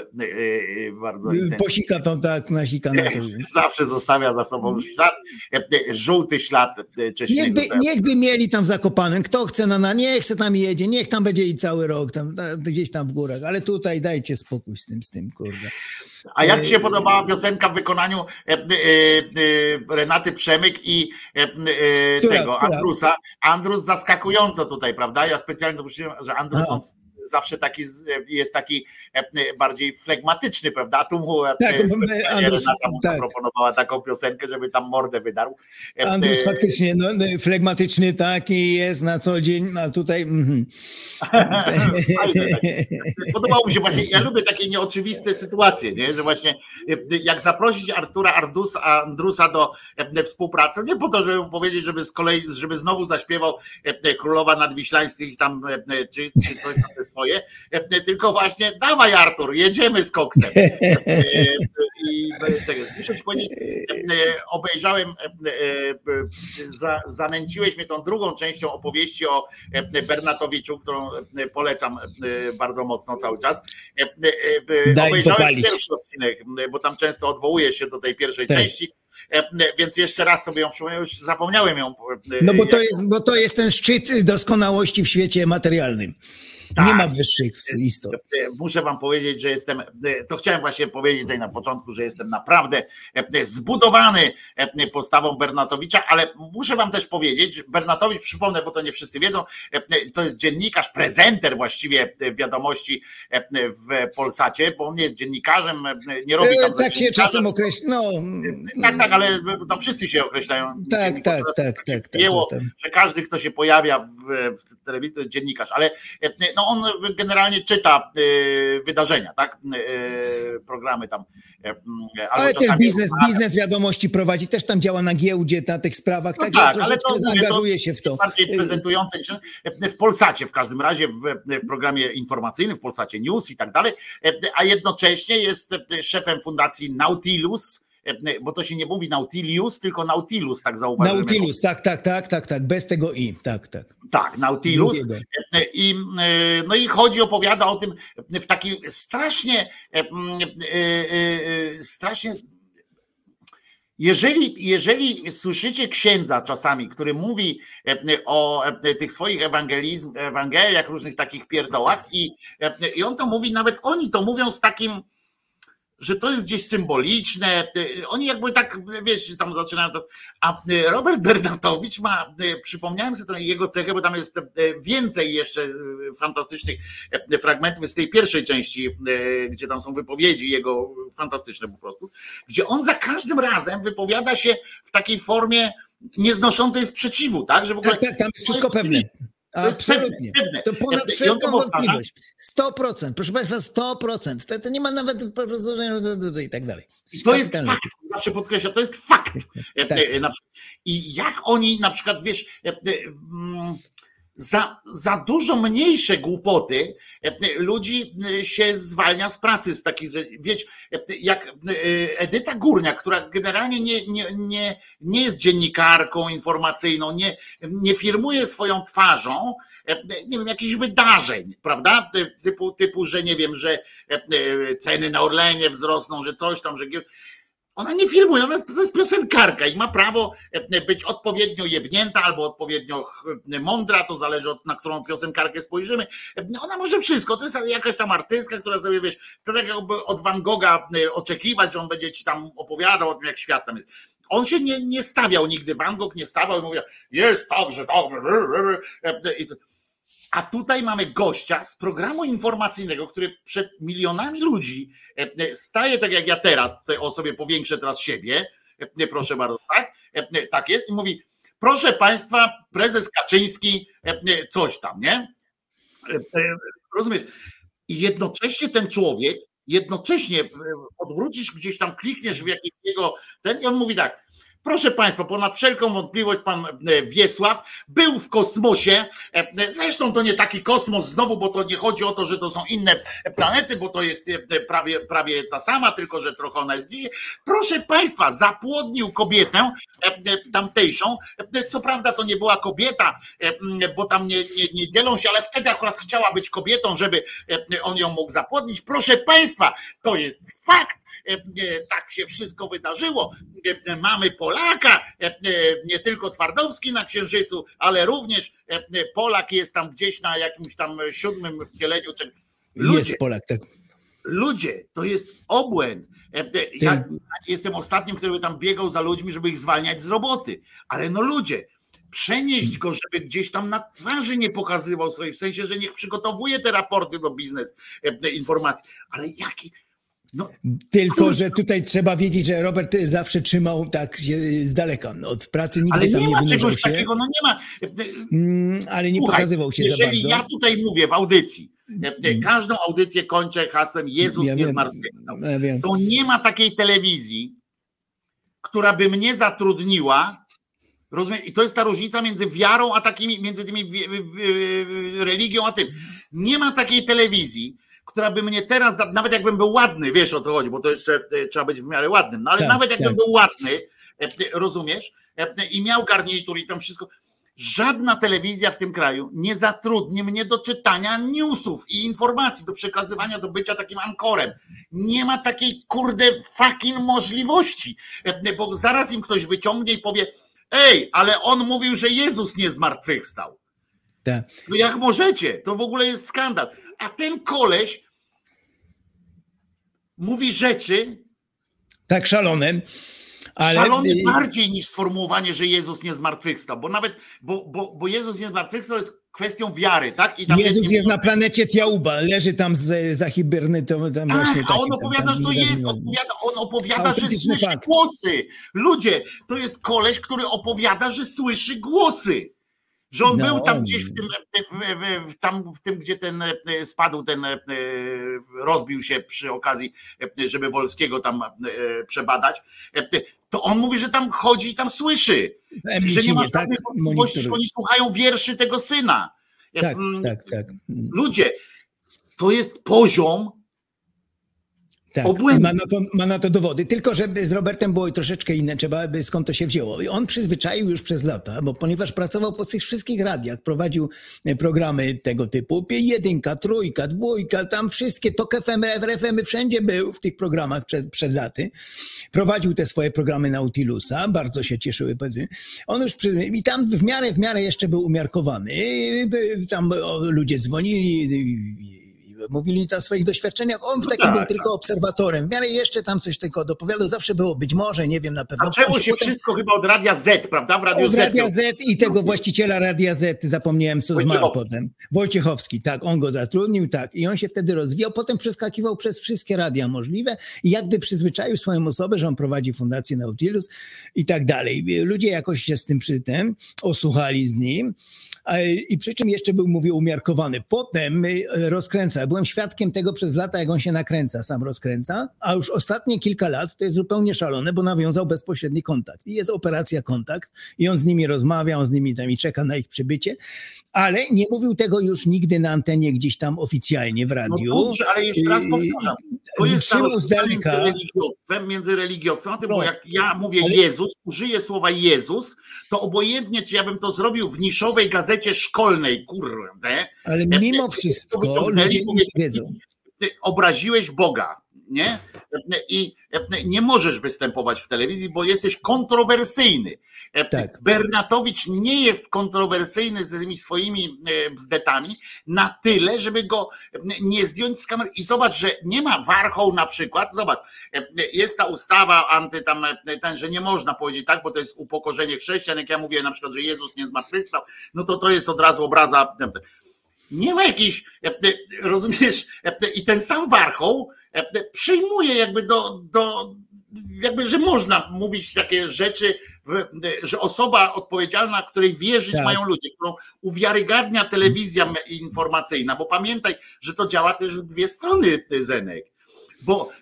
bardzo. Posika tam tak, nasika na to. Zawsze zostawia za sobą ślad, żółty ślad. Niechby mieli tam Zakopanem, kto chce, niech se tam jedzie, niech tam będzie i cały rok, tam, gdzieś tam w górach, ale tutaj dajcie spokój z tym, kurde. A jak ci się podobała piosenka w wykonaniu Renaty Przemyk i tego Andrusa? Andrus zaskakująco tutaj, prawda? Ja specjalnie dopuściłem, że Andrus on zawsze taki jest taki bardziej flegmatyczny, prawda? Tu mu Renata mu zaproponowała taką piosenkę, żeby tam mordę wydarł. Andrus faktycznie flegmatyczny taki jest na co dzień, a tutaj... Podobało mi się właśnie, ja lubię takie nieoczywiste sytuacje, nie? Że właśnie jak zaprosić Andrusa do współpracy, nie po to, żeby mu powiedzieć, żeby z kolei, żeby znowu zaśpiewał Królowa Nadwiślańskich tam, czy coś na te swoje, tylko właśnie dawaj Artur, jedziemy z koksem. I muszę ci powiedzieć, obejrzałem, zanęciłeś mnie tą drugą częścią opowieści o Bernatowiczu, którą polecam bardzo mocno cały czas. Obejrzałem pierwszy odcinek, bo tam często odwołuję się do tej pierwszej części. Więc jeszcze raz sobie ją przypomniałem, już zapomniałem ją. No bo to jest ten szczyt doskonałości w świecie materialnym. Tak. Nie ma wyższych historii. Muszę wam powiedzieć, że jestem, to chciałem właśnie powiedzieć tutaj na początku, że jestem naprawdę zbudowany postawą Bernatowicza, ale muszę wam też powiedzieć, Bernatowicz, przypomnę, bo to nie wszyscy wiedzą, to jest dziennikarz, prezenter właściwie wiadomości w Polsacie, bo on jest dziennikarzem, nie robi tam... Tak się czasem określa, Tak, ale tam wszyscy się określają. Tak. Że każdy, kto się pojawia w telewizji, to jest dziennikarz, ale no on generalnie czyta wydarzenia, tak? Programy tam. Ale też biznes wiadomości prowadzi, też tam działa na giełdzie, na tych sprawach. No tak, ale to zaangażuje się w to. Bardziej prezentujące niż w Polsacie w każdym razie, w programie informacyjnym, w Polsacie News i tak dalej, a jednocześnie jest szefem fundacji Nautilus, bo to się nie mówi Nautilus, tylko Nautilus, tak zauważyłem. Nautilus, tak, bez tego i, tak. Tak, Nautilus, No i chodzi, opowiada o tym w taki strasznie. Jeżeli słyszycie księdza czasami, który mówi o tych swoich ewangeliach, różnych takich pierdołach i on to mówi, nawet oni to mówią z takim, że to jest gdzieś symboliczne, oni jakby tak, wiesz, tam zaczynają to. A Robert Bernatowicz ma, przypomniałem sobie jego cechę, bo tam jest więcej jeszcze fantastycznych fragmentów z tej pierwszej części, gdzie tam są wypowiedzi jego fantastyczne po prostu, gdzie on za każdym razem wypowiada się w takiej formie nieznoszącej sprzeciwu, tak? Że w ogóle tak, tam jest wszystko pewne. Absolutnie. To ponad wszelką wątpliwość. 100%. Proszę Państwa, 100%. To nie ma nawet po prostu i tak dalej. To jest fakt. Zawsze podkreślam, to jest fakt. Tak. I jak oni na przykład, wiesz, za dużo mniejsze głupoty ludzi się zwalnia z pracy z takich, że wiecie, jak Edyta Górniak, która generalnie nie jest dziennikarką informacyjną, nie firmuje swoją twarzą, nie wiem, jakichś wydarzeń, prawda? Typu, że nie wiem, że ceny na Orlenie wzrosną, że coś tam, że. Ona nie filmuje, ona to jest piosenkarka i ma prawo być odpowiednio jebnięta albo odpowiednio mądra, to zależy od na którą piosenkarkę spojrzymy. Ona może wszystko, to jest jakaś tam artystka, która sobie, wiesz, to tak jakby od Van Gogha oczekiwać, że on będzie ci tam opowiadał o tym, jak świat tam jest. On się nie stawiał nigdy, Van Gogh nie stawał i mówił, jest tak, że tak. A tutaj mamy gościa z programu informacyjnego, który przed milionami ludzi staje, tak jak ja teraz, tej osobie powiększę teraz siebie, proszę bardzo, tak? Tak jest i mówi, proszę Państwa, prezes Kaczyński, coś tam, nie? Rozumiesz? I jednocześnie ten człowiek, odwrócisz gdzieś tam, klikniesz w jakiś jego, ten i on mówi tak, proszę Państwa, ponad wszelką wątpliwość pan Wiesław był w kosmosie. Zresztą to nie taki kosmos znowu, bo to nie chodzi o to, że to są inne planety, bo to jest prawie ta sama, tylko że trochę ona jest bliżej. Proszę Państwa, zapłodnił kobietę tamtejszą. Co prawda to nie była kobieta, bo tam nie dzielą się, ale wtedy akurat chciała być kobietą, żeby on ją mógł zapłodnić. Proszę Państwa, to jest fakt. Tak się wszystko wydarzyło. Mamy Polaka, nie tylko Twardowski na Księżycu, ale również Polak jest tam gdzieś na jakimś tam 7. wcieleniu. Ludzie, jest Polak, tak. Ludzie, to jest obłęd. Ja jestem ostatnim, który by tam biegał za ludźmi, żeby ich zwalniać z roboty. Ale no ludzie, przenieść go, żeby gdzieś tam na twarzy nie pokazywał swoich, w sensie, że niech przygotowuje te raporty do biznes informacji. Ale jaki... No, tylko, że tutaj trzeba wiedzieć, że Robert zawsze trzymał tak z daleka od pracy, nigdy ale nie tam nie wynurzył się. Ale nie ma czegoś takiego, no nie ma. Ale nie pokazywał się za bardzo. Jeżeli ja tutaj mówię w audycji, każdą audycję kończę hasłem Jezus nie zmartwychwstał. To nie ma takiej telewizji, która by mnie zatrudniła. Rozumiem? I to jest ta różnica między wiarą, a takimi, między tymi religią, a tym. Nie ma takiej telewizji, która by mnie teraz, nawet jakbym był ładny, wiesz o co chodzi, bo to jeszcze trzeba być w miarę ładnym, no ale tak, nawet jakbym był ładny, rozumiesz, i miał garnitur i tam wszystko, żadna telewizja w tym kraju nie zatrudni mnie do czytania newsów i informacji, do przekazywania, do bycia takim ankorem. Nie ma takiej kurde fucking możliwości, bo zaraz im ktoś wyciągnie i powie, ej, ale on mówił, że Jezus nie zmartwychwstał. Tak. No jak możecie, to w ogóle jest skandal. A ten koleś mówi rzeczy tak szalone, ale... Szalone bardziej niż sformułowanie, że Jezus nie zmartwychwstał, bo nawet bo Jezus nie zmartwychwstał jest kwestią wiary, tak? I tam Jezus jest na planecie Tiauba, leży tam za hibernytą. Tam właśnie a on opowiada, że to jest, on opowiada, że słyszy głosy. Ludzie, to jest koleś, który opowiada, że słyszy głosy. Że on był tam gdzieś w tym, gdzie ten spadł, ten rozbił się przy okazji, żeby Wolskiego tam przebadać, to on mówi, że tam chodzi i tam słyszy. Że nie ma żadnych możliwości, że oni słuchają wierszy tego syna. Tak. Ludzie, to jest poziom Tak, ma na to dowody. Tylko, żeby z Robertem było troszeczkę inne, trzeba by skąd to się wzięło. I on przyzwyczaił już przez lata, bo ponieważ pracował po tych wszystkich radiach, prowadził programy tego typu, jedynka, trójka, dwójka, tam wszystkie, TOK FM, RFM, wszędzie był w tych programach przed laty. Prowadził te swoje programy Nautilusa, bardzo się cieszyły. On już i tam w miarę jeszcze był umiarkowany. Tam ludzie dzwonili, mówili tam o swoich doświadczeniach. On w takim był tylko obserwatorem. W miarę jeszcze tam coś tylko dopowiadał. Zawsze było być może, nie wiem na pewno. A czemu się potem... wszystko chyba od Radia Z, prawda? Od Radia Z i tego właściciela Radia Z, zapomniałem, co zmarł potem. Wojciechowski, tak. On go zatrudnił, tak. I on się wtedy rozwijał. Potem przeskakiwał przez wszystkie radia możliwe i jakby przyzwyczaił swoją osobę, że on prowadzi Fundację Nautilus i tak dalej. Ludzie jakoś się z tym osłuchali z nim. I przy czym jeszcze był, mówię, umiarkowany. Potem rozkręca. Byłem świadkiem tego przez lata, jak on się nakręca, sam rozkręca, a już ostatnie kilka lat to jest zupełnie szalone, bo nawiązał bezpośredni kontakt. I jest operacja Kontakt i on z nimi rozmawia, on z nimi tam i czeka na ich przybycie, ale nie mówił tego już nigdy na antenie gdzieś tam oficjalnie w radiu. No dobrze, ale jeszcze raz powtarzam, to jest między religiowcem a tym, bo jak ja mówię Jezus, użyję słowa Jezus, to obojętnie, czy ja bym to zrobił w niszowej gazecie szkolnej, kurde. Ale mimo wszystko ludzie nie wiedzą. Ty obraziłeś Boga, nie? I nie możesz występować w telewizji, bo jesteś kontrowersyjny. Tak. Bernatowicz nie jest kontrowersyjny z tymi swoimi bzdetami na tyle, żeby go nie zdjąć z kamery. I zobacz, że nie ma Warchoł na przykład. Zobacz, jest ta ustawa że nie można powiedzieć tak, bo to jest upokorzenie chrześcijan. Jak ja mówię na przykład, że Jezus nie zmartwychwstał, no to jest od razu obraza. Nie ma jakiejś, rozumiesz, i ten sam Warchoł przyjmuje jakby jakby, że można mówić takie rzeczy, że osoba odpowiedzialna, której wierzyć mają ludzie, którą uwiarygadnia telewizja informacyjna, bo pamiętaj, że to działa też w dwie strony, Zenek,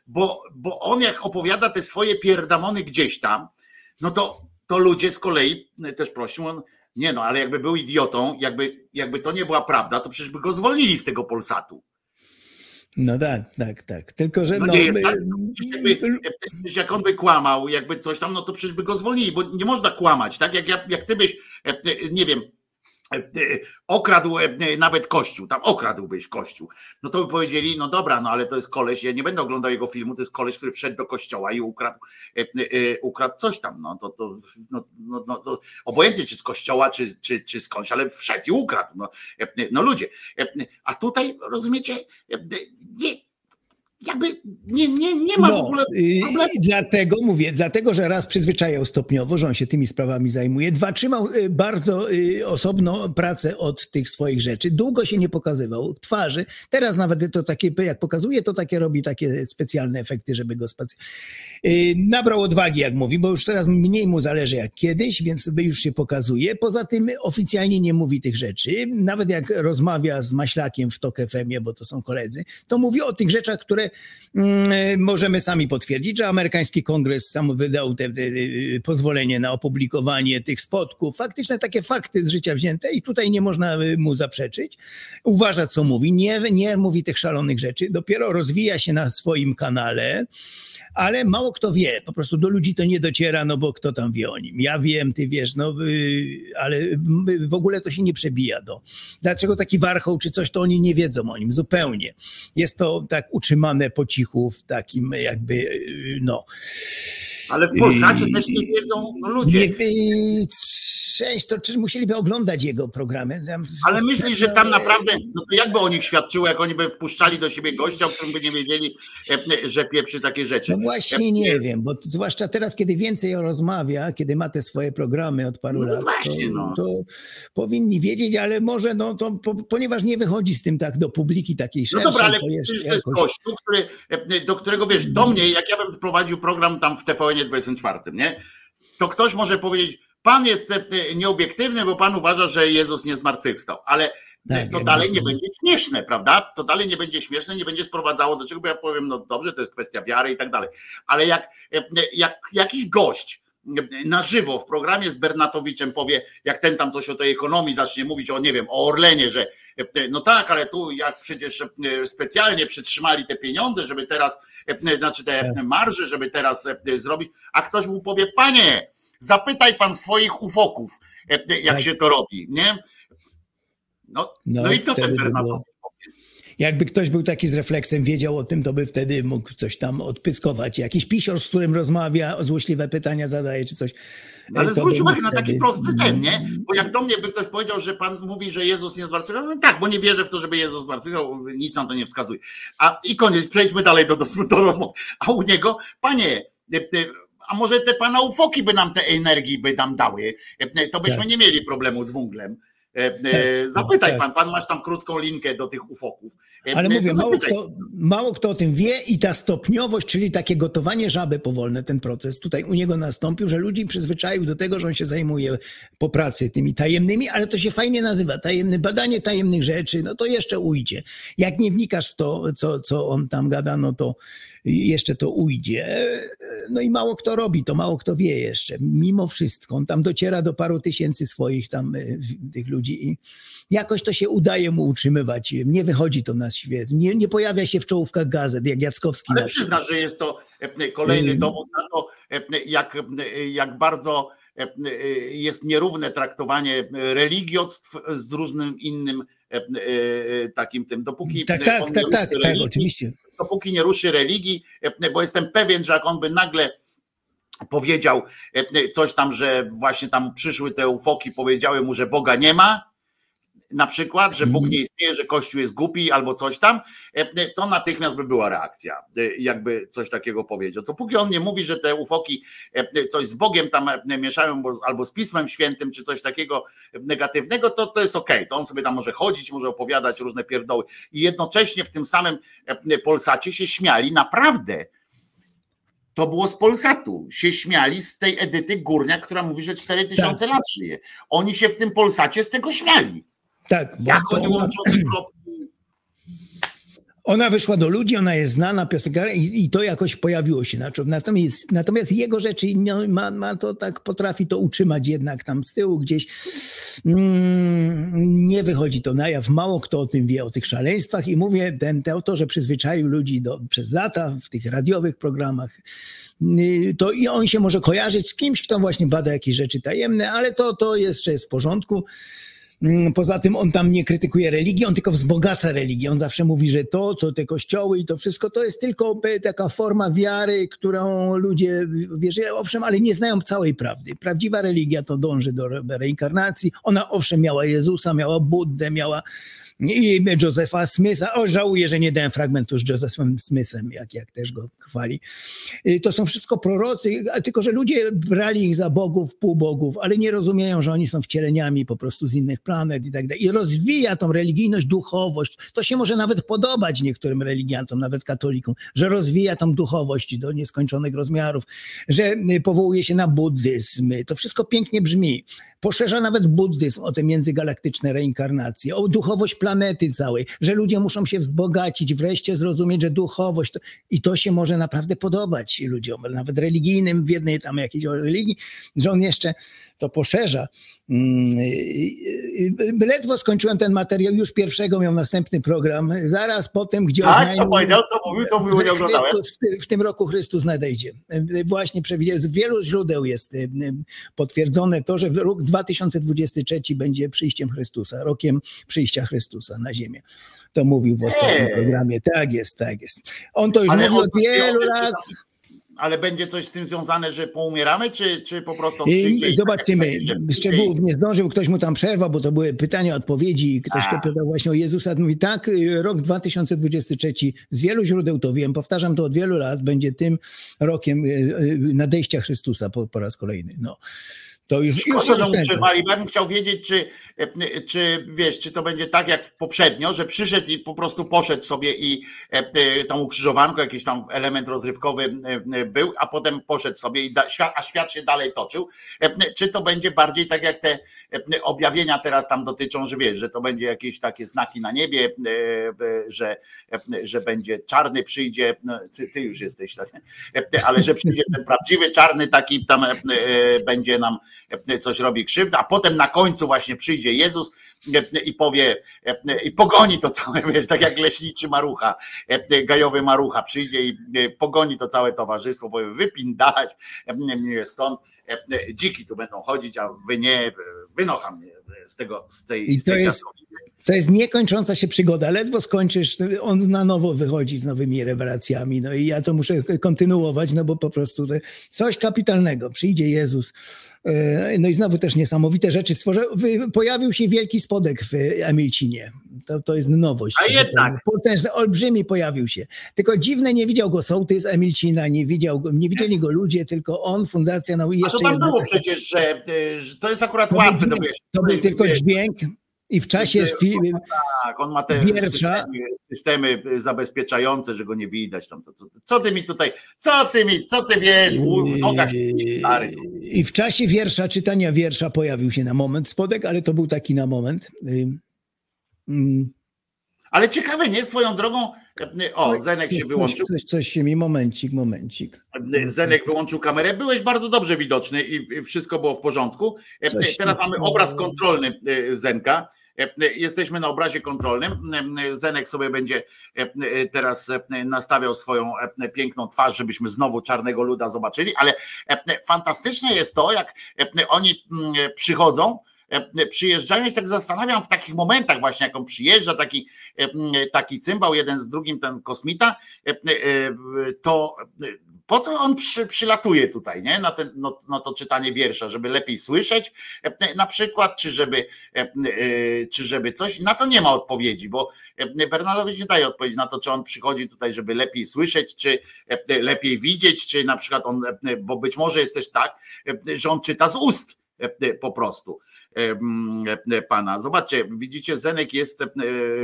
bo on jak opowiada te swoje pierdamony gdzieś tam, no to ludzie z kolei też proszą, nie no, ale jakby był idiotą, jakby to nie była prawda, to przecież by go zwolnili z tego Polsatu. No tak. Tylko, że... No nie jest tak, jak on by kłamał, jakby coś tam, no to przecież by go zwolnili, bo nie można kłamać, tak? Jak ty byś, nie wiem, okradł nawet kościół, tam okradłbyś kościół, no to by powiedzieli, no dobra, no ale to jest koleś, ja nie będę oglądał jego filmu, to jest koleś, który wszedł do kościoła i ukradł coś tam, to obojętnie czy z kościoła, czy skądś, ale wszedł i ukradł, no ludzie. A tutaj, rozumiecie, nie ma w ogóle problemu. Dlatego mówię, że raz przyzwyczajał stopniowo, że on się tymi sprawami zajmuje. Dwa, trzymał bardzo osobno pracę od tych swoich rzeczy. Długo się nie pokazywał twarzy. Teraz nawet to takie, jak pokazuje, to takie robi takie specjalne efekty, żeby go nabrał odwagi, jak mówi, bo już teraz mniej mu zależy jak kiedyś, więc już się pokazuje. Poza tym oficjalnie nie mówi tych rzeczy. Nawet jak rozmawia z Maślakiem w TOK FM-ie, bo to są koledzy, to mówi o tych rzeczach, które możemy sami potwierdzić, że amerykański kongres tam wydał pozwolenie na opublikowanie tych spotków. Faktyczne takie fakty z życia wzięte i tutaj nie można mu zaprzeczyć. Uważa, co mówi. Nie mówi tych szalonych rzeczy. Dopiero rozwija się na swoim kanale, ale mało kto wie. Po prostu do ludzi to nie dociera, no bo kto tam wie o nim. Ja wiem, ty wiesz, no ale w ogóle to się nie przebija do. Dlaczego taki Warchoł czy coś, to oni nie wiedzą o nim zupełnie. Jest to tak utrzymane po cichu w takim jakby, no... Ale w Polsacie też nie wiedzą ludzie. Część, to czy musieliby oglądać jego programy. Tam, ale myślisz, że tam naprawdę, no to jakby o nich świadczyło, jak oni by wpuszczali do siebie gościa, o którym by nie wiedzieli, że pieprzy takie rzeczy. No właśnie nie wiem, bo zwłaszcza teraz, kiedy więcej rozmawia, kiedy ma te swoje programy od paru lat, właśnie, to powinni wiedzieć, ale może no to, ponieważ nie wychodzi z tym tak do publiki takiej szerszej. No dobra, ale to jest gościu, do którego wiesz, do mnie, jak ja bym prowadził program tam w TVN 24, nie? To ktoś może powiedzieć, pan jest nieobiektywny, bo pan uważa, że Jezus nie zmartwychwstał, ale tak, to dalej nie będzie śmieszne, prawda? To dalej nie będzie śmieszne, nie będzie sprowadzało do czego, bo ja powiem, no dobrze, to jest kwestia wiary i tak dalej, ale jak jakiś gość na żywo w programie z Bernatowiczem powie, jak ten tam coś o tej ekonomii zacznie mówić, o nie wiem, o Orlenie, że No tak, ale tu jak przecież specjalnie przytrzymali te pieniądze, żeby teraz, znaczy te marże, żeby teraz zrobić, a ktoś mu powie, panie, zapytaj pan swoich ufoków, jak się to robi, nie? No i co ten Bernabeu? Jakby ktoś był taki z refleksem, wiedział o tym, to by wtedy mógł coś tam odpyskować. Jakiś pisior, z którym rozmawia, złośliwe pytania zadaje czy coś. Ale zwróć uwagę na taki prosty ten, nie? Bo jak do mnie by ktoś powiedział, że pan mówi, że Jezus nie zmartwychwstał, no tak, bo nie wierzę w to, żeby Jezus zmartwychwstał, nic nam to nie wskazuje. I koniec, przejdźmy dalej do rozmowy. A u niego, panie, a może te pana ufoki by nam tej energii by nam dały, to byśmy nie mieli problemu z wunglem. Zapytaj pan masz tam krótką linkę do tych ufoków. Ale mówię, mało kto o tym wie i ta stopniowość, czyli takie gotowanie żaby powolne, ten proces tutaj u niego nastąpił, że ludzi przyzwyczaił do tego, że on się zajmuje po pracy tymi tajemnymi, ale to się fajnie nazywa, tajemne badanie tajemnych rzeczy, no to jeszcze ujdzie. Jak nie wnikasz w to, co on tam gada, no to jeszcze to ujdzie. No i mało kto robi to, mało kto wie jeszcze. Mimo wszystko, on tam dociera do paru tysięcy swoich tam tych ludzi, i jakoś to się udaje mu utrzymywać. Nie wychodzi to na świat. Nie pojawia się w czołówkach gazet, jak Jackowski. Ale przyzna, że jest to kolejny dowód na to, jak bardzo jest nierówne traktowanie religiostw z różnym innym takim tym. Dopóki nie ruszy religii, oczywiście. Dopóki nie ruszy religii, bo jestem pewien, że jak on by nagle powiedział coś tam, że właśnie tam przyszły te ufoki, powiedziały mu, że Boga nie ma, na przykład, że Bóg nie istnieje, że Kościół jest głupi albo coś tam, to natychmiast by była reakcja, jakby coś takiego powiedział. To póki on nie mówi, że te ufoki coś z Bogiem tam mieszają albo z Pismem Świętym, czy coś takiego negatywnego, to jest okej. To on sobie tam może chodzić, może opowiadać różne pierdoły. I jednocześnie w tym samym Polsacie się śmiali naprawdę. To było z Polsatu. Się śmiali z tej Edyty Górniak, która mówi, że 4000 lat żyje. Oni się w tym Polsacie z tego śmiali. Tak. Jak oni łączą kropki. Ona wyszła do ludzi, ona jest znana piosenkarka i to jakoś pojawiło się. Natomiast jego rzeczy ma to tak, potrafi to utrzymać jednak tam z tyłu gdzieś. Nie wychodzi to na jaw. Mało kto o tym wie, o tych szaleństwach. I mówię, to, że przyzwyczaił ludzi przez lata w tych radiowych programach, to i on się może kojarzyć z kimś, kto właśnie bada jakieś rzeczy tajemne, ale to jeszcze jest w porządku. Poza tym on tam nie krytykuje religii, on tylko wzbogaca religię. On zawsze mówi, że to, co te kościoły i to wszystko, to jest tylko taka forma wiary, którą ludzie wierzyli. Owszem, ale nie znają całej prawdy. Prawdziwa religia to dąży do reinkarnacji. Ona owszem miała Jezusa, miała Buddę, miała i Josepha Smitha. O, żałuję, że nie dałem fragmentu z Josephem Smithem, jak też go chwali. To są wszystko prorocy, tylko że ludzie brali ich za bogów, półbogów, ale nie rozumieją, że oni są wcieleniami po prostu z innych planet i tak dalej. I rozwija tą religijność, duchowość. To się może nawet podobać niektórym religiantom, nawet katolikom, że rozwija tą duchowość do nieskończonych rozmiarów, że powołuje się na buddyzm. To wszystko pięknie brzmi. Poszerza nawet buddyzm o te międzygalaktyczne reinkarnacje, o duchowość planety całej, że ludzie muszą się wzbogacić, wreszcie zrozumieć, że duchowość i to się może naprawdę podobać ludziom, nawet religijnym, w jednej tam jakiejś religii, że on jeszcze to poszerza. Ledwo skończyłem ten materiał, już pierwszego miał następny program, zaraz potem, gdzie oznajmił, w tym roku Chrystus nadejdzie. Właśnie przewidział, z wielu źródeł jest potwierdzone to, że rok 2023 będzie przyjściem Chrystusa, rokiem przyjścia Chrystusa na ziemię. To mówił w ostatnim programie. Tak jest. On to już mówił od wielu lat. Ale będzie coś z tym związane, że poumieramy, czy po prostu przyjdzie? Zobaczymy. Szczegółów nie zdążył, ktoś mu tam przerwał, bo to były pytania, odpowiedzi. Ktoś pytał właśnie o Jezusa. Mówi tak, rok 2023, z wielu źródeł to wiem, powtarzam to od wielu lat, będzie tym rokiem nadejścia Chrystusa po raz kolejny. No. To już się utrzymali. Ja bym chciał wiedzieć, czy to będzie tak jak poprzednio, że przyszedł i po prostu poszedł sobie i tą ukrzyżowankę, jakiś tam element rozrywkowy był, a potem poszedł sobie, a świat się dalej toczył. Czy to będzie bardziej tak jak te objawienia teraz tam dotyczą, że wiesz, że to będzie jakieś takie znaki na niebie, że będzie czarny przyjdzie, ty już jesteś tak, ale że przyjdzie ten prawdziwy czarny taki tam będzie nam coś robi krzywdę, a potem na końcu właśnie przyjdzie Jezus i powie, i pogoni to całe, wiesz, tak jak leśniczy Marucha, gajowy Marucha przyjdzie i pogoni to całe towarzystwo, powie wypindalać stąd, dziki tu będą chodzić, a wy nie, wynocha mnie z tego, z tej jaskini. To jest niekończąca się przygoda. Ledwo skończysz, on na nowo wychodzi z nowymi rewelacjami. No i ja to muszę kontynuować, no bo po prostu coś kapitalnego. Przyjdzie Jezus. No i znowu też niesamowite rzeczy stworzył. Pojawił się wielki spodek w Emilcinie. To jest nowość. A jednak. Potężny, olbrzymi pojawił się. Tylko dziwne, nie widział go sołtys Emilcina, nie widzieli go ludzie, tylko on, fundacja. No i jeszcze a to tam było taka... przecież, że to jest akurat to łatwe. To był tylko dźwięk. I w czasie tak, on ma te systemy zabezpieczające, że go nie widać. Tam, co ty wiesz w nogach? I w czasie wiersza, czytania wiersza pojawił się na moment spodek, ale to był taki na moment. Ale ciekawe, nie? Swoją drogą, o, Zenek się wyłączył. Coś się mi, momencik. Zenek wyłączył kamerę. Byłeś bardzo dobrze widoczny i wszystko było w porządku. Teraz mamy obraz kontrolny Zenka. Jesteśmy na obrazie kontrolnym. Zenek sobie będzie teraz nastawiał swoją piękną twarz, żebyśmy znowu czarnego luda zobaczyli, ale fantastyczne jest to, jak oni przyjeżdżają, ja się tak zastanawiam w takich momentach właśnie, jak on przyjeżdża, taki cymbał jeden z drugim, ten kosmita, to po co on przylatuje tutaj, nie? Na to czytanie wiersza, żeby lepiej słyszeć na przykład, czy żeby coś, na to nie ma odpowiedzi, bo Bernardowi nie daje odpowiedzi na to, czy on przychodzi tutaj, żeby lepiej słyszeć, czy lepiej widzieć, czy na przykład on, bo być może jest też tak, że on czyta z ust po prostu pana. Zobaczcie, widzicie, Zenek jest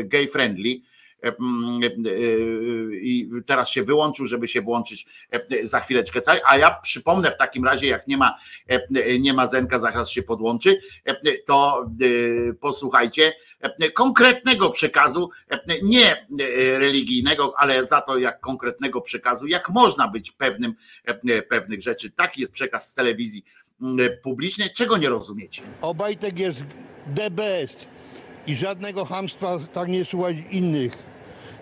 gay friendly i teraz się wyłączył, żeby się włączyć za chwileczkę. A ja przypomnę w takim razie, jak nie ma Zenka, zaraz się podłączy, to posłuchajcie konkretnego przekazu, nie religijnego, ale za to jak konkretnego przekazu, jak można być pewnych rzeczy. Taki jest przekaz z telewizji publicznej. Czego nie rozumiecie? Obajtek jest DBS i żadnego chamstwa tak nie słuchaj innych.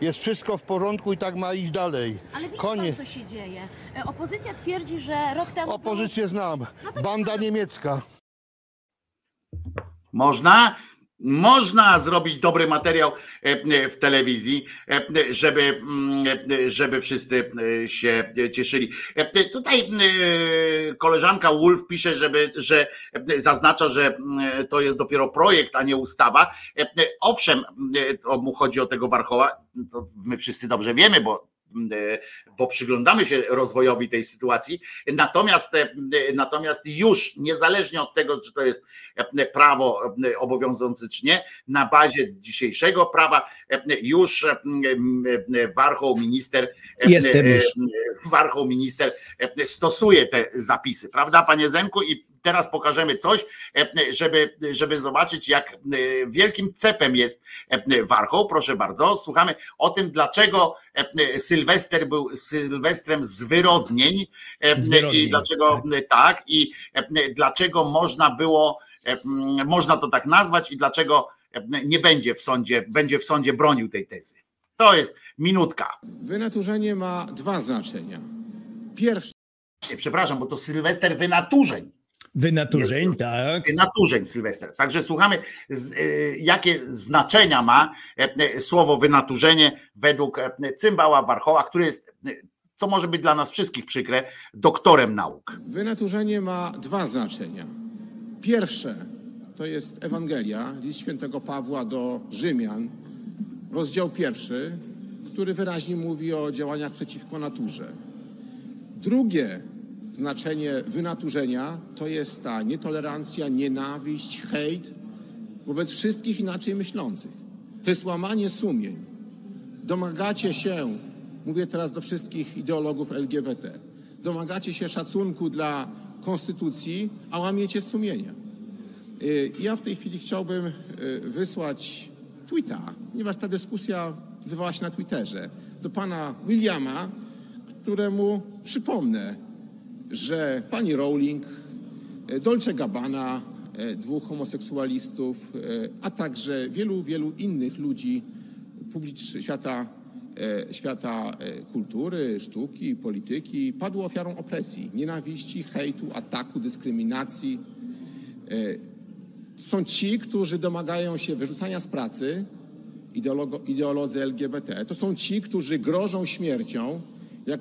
Jest wszystko w porządku i tak ma iść dalej. Ale koniec. Pan, co się dzieje? Opozycja twierdzi, że rok temu... Opozycję było... znam. No banda nie... niemiecka. Można? Można zrobić dobry materiał w telewizji, żeby wszyscy się cieszyli. Tutaj koleżanka Wolf pisze, że zaznacza, że to jest dopiero projekt, a nie ustawa. Owszem, mu chodzi o tego Warchoła, to my wszyscy dobrze wiemy, bo przyglądamy się rozwojowi tej sytuacji, natomiast już niezależnie od tego, czy to jest prawo obowiązujące czy nie, na bazie dzisiejszego prawa już Warchoł minister stosuje te zapisy, prawda, panie Zenku? I teraz pokażemy coś, żeby zobaczyć, jak wielkim cepem jest Warchoł. Proszę bardzo, słuchamy o tym, dlaczego Sylwester był Sylwestrem z wyrodnień i dlaczego tak, i dlaczego można to tak nazwać i dlaczego nie będzie w sądzie bronił tej tezy. To jest minutka. Wynaturzenie ma dwa znaczenia. Pierwsze... Przepraszam, bo to Sylwester wynaturzeń. Wynaturzeń, tak. Wynaturzeń, Sylwester. Także słuchamy, jakie znaczenia ma słowo wynaturzenie według cymbała Warchoła, który jest, co może być dla nas wszystkich przykre, doktorem nauk. Wynaturzenie ma dwa znaczenia. Pierwsze to jest Ewangelia, list świętego Pawła do Rzymian, rozdział 1, który wyraźnie mówi o działaniach przeciwko naturze. Drugie znaczenie wynaturzenia to jest ta nietolerancja, nienawiść, hejt wobec wszystkich inaczej myślących. To jest łamanie sumień. Domagacie się, mówię teraz do wszystkich ideologów LGBT, domagacie się szacunku dla konstytucji, a łamiecie sumienia. Ja w tej chwili chciałbym wysłać tweeta, ponieważ ta dyskusja odbywała się na Twitterze, do pana Williama, któremu przypomnę, że pani Rowling, Dolce Gabbana, dwóch homoseksualistów, a także wielu, wielu innych ludzi świata kultury, sztuki, polityki, padło ofiarą opresji, nienawiści, hejtu, ataku, dyskryminacji. Są ci, którzy domagają się wyrzucania z pracy, ideolodzy LGBT. To są ci, którzy grożą śmiercią, jak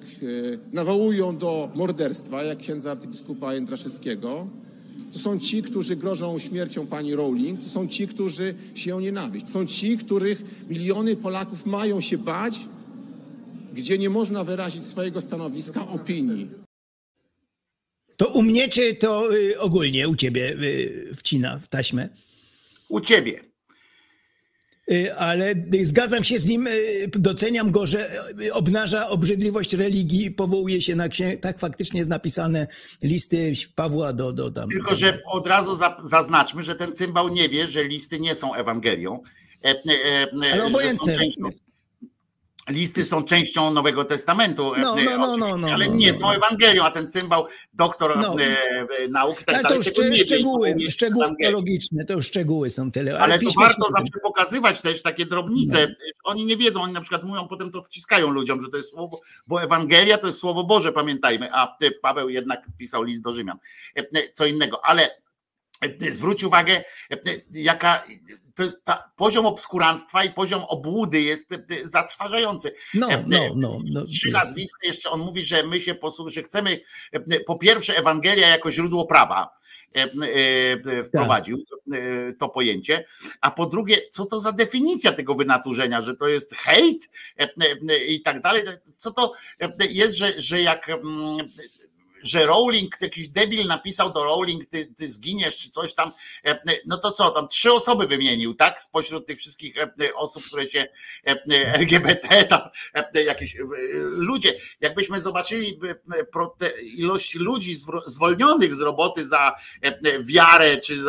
nawołują do morderstwa, jak księdza arcybiskupa Jędraszewskiego. To są ci, którzy grożą śmiercią pani Rowling. To są ci, którzy sieją nienawiść. To są ci, których miliony Polaków mają się bać, gdzie nie można wyrazić swojego stanowiska, opinii. To u mnie, czy to ogólnie u ciebie wcina w taśmę? U ciebie. Ale zgadzam się z nim, doceniam go, że obnaża obrzydliwość religii, powołuje się na księgę, tak faktycznie jest napisane, listy Pawła do tam. Tylko, że od razu zaznaczmy, że ten cymbał nie wie, że listy nie są Ewangelią. Ale obojętne. Listy są częścią Nowego Testamentu, ale nie są Ewangelią, a ten cymbał, doktor nauk, tak dalej. To już szczegóły teologiczne, to już szczegóły są tyle. Ale to warto zawsze pokazywać też takie drobnice. No. Oni nie wiedzą, oni na przykład mówią, potem to wciskają ludziom, że to jest słowo, bo Ewangelia to jest Słowo Boże, pamiętajmy, a Paweł jednak pisał list do Rzymian. Co innego, ale zwróć uwagę, jaka to jest poziom obskuranstwa i poziom obłudy jest zatrważający. Trzy nazwiska jeszcze on mówi, że my się że chcemy, po pierwsze, Ewangelia jako źródło prawa wprowadził to pojęcie, a po drugie, co to za definicja tego wynaturzenia, że to jest hejt i tak dalej. Co to jest, że Rowling, jakiś debil napisał do Rowling, ty zginiesz czy coś tam, no to co, tam 3 osoby wymienił, tak, spośród tych wszystkich osób, które się LGBT, tam jakieś ludzie, jakbyśmy zobaczyli ilość ludzi zwolnionych z roboty za wiarę czy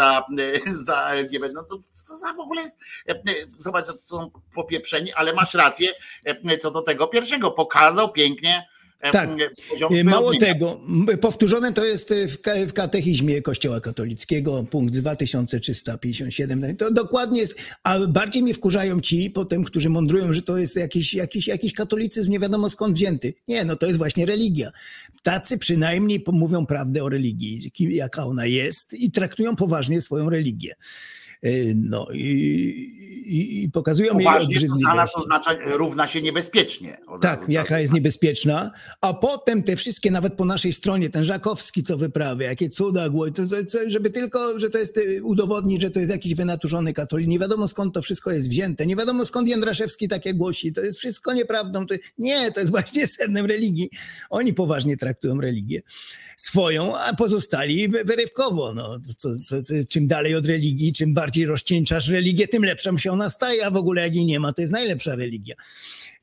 za LGBT, no to za w ogóle jest, zobacz, to są popieprzeni, ale masz rację co do tego pierwszego, pokazał pięknie. Tak, mało tego, powtórzone to jest w katechizmie Kościoła katolickiego, punkt 2357, to dokładnie jest, a bardziej mnie wkurzają ci potem, którzy mądrują, że to jest jakiś katolicyzm nie wiadomo skąd wzięty. Nie, no to jest właśnie religia. Tacy przynajmniej mówią prawdę o religii, jaka ona jest i traktują poważnie swoją religię. No i pokazują jej obrzydliwość. Dla nas oznacza, równa się niebezpiecznie. Tak, jaka jest niebezpieczna. A potem te wszystkie, nawet po naszej stronie, ten Żakowski, co wyprawia, jakie cuda, żeby tylko, że to jest udowodnić, że to jest jakiś wynaturzony katolik. Nie wiadomo skąd to wszystko jest wzięte. Nie wiadomo skąd Jędraszewski takie głosi. To jest wszystko nieprawdą. Nie, to jest właśnie sednem religii. Oni poważnie traktują religię swoją, a pozostali wyrywkowo. No, czym dalej od religii, czym bardziej rozcieńczasz religię, tym lepszą się ona staje, a w ogóle jak jej nie ma, to jest najlepsza religia.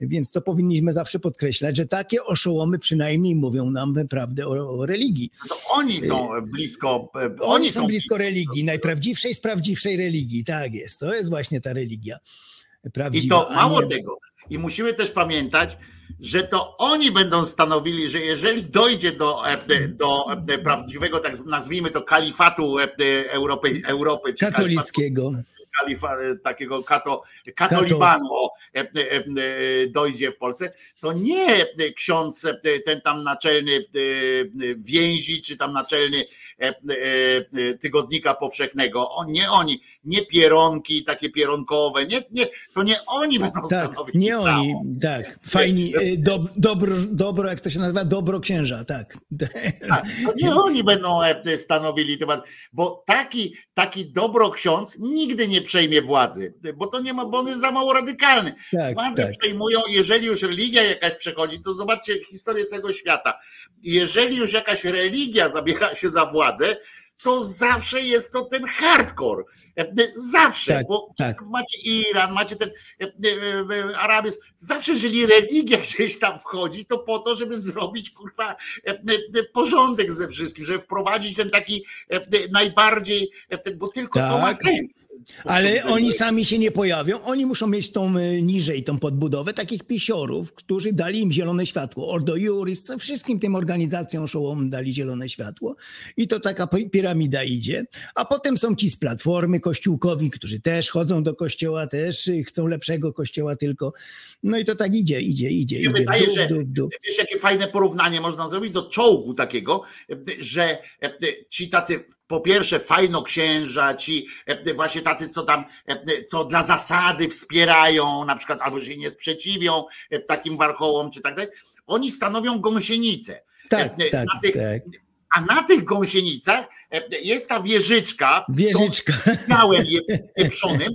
Więc to powinniśmy zawsze podkreślać, że takie oszołomy przynajmniej mówią nam prawdę o religii. No oni są blisko... Oni są blisko religii, najprawdziwszej z prawdziwszej religii. Tak jest, to jest właśnie ta religia prawdziwa. I to mało tego. I musimy też pamiętać, że to oni będą stanowili, że jeżeli dojdzie do prawdziwego, tak nazwijmy to, kalifatu Europy czy katolickiego, takiego katolibanu dojdzie w Polsce, to nie ksiądz ten tam naczelny więzi, czy tam naczelny Tygodnika Powszechnego, nie Pieronki, takie pieronkowe, to nie oni będą stanowić. Nie prawo. Oni, tak, fajni, dobro, jak to się nazywa, dobro księża, tak. Tak, to nie oni będą stanowili, bo taki dobro ksiądz nigdy nie przejmie władzy, bo on jest za mało radykalny. Tak, władze przejmują, jeżeli już religia jakaś przechodzi, to zobaczcie historię całego świata. Jeżeli już jakaś religia zabiera się za władzę, to zawsze jest to ten hardcore. Zawsze, macie Iran, macie ten Arabizm, zawsze jeżeli religia gdzieś tam wchodzi, to po to, żeby zrobić kurwa porządek ze wszystkim, żeby wprowadzić ten taki najbardziej, bo tylko to ma sens. Ale oni sami się nie pojawią, oni muszą mieć tą podbudowę takich pisiorów, którzy dali im zielone światło. Ordo Iuris, wszystkim tym organizacjom oszołom dali zielone światło i to taka piramida idzie, a potem są ci z Platformy kościółkowi, którzy też chodzą do kościoła, też chcą lepszego kościoła tylko. No i to tak idzie. Wydaje, w dół. Wiesz, jakie fajne porównanie można zrobić do czołgu takiego, że ci tacy po pierwsze fajnoksięża, ci właśnie tacy, co tam, co dla zasady wspierają, na przykład albo się nie sprzeciwią takim warchołom, czy tak dalej, oni stanowią gąsienicę. Tak. A na tych gąsienicach jest ta wieżyczka, z miałem pieprzonym,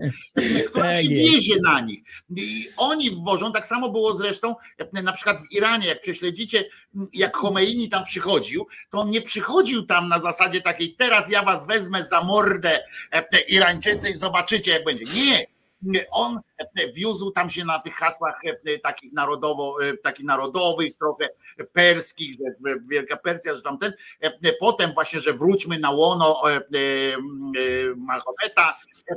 która tak się wiezie na nich. I oni wwożą, tak samo było zresztą na przykład w Iranie, jak prześledzicie, jak Chomeini tam przychodził, to on nie przychodził tam na zasadzie takiej, teraz ja was wezmę za mordę, Irańczycy, i zobaczycie jak będzie. Nie. On wiózł tam się na tych hasłach takich narodowych, trochę perskich, że Wielka Persja, że tamten. Potem właśnie, że wróćmy na łono Mahometa,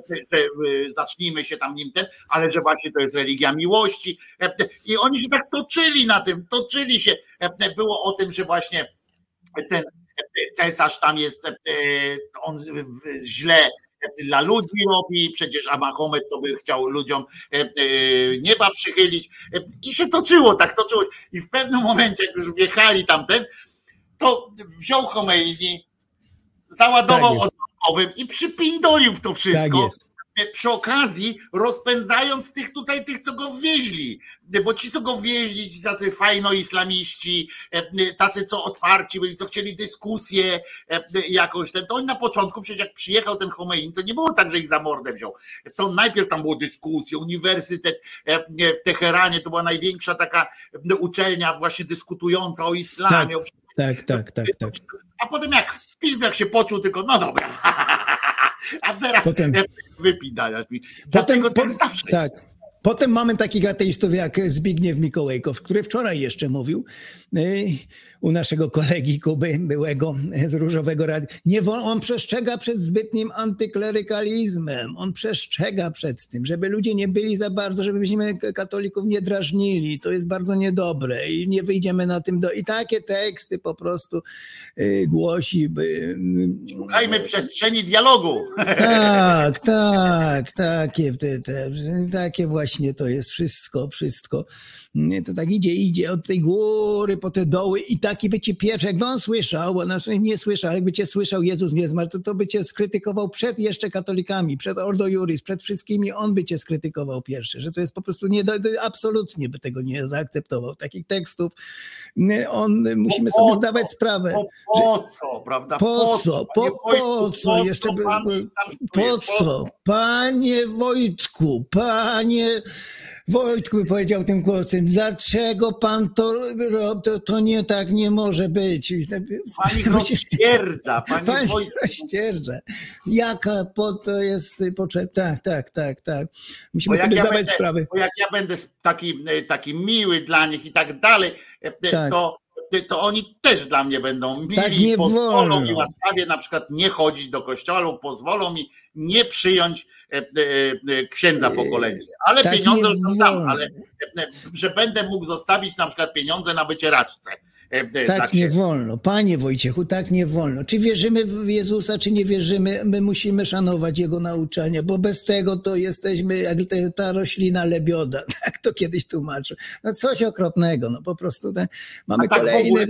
że zacznijmy się tam nim ten, ale że właśnie to jest religia miłości. I oni się tak toczyli na tym, toczyli się. Było o tym, że właśnie ten cesarz tam jest, on źle dla ludzi robi, przecież a Mahomet to by chciał ludziom nieba przychylić. I się toczyło, tak toczyło. I w pewnym momencie, jak już wjechali tamten, to wziął Chomeini, załadował odłamkowym i przypindolił w to wszystko. Tak przy okazji rozpędzając tych tutaj, tych, co go wwieźli. Bo ci, co go wwieźli, ci tacy fajno-islamiści, tacy, co otwarci byli, co chcieli dyskusję jakąś, ten, to oni na początku, przecież jak przyjechał ten Chomeini, to nie było tak, że ich za mordę wziął. To najpierw tam było dyskusja, uniwersytet w Teheranie, to była największa taka uczelnia właśnie dyskutująca o islamie. Tak. A potem jak w pizdach się poczuł, tylko no dobra, a teraz wypidalasz mi. Dlatego to zawsze jest. Potem mamy takich ateistów jak Zbigniew Mikołajkow, który wczoraj jeszcze mówił u naszego kolegi Kuby, byłego z Różowego Radia. On przestrzega przed zbytnim antyklerykalizmem. On przestrzega przed tym, żeby ludzie nie byli za bardzo, żebyśmy katolików nie drażnili. To jest bardzo niedobre i nie wyjdziemy na tym. I takie teksty po prostu głosi. Szukajmy przestrzeni dialogu. Takie właśnie. To jest wszystko. To tak idzie od tej góry po te doły i taki by cię pierwszy, jakby on słyszał, bo znaczy nie słyszał, jakby cię słyszał Jezus nie zmarł, to by cię skrytykował przed jeszcze katolikami, przed Ordo Iuris, przed wszystkimi, on by cię skrytykował pierwszy, że to jest po prostu, absolutnie by tego nie zaakceptował, takich tekstów. Musimy sobie zdawać sprawę. Po co, prawda? Po co? Panie Wojtku, powiedział tym głosem, dlaczego pan to robi, to nie tak nie może być. Pani rozświerdza, pani Wojtku. Rozświerdza. Jaka to jest potrzeba? Tak. Musimy sobie zdawać sprawę. Bo jak ja będę taki miły dla nich i tak dalej, to oni też dla mnie będą mili, tak nie pozwolą wolno. Mi łaskawie na przykład nie chodzić do kościoła lub pozwolą mi nie przyjąć księdza po kolędzie. Ale tak pieniądze zostawiam, ale że będę mógł zostawić na przykład pieniądze na wycieraczce. Tak nie wolno. Panie Wojciechu, tak nie wolno. Czy wierzymy w Jezusa, czy nie wierzymy, my musimy szanować Jego nauczania, bo bez tego to jesteśmy jak ta roślina lebioda. Tak to kiedyś tłumaczył. No coś okropnego, no po prostu. Mamy kolejny...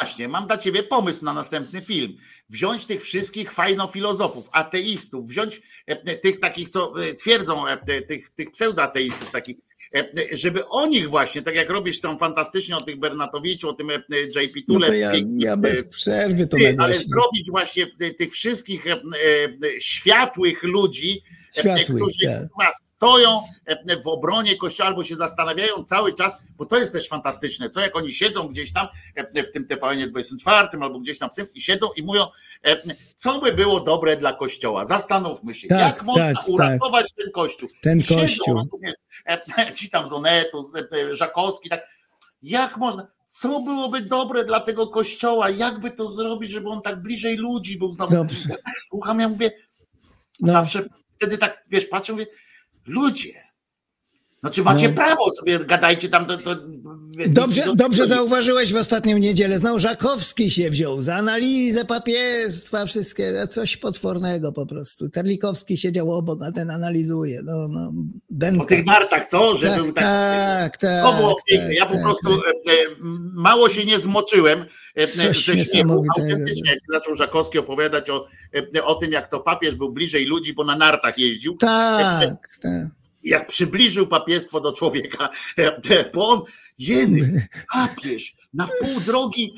Właśnie, mam dla ciebie pomysł na następny film. Wziąć tych wszystkich fajnofilozofów, ateistów, wziąć tych takich, co twierdzą, tych pseudoateistów takich, żeby o nich właśnie, tak jak robisz tam fantastycznie o tych Bernatowiczu, o tym J.P. Tule. No ja bez przerwy to nagłaśnię. Ale zrobić właśnie tych wszystkich światłych ludzi, którzy stoją w obronie Kościoła albo się zastanawiają cały czas, bo to jest też fantastyczne, co jak oni siedzą gdzieś tam w tym TVN-ie 24 albo gdzieś tam w tym i siedzą i mówią, co by było dobre dla Kościoła, zastanówmy się, jak można uratować ten Kościół. Ci tam z Onetu, Żakowski, tak, jak można... Co byłoby dobre dla tego Kościoła? Jakby to zrobić, żeby on tak bliżej ludzi był znowu? Ja tak słucham, ja mówię, zawsze wtedy tak, wiesz, patrzę, mówię, ludzie, Znaczy macie prawo, sobie gadajcie tam. Dobrze zauważyłeś w ostatnią niedzielę. Znowu Żakowski się wziął za analizę papieństwa, wszystkie, coś potwornego po prostu. Terlikowski siedział obok, a ten analizuje. Po tych nartach, co? Że tak, był taki. Tak. To było piękne. Tak, ja po prostu mało się nie zmoczyłem. Coś autentycznie, jak zaczął Żakowski opowiadać o tym, jak to papież był bliżej ludzi, bo na nartach jeździł. Tak. Jak przybliżył papiestwo do człowieka, bo on jeny, papież, na wpół drogi,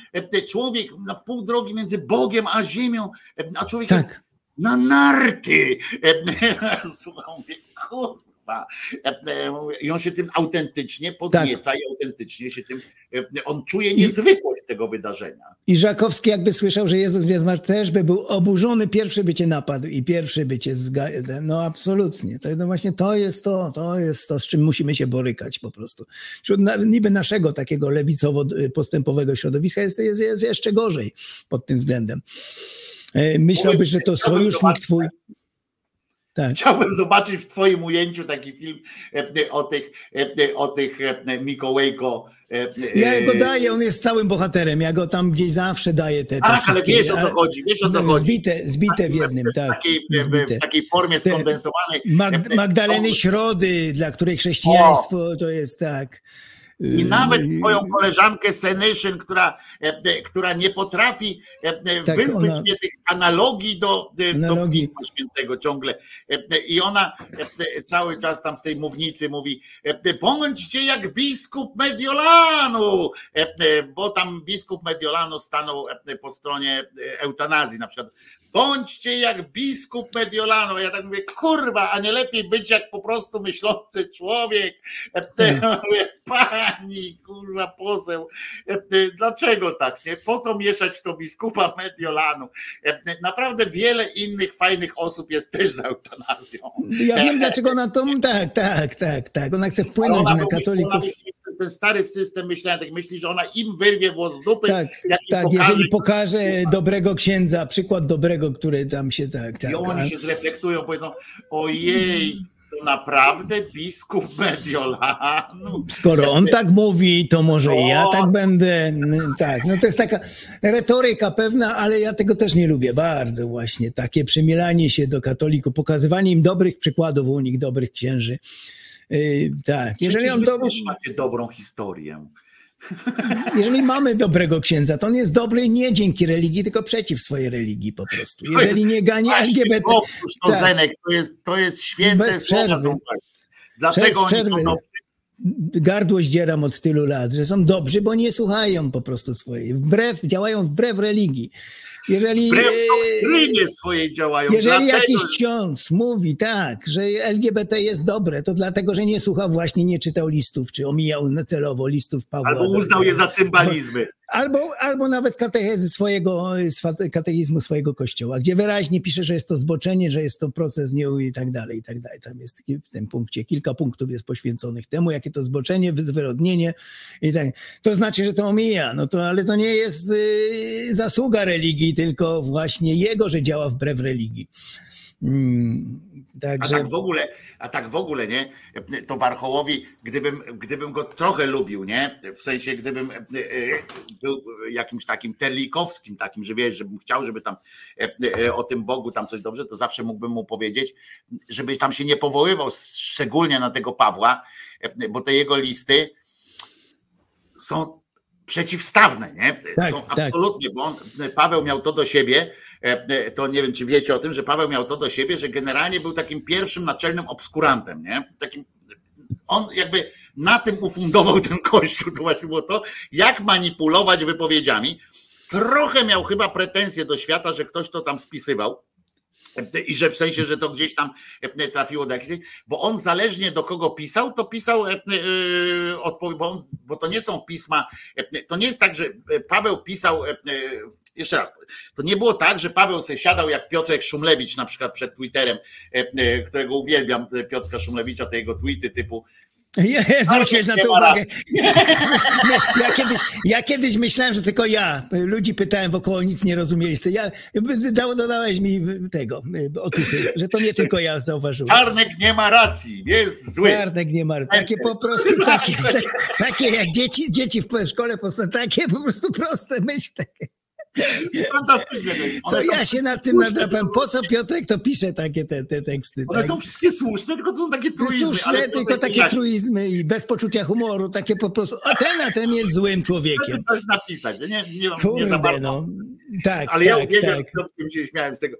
człowiek na wpół drogi między Bogiem a ziemią, a człowiek na narty. Słucham, mówię, kurwa. I on się tym autentycznie podnieca i autentycznie się tym, on czuje niezwykłość tego wydarzenia. I Żakowski jakby słyszał, że Jezus nie zmarł, też by był oburzony, pierwszy by cię napadł i pierwszy by cię absolutnie. To jest to, z czym musimy się borykać po prostu. Wśród niby naszego takiego lewicowo-postępowego środowiska jest jeszcze gorzej pod tym względem. Myślałbyś, że to sojusznik twój... Tak. Chciałbym zobaczyć w twoim ujęciu taki film o tych Mikołajko. Ja go daję, on jest całym bohaterem. Ja go tam gdzieś zawsze daję. Ale wiesz o co chodzi. Zbite w jednym. W takiej formie skondensowanej. Magdaleny Środy, dla której chrześcijaństwo to jest tak. I nawet twoją koleżankę Senyszyn, która nie potrafi wyzbyć się tych analogii do Pisma Świętego ciągle. I ona cały czas tam z tej mównicy mówi, bądźcie jak biskup Mediolanu, bo tam biskup Mediolanu stanął po stronie eutanazji na przykład. Bądźcie jak biskup Mediolanu. Ja tak mówię, kurwa, a nie lepiej być jak po prostu myślący człowiek. Pani, kurwa, poseł. Dlaczego tak? Nie? Po co mieszać to biskupa Mediolanu? Naprawdę wiele innych fajnych osób jest też za eutanazją. Ja wiem, dlaczego ona to... Tak. Ona chce wpłynąć na katolików. Ten stary system myślenia, tak myśli, że ona im wyrwie włos z dupy. Jeżeli pokaże dobrego księdza, przykład dobrego, który tam się I oni się zreflektują, powiedzą, ojej, to naprawdę biskup Mediolanu. Skoro on tak mówi, to może i ja tak będę. To jest taka retoryka pewna, ale ja tego też nie lubię bardzo właśnie. Takie przymieranie się do katolików, pokazywanie im dobrych przykładów u nich, dobrych księży. Jeżeli on macie dobrą historię. Jeżeli mamy dobrego księdza, to on jest dobry nie dzięki religii, tylko przeciw swojej religii po prostu. Jeżeli nie gani LGBT. To jest święte słowo. Dlaczego oni są dobrzy? Gardło zdzieram od tylu lat, że są dobrzy, bo nie słuchają po prostu swojej. Działają wbrew religii. Wbrew doktrynie swojej działają. Jeżeli jakiś ksiądz mówi że LGBT jest dobre, to dlatego, że nie słuchał właśnie, nie czytał listów, czy omijał celowo listów Pawła. Albo uznał je za cymbalizmy. Albo nawet katechizmu swojego kościoła, gdzie wyraźnie pisze, że jest to zboczenie, że jest to proces i tak dalej, i tak dalej. Tam jest w tym punkcie, kilka punktów jest poświęconych temu, jakie to zboczenie, wyzwyrodnienie i tak. To znaczy, że to omija, ale to nie jest zasługa religii, tylko właśnie jego, że działa wbrew religii. Także... A tak w ogóle, nie? To Warchołowi, gdybym go trochę lubił, nie? W sensie, gdybym był jakimś takim terlikowskim, takim, że wiesz, żebym chciał, żeby tam o tym Bogu tam coś dobrze, to zawsze mógłbym mu powiedzieć, żebyś tam się nie powoływał szczególnie na tego Pawła, bo te jego listy są przeciwstawne, nie? Absolutnie, bo Paweł miał to do siebie, to nie wiem, czy wiecie o tym, że Paweł miał to do siebie, że generalnie był takim pierwszym naczelnym obskurantem, nie? On jakby na tym ufundował ten Kościół, to właśnie było to, jak manipulować wypowiedziami. Trochę miał chyba pretensje do świata, że ktoś to tam spisywał i że w sensie, że to gdzieś tam trafiło do jakiejś, bo on zależnie do kogo pisał, to pisał bo to nie są pisma, to nie jest tak, że Paweł pisał. Jeszcze raz, to nie było tak, że Paweł sobie siadał jak Piotrek Szumlewicz na przykład przed Twitterem, którego uwielbiam, Piotrka Szumlewicza, te jego tweety typu Zwróciłeś na to uwagę. Ja kiedyś myślałem, że tylko ja ludzi pytałem wokoło, nic nie rozumieli. Dodałeś mi tego otuchy, że to nie tylko ja zauważyłem. Czarnek nie ma racji, jest zły. Czarnek nie ma racji. Takie po prostu takie jak dzieci w szkole, takie po prostu proste myśli. Fantastycznie. Co ja się nad tym nadrapam? Po co Piotrek to pisze takie te teksty? One tak? Są wszystkie słuszne, tylko to są takie truizmy. Słuszne, tylko takie truizmy i bez poczucia humoru, takie po prostu, a ten jest złym człowiekiem. Coś napisać, nie za bardzo. No. Tak, ale ja uwielbiam, tak. Się śmiałem z tego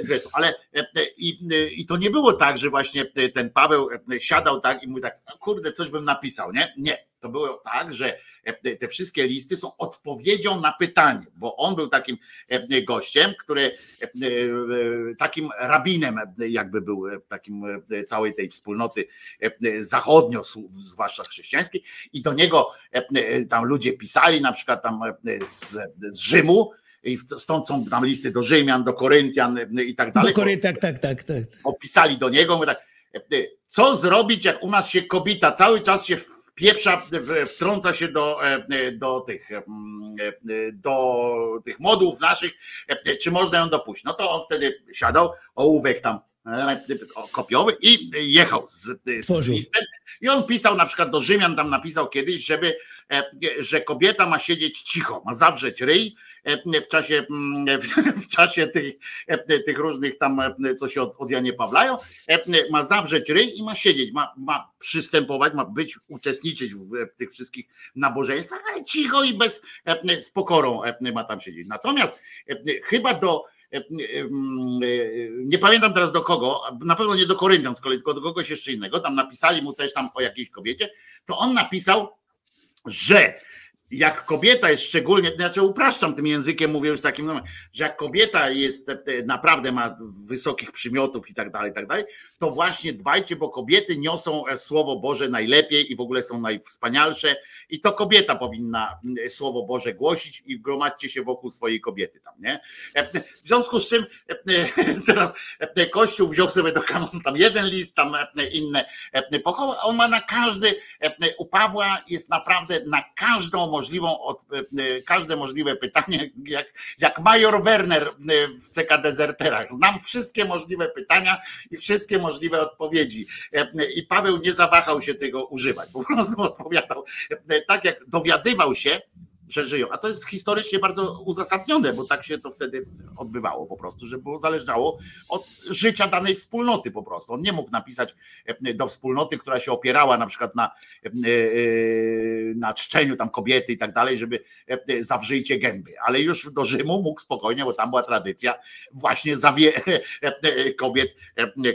zresztą, ale i to nie było tak, że właśnie ten Paweł siadał tak i mówił tak, kurde, coś bym napisał, nie? Nie. To było tak, że te wszystkie listy są odpowiedzią na pytanie, bo on był takim gościem, który takim rabinem jakby był, takim całej tej wspólnoty zachodnio, zwłaszcza chrześcijańskiej, i do niego tam ludzie pisali, na przykład tam z Rzymu, i stąd są tam listy do Rzymian, do Koryntian i tak dalej. Tak. Opisali do niego, mówię tak, co zrobić, jak u nas się kobita cały czas się pieprza, wtrąca się do tych modłów naszych, czy można ją dopuścić. No to on wtedy siadał, ołówek tam kopiowy, i jechał z listem. I on pisał, na przykład do Rzymian tam napisał kiedyś, że kobieta ma siedzieć cicho, ma zawrzeć ryj w czasie tych różnych tam, co się od Janie Pawlają, ma zawrzeć ryj i ma siedzieć, ma przystępować, ma być, uczestniczyć w tych wszystkich nabożeństwach, ale cicho i z pokorą ma tam siedzieć. Natomiast chyba nie pamiętam teraz do kogo, na pewno nie do Koryntian z kolei, tylko do kogoś jeszcze innego, tam napisali mu też tam o jakiejś kobiecie, to on napisał, że jak kobieta jest szczególnie, znaczy upraszczam tym językiem, mówię już takim, że jak kobieta jest, naprawdę ma wysokich przymiotów i tak dalej, to właśnie dbajcie, bo kobiety niosą Słowo Boże najlepiej i w ogóle są najwspanialsze i to kobieta powinna Słowo Boże głosić i gromadźcie się wokół swojej kobiety tam, nie? W związku z czym teraz Kościół wziął sobie do kanonu tam jeden list, tam inne pochował, a on ma na każdy, u Pawła jest naprawdę na każde możliwe pytanie, jak major Werner w CK Dezerterach. Znam wszystkie możliwe pytania i wszystkie możliwe odpowiedzi. I Paweł nie zawahał się tego używać, po prostu odpowiadał tak, jak dowiadywał się, że żyją. A to jest historycznie bardzo uzasadnione, bo tak się to wtedy odbywało po prostu, że było zależało od życia danej wspólnoty po prostu. On nie mógł napisać do wspólnoty, która się opierała na przykład na czczeniu tam kobiety i tak dalej, żeby zawrzyjcie gęby. Ale już do Rzymu mógł spokojnie, bo tam była tradycja właśnie kobiet,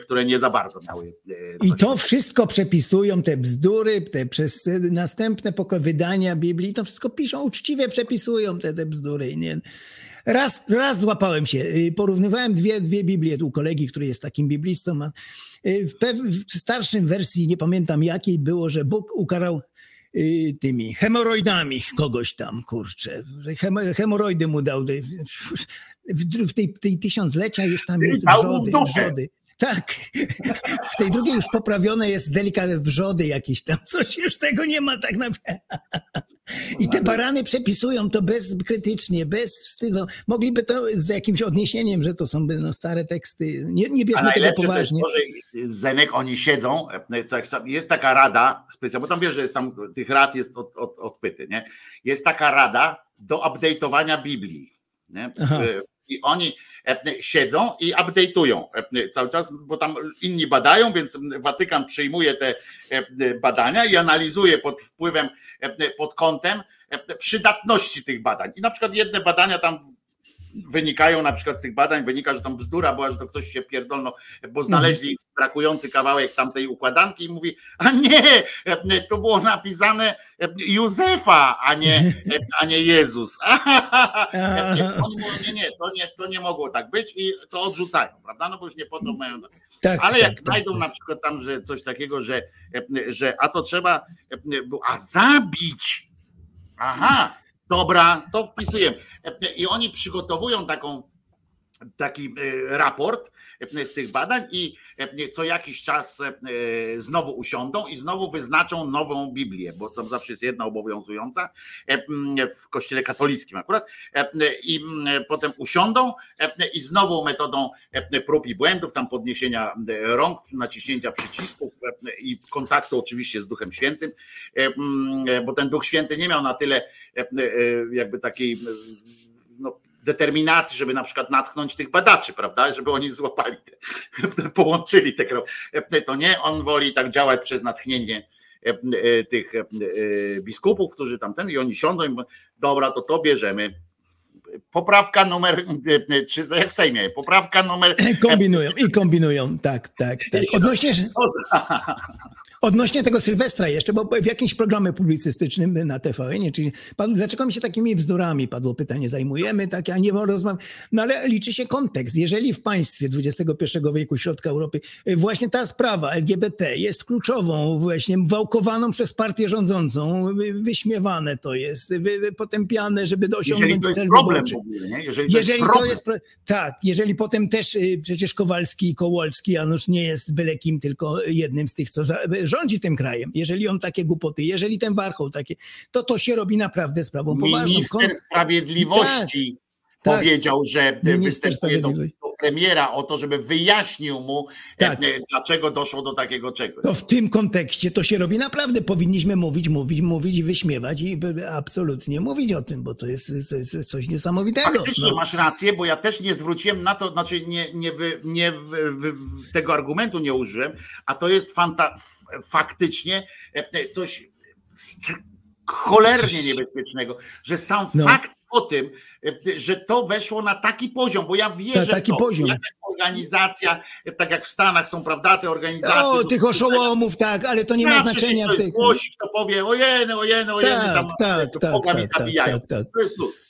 które nie za bardzo miały. I to wszystko przepisują, te bzdury, te przez następne wydania Biblii, to wszystko piszą uczciwie. Właściwie przepisują te bzdury. Nie? Raz złapałem się, porównywałem dwie Biblie u kolegi, który jest takim biblistą. A w starszym wersji, nie pamiętam jakiej, było, że Bóg ukarał tymi hemoroidami kogoś tam, kurczę. Hemoroidy mu dał. W tej tysiąclecia już tam jest wrzody. Tak, w tej drugiej już poprawione jest delikatne wrzody jakieś tam, coś już tego nie ma tak naprawdę. I te barany przepisują to bezkrytycznie, bez wstydu. Mogliby to z jakimś odniesieniem, że to są stare teksty, nie bierzmy tego poważnie. Zenek, oni siedzą, jest taka rada specjalna, bo tam wiesz, że jest tam tych rad jest odpyty, nie? Jest taka rada do update'owania Biblii, nie? I oni siedzą i update'ują cały czas, bo tam inni badają, więc Watykan przyjmuje te badania i analizuje pod wpływem, pod kątem przydatności tych badań. I na przykład jedne badania tam wynikają, na przykład z tych badań wynika, że tam bzdura była, że to ktoś się pierdolno, bo znaleźli brakujący kawałek tamtej układanki i mówi, a nie, to było napisane Józefa, a nie Jezus. To nie mogło tak być i to odrzucają, prawda? No bo już nie po to mają. Tak, ale jak znajdą na przykład tam, że coś takiego, że a to trzeba, a zabić. Aha. Dobra, to wpisujemy. I oni przygotowują taką taki raport z tych badań i co jakiś czas znowu usiądą i znowu wyznaczą nową Biblię, bo tam zawsze jest jedna obowiązująca w Kościele katolickim akurat, i potem usiądą i znowu metodą prób i błędów, tam podniesienia rąk, naciśnięcia przycisków i kontaktu oczywiście z Duchem Świętym, bo ten Duch Święty nie miał na tyle jakby takiej determinacji, żeby na przykład natchnąć tych badaczy, prawda, żeby oni złapali, połączyli te kroki. To nie, on woli tak działać przez natchnienie tych biskupów, którzy tamten i oni siądą i dobra, to bierzemy. Poprawka numer 3 w Sejmie, poprawka numer... Kombinują, tak. Odnośnie tego Sylwestra jeszcze, bo w jakimś programie publicystycznym na TVN, czyli dlaczego my się takimi bzdurami, padło pytanie, zajmujemy, tak, ja nie rozmawiam, no ale liczy się kontekst. Jeżeli w państwie XXI wieku, środka Europy, właśnie ta sprawa LGBT jest kluczową, właśnie wałkowaną przez partię rządzącą, wyśmiewane to jest, potępiane, żeby osiągnąć cel wyborczy. Jeżeli potem też przecież Kowalski i Kołolski, Janusz nie jest byle kim, tylko jednym z tych, co rządzi tym krajem, jeżeli on takie głupoty, jeżeli ten warchoł takie, to się robi naprawdę sprawą poważną. Minister Sprawiedliwości powiedział, że występuje do premiera o to, żeby wyjaśnił mu, dlaczego doszło do takiego czegoś. To w tym kontekście to się robi naprawdę. Powinniśmy mówić i wyśmiewać i absolutnie mówić o tym, bo to jest coś niesamowitego. Faktycznie masz rację, bo ja też nie zwróciłem na to, znaczy tego argumentu nie użyłem, a to jest faktycznie coś cholernie niebezpiecznego, że sam fakt o tym, że to weszło na taki poziom, bo ja wierzę organizacja, tak jak w Stanach są, prawda, te organizacje... tych oszołomów, ale to nie ma znaczenia. Ktoś głosić, to powie ojeny,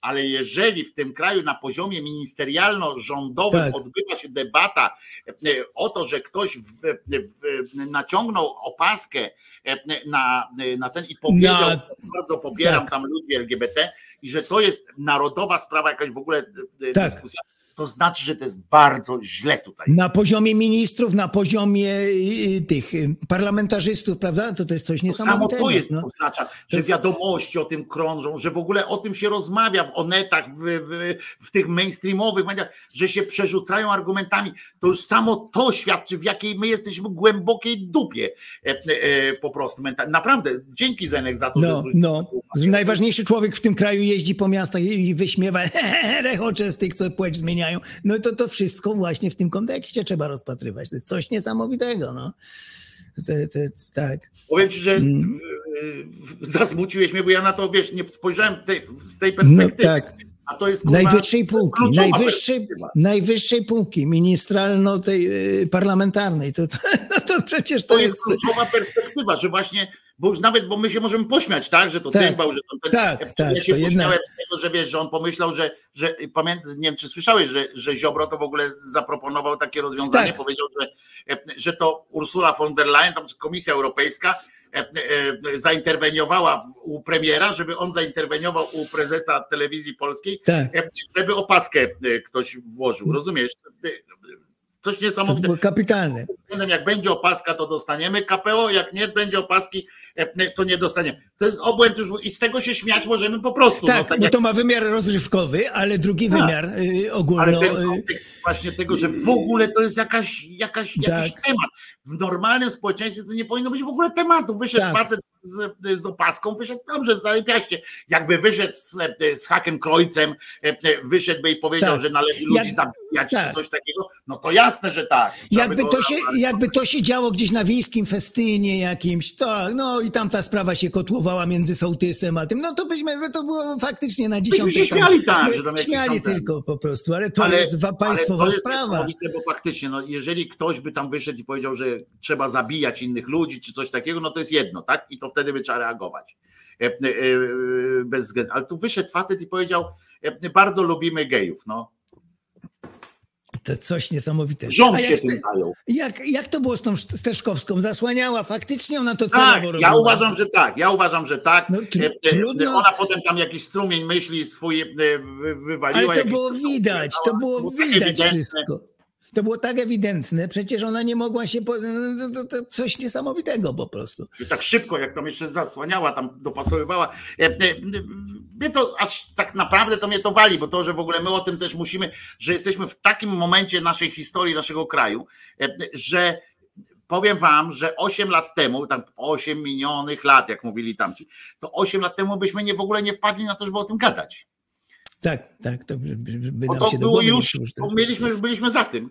ale jeżeli w tym kraju na poziomie ministerialno-rządowym odbywa się debata o to, że ktoś naciągnął opaskę na ten i powiedział, bardzo pobieram tam ludzi LGBT i że to jest narodowa sprawa, jakaś w ogóle dyskusja, to znaczy, że to jest bardzo źle tutaj. Na poziomie ministrów, na poziomie tych parlamentarzystów, prawda? To jest coś niesamowitego. Samo to jest, oznacza, że wiadomości o tym krążą, że w ogóle o tym się rozmawia w Onetach, w tych mainstreamowych mediach, że się przerzucają argumentami. To już samo to świadczy, w jakiej my jesteśmy głębokiej dupie po prostu mentalnie. Naprawdę, dzięki Zenek za to, że... Najważniejszy człowiek w tym kraju jeździ po miastach i wyśmiewa rechocze z tych, co płeć zmieniają. No to wszystko właśnie w tym kontekście trzeba rozpatrywać. To jest coś niesamowitego. Powiem ci, że zasmuciłeś mnie, bo ja na to, nie spojrzałem z tej perspektywy. A to jest najwyższej półki ministralno tej parlamentarnej. To przecież to jest kluczowa perspektywa, że właśnie, bo już nawet, bo my się możemy pośmiać, że to Cymbał, że to ten... Ja się pośmiałem z tego, że wiesz, że on pomyślał, że pamiętam, nie wiem, czy słyszałeś, że Ziobro to w ogóle zaproponował takie rozwiązanie, powiedział, że to Ursula von der Leyen, tam Komisja Europejska zainterweniowała u premiera, żeby on zainterweniował u prezesa Telewizji Polskiej, żeby opaskę ktoś włożył, rozumiesz? Coś niesamowitego. To było kapitalne. Jak będzie opaska, to dostaniemy KPO, jak nie będzie opaski, to nie dostaniemy. To jest obłęd już i z tego się śmiać możemy po prostu. To ma wymiar rozrywkowy, ale drugi wymiar ogólno. Ale ten kontekst właśnie tego, że w ogóle to jest jakiś temat. W normalnym społeczeństwie to nie powinno być w ogóle tematu. Wyszedł facet z opaską, wyszedł dobrze, zarypiaście. Jakby wyszedł z Hakenkreuzem, wyszedłby i powiedział, że należy ludzi zabijać, czy coś takiego, no to jasne, że tak. Jakby to się działo gdzieś na wiejskim festynie jakimś, i tam ta sprawa się kotłowała między sołtysem a tym, to było faktycznie na dziesiątej. Byśmy się śmiali śmiali tylko po prostu, ale to jest państwowa sprawa. Bo faktycznie, jeżeli ktoś by tam wyszedł i powiedział, że trzeba zabijać innych ludzi, czy coś takiego, to jest jedno, i to wtedy by trzeba reagować. Bez względu. Ale tu wyszedł facet i powiedział, bardzo lubimy gejów, To coś niesamowitego. Rząd się tym zajął. Jak to było z tą Steczkowską? Zasłaniała faktycznie, ona to celowo robiła? Ja uważam, że tak. No, trudno. Ona potem tam jakiś strumień myśli swój wywaliła. Ale to było widać, wszystko. To było tak ewidentne, przecież ona nie mogła się... Coś niesamowitego po prostu. Tak szybko, jak tam jeszcze zasłaniała, tam dopasowywała. Mnie to aż tak naprawdę to mnie to wali, bo to, że w ogóle my o tym też musimy, że jesteśmy w takim momencie naszej historii, naszego kraju, że powiem wam, że 8 lat temu, tam 8 minionych lat, jak mówili tamci, to 8 lat temu byśmy nie wpadli na to, żeby o tym gadać. Tak, to by nam się było już. Już byliśmy za tym.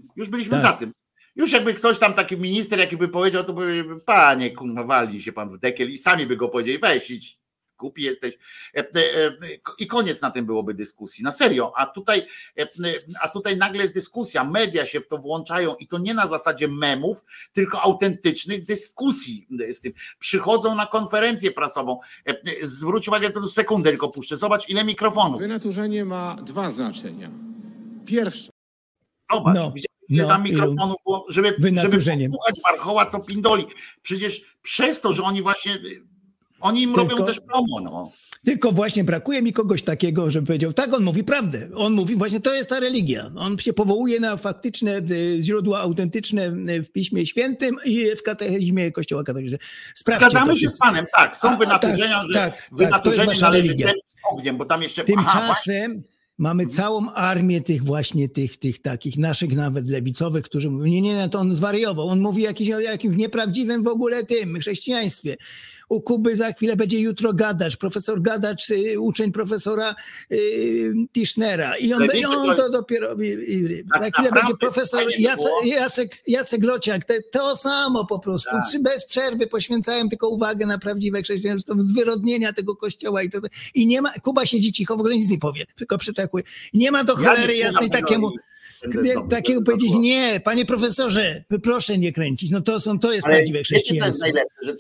Już jakby ktoś tam, taki minister, jaki by powiedział, to by panie, kurwa, walni się pan w dekiel i sami by go powiedzieli, weź idź, głupi jesteś. I koniec na tym byłoby dyskusji, na serio. A tutaj nagle jest dyskusja, media się w to włączają i to nie na zasadzie memów, tylko autentycznych dyskusji z tym. Przychodzą na konferencję prasową. Zwróć uwagę, to sekundę tylko puszczę. Zobacz, ile mikrofonów. Wynaturzenie ma dwa znaczenia. Pierwsze. Zobacz, gdzie tam mikrofonów było, żeby posłuchać Warchoła, co pindoli. Przecież przez to, że oni właśnie... Oni im robią też promo, no. Tylko właśnie brakuje mi kogoś takiego, żeby powiedział, tak, on mówi prawdę. On mówi, właśnie to jest ta religia. On się powołuje na faktyczne źródła autentyczne w Piśmie Świętym i w katechizmie Kościoła katolickiego. Zgadzamy się z panem, tak. Są wynaturzenia, że należy ogniem, bo tam jeszcze... Tymczasem... Mamy całą armię tych właśnie, tych takich naszych nawet lewicowych, którzy mówią, nie, to on zwariował, on mówi o jakimś nieprawdziwym w ogóle tym chrześcijaństwie. U Kuby za chwilę będzie jutro Gadacz, profesor Gadacz, uczeń profesora Tischnera i on to dopiero, za chwilę będzie profesor Jacek Lociak, to samo po prostu, tak. Bez przerwy poświęcają tylko uwagę na prawdziwe chrześcijaństwo, zwyrodnienia tego kościoła i nie ma, Kuba siedzi cicho, w ogóle nic nie powie, tylko przytakuje. Nie ma do cholery jasnej takiego powiedzieć, nie, panie profesorze, proszę nie kręcić. No to jest prawdziwe chrześcijaństwo. Wiecie, co jest najlepsze, że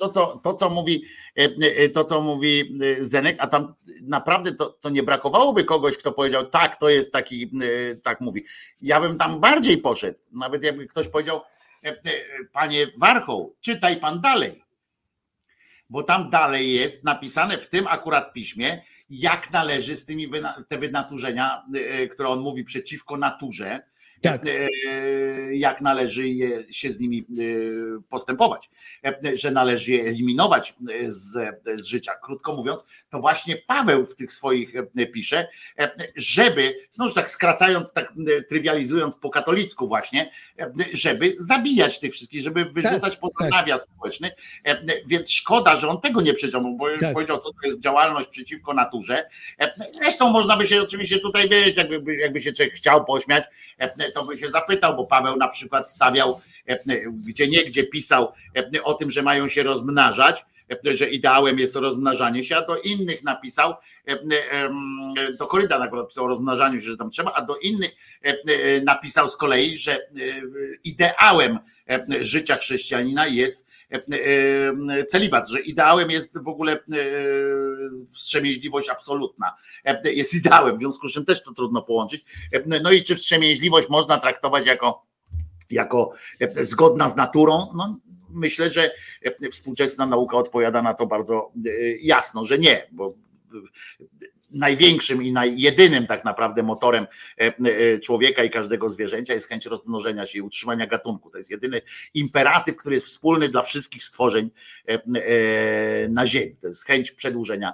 to, co mówi Zenek, a tam naprawdę to nie brakowałoby kogoś, kto powiedział, tak, to jest taki, tak mówi. Ja bym tam bardziej poszedł. Nawet jakby ktoś powiedział, panie Warchoł, czytaj pan dalej. Bo tam dalej jest napisane w tym akurat piśmie, jak należy z tymi te wynaturzenia, które on mówi przeciwko naturze, tak. Jak należy się z nimi postępować, że należy je eliminować z życia. Krótko mówiąc, to właśnie Paweł w tych swoich pisze, żeby, no już tak skracając, tak trywializując po katolicku właśnie, żeby zabijać tych wszystkich, żeby wyrzucać poza nawias społeczny. Więc szkoda, że on tego nie przeciągnął, bo już powiedział, co to jest działalność przeciwko naturze. Zresztą można by się oczywiście tutaj wiedzieć, jakby się człowiek chciał pośmiać, to by się zapytał, bo Paweł na przykład stawiał, gdzieniegdzie pisał o tym, że mają się rozmnażać, że ideałem jest rozmnażanie się, a do innych napisał, do Koryda akurat pisał o rozmnażaniu się, że tam trzeba, a do innych napisał z kolei, że ideałem życia chrześcijanina jest celibat, że ideałem jest w ogóle wstrzemięźliwość absolutna. Jest ideałem, w związku z czym też to trudno połączyć. No i czy wstrzemięźliwość można traktować jako zgodna z naturą? No, myślę, że współczesna nauka odpowiada na to bardzo jasno, że nie, bo największym i jedynym tak naprawdę motorem człowieka i każdego zwierzęcia jest chęć rozmnożenia się i utrzymania gatunku. To jest jedyny imperatyw, który jest wspólny dla wszystkich stworzeń na ziemi. To jest chęć przedłużenia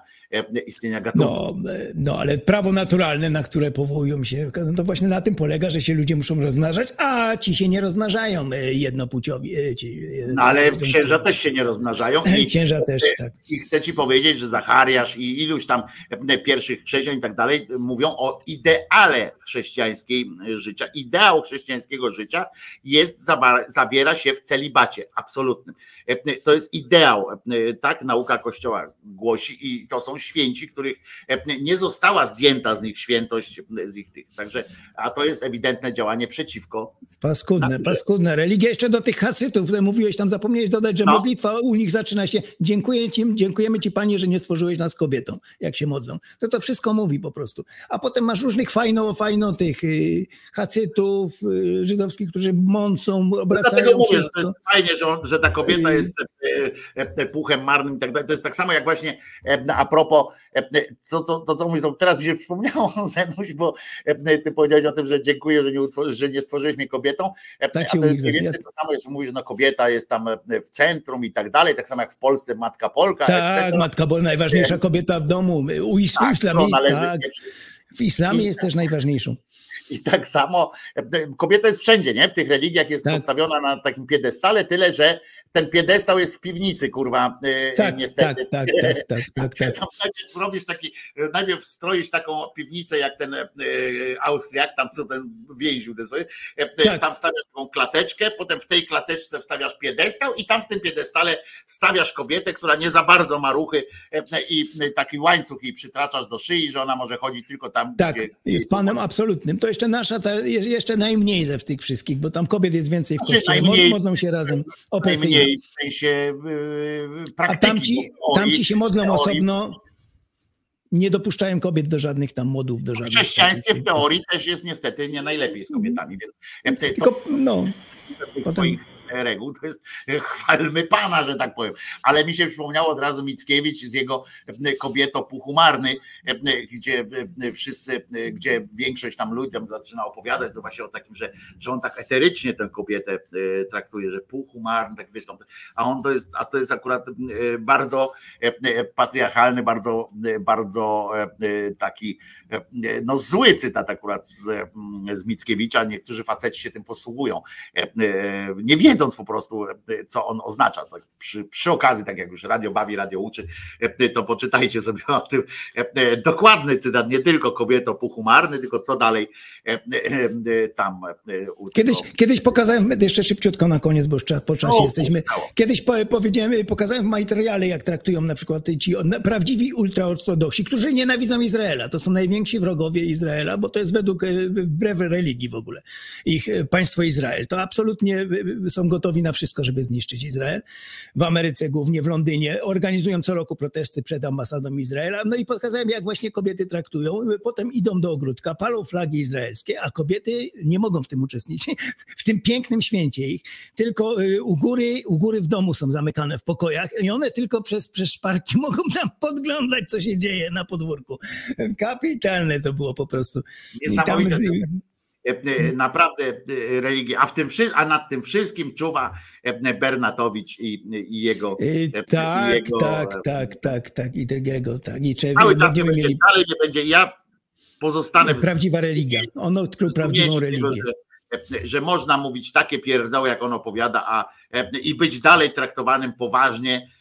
istnienia gatunku. No ale prawo naturalne, na które powołują się, no to właśnie na tym polega, że się ludzie muszą rozmnażać, a ci się nie rozmnażają jednopłciowi. No ale księża też się nie rozmnażają. Księża też, tak. I chcę ci powiedzieć, że Zachariasz i iluś tam pierwszych chrześcijan i tak dalej mówią o ideale chrześcijańskiej życia. Ideał chrześcijańskiego życia jest, zawiera się w celibacie absolutnym. To jest ideał, tak nauka Kościoła głosi i to są święci, których nie została zdjęta z nich świętość z ich tych. Także, a to jest ewidentne działanie przeciwko. Paskudne. Religia jeszcze do tych hacytów, mówiłeś tam, zapomniałeś dodać, że modlitwa u nich zaczyna się dziękujemy ci Panie, że nie stworzyłeś nas kobietą, jak się modlą. To to wszystko mówi po prostu. A potem masz różnych fajno tych hacytów żydowskich, którzy mącą, obracają. Dlatego mówię, że to jest fajnie, że ta kobieta jest puchem marnym i tak dalej. To jest tak samo jak właśnie a propos to co mówisz, teraz mi się przypomniało, Zenuś, bo ty powiedziałeś o tym, że dziękuję, że nie stworzyłeś mnie kobietą. Tak się a to jest mniej więcej to samo, że mówisz, no kobieta jest tam w centrum i tak dalej, tak samo jak w Polsce Matka Polka. Tak, Matka Polka, najważniejsza kobieta w domu. U islamie tak. W islamie jest też najważniejszą. I tak samo kobieta jest wszędzie, nie? W tych religiach jest postawiona na takim piedestale, tyle że ten piedestał jest w piwnicy, kurwa, tak, niestety. Tak. Robisz taki, najpierw stroisz taką piwnicę, jak ten Austriak, tam co ten więził, tam stawiasz taką klateczkę, potem w tej klateczce wstawiasz piedestał i tam w tym piedestale stawiasz kobietę, która nie za bardzo ma ruchy i taki łańcuch jej przytraczasz do szyi, że ona może chodzić tylko tam. Tak, gdzie, jest panem absolutnym. To jeszcze nasza, jeszcze najmniej ze w tych wszystkich, bo tam kobiet jest więcej w kościele, modlą się razem opresyjnie. W sensie praktyki. A tamci się modlą osobno, nie dopuszczają kobiet do żadnych tam modów. Do żadnych. W chrześcijaństwie w teorii też jest niestety nie najlepiej z kobietami, więc reguł, to jest chwalmy Pana, że tak powiem. Ale mi się przypomniało od razu Mickiewicz z jego Kobieto Puchumarny, gdzie większość tam ludzi tam zaczyna opowiadać to właśnie o takim, że on tak eterycznie tę kobietę traktuje, że puchumarny, tak wiesz, a to jest akurat bardzo patriarchalny, bardzo, bardzo taki no zły cytat akurat z Mickiewicza. Niektórzy faceci się tym posługują. Nie wiem, wiedząc po prostu, co on oznacza. Tak przy okazji, tak jak już radio bawi, radio uczy, to poczytajcie sobie o tym. Dokładny cytat, nie tylko kobieto puchumarny, tylko co dalej tam. Kiedyś pokazałem, jeszcze szybciutko na koniec, bo już po czasie jesteśmy. Kiedyś pokazałem w materiale, jak traktują na przykład ci prawdziwi ultraortodoksi, którzy nienawidzą Izraela. To są najwięksi wrogowie Izraela, bo to jest wbrew religii w ogóle. Ich państwo Izrael. To absolutnie są gotowi na wszystko, żeby zniszczyć Izrael. W Ameryce, głównie w Londynie, organizują co roku protesty przed ambasadą Izraela. No i pokazałem, jak właśnie kobiety traktują. Potem idą do ogródka, palą flagi izraelskie, a kobiety nie mogą w tym uczestniczyć, w tym pięknym święcie ich. Tylko u góry w domu są zamykane w pokojach i one tylko przez szparki mogą tam podglądać, co się dzieje na podwórku. Kapitalne to było po prostu. Niesamowite. Naprawdę religię, a nad tym wszystkim czuwa Bernatowicz i jego... Tak. Cały czas dalej nie będzie, ja pozostanę... Prawdziwa religia, on odkrył prawdziwą religię. Że można mówić takie pierdoły, jak on opowiada, i być dalej traktowanym poważnie,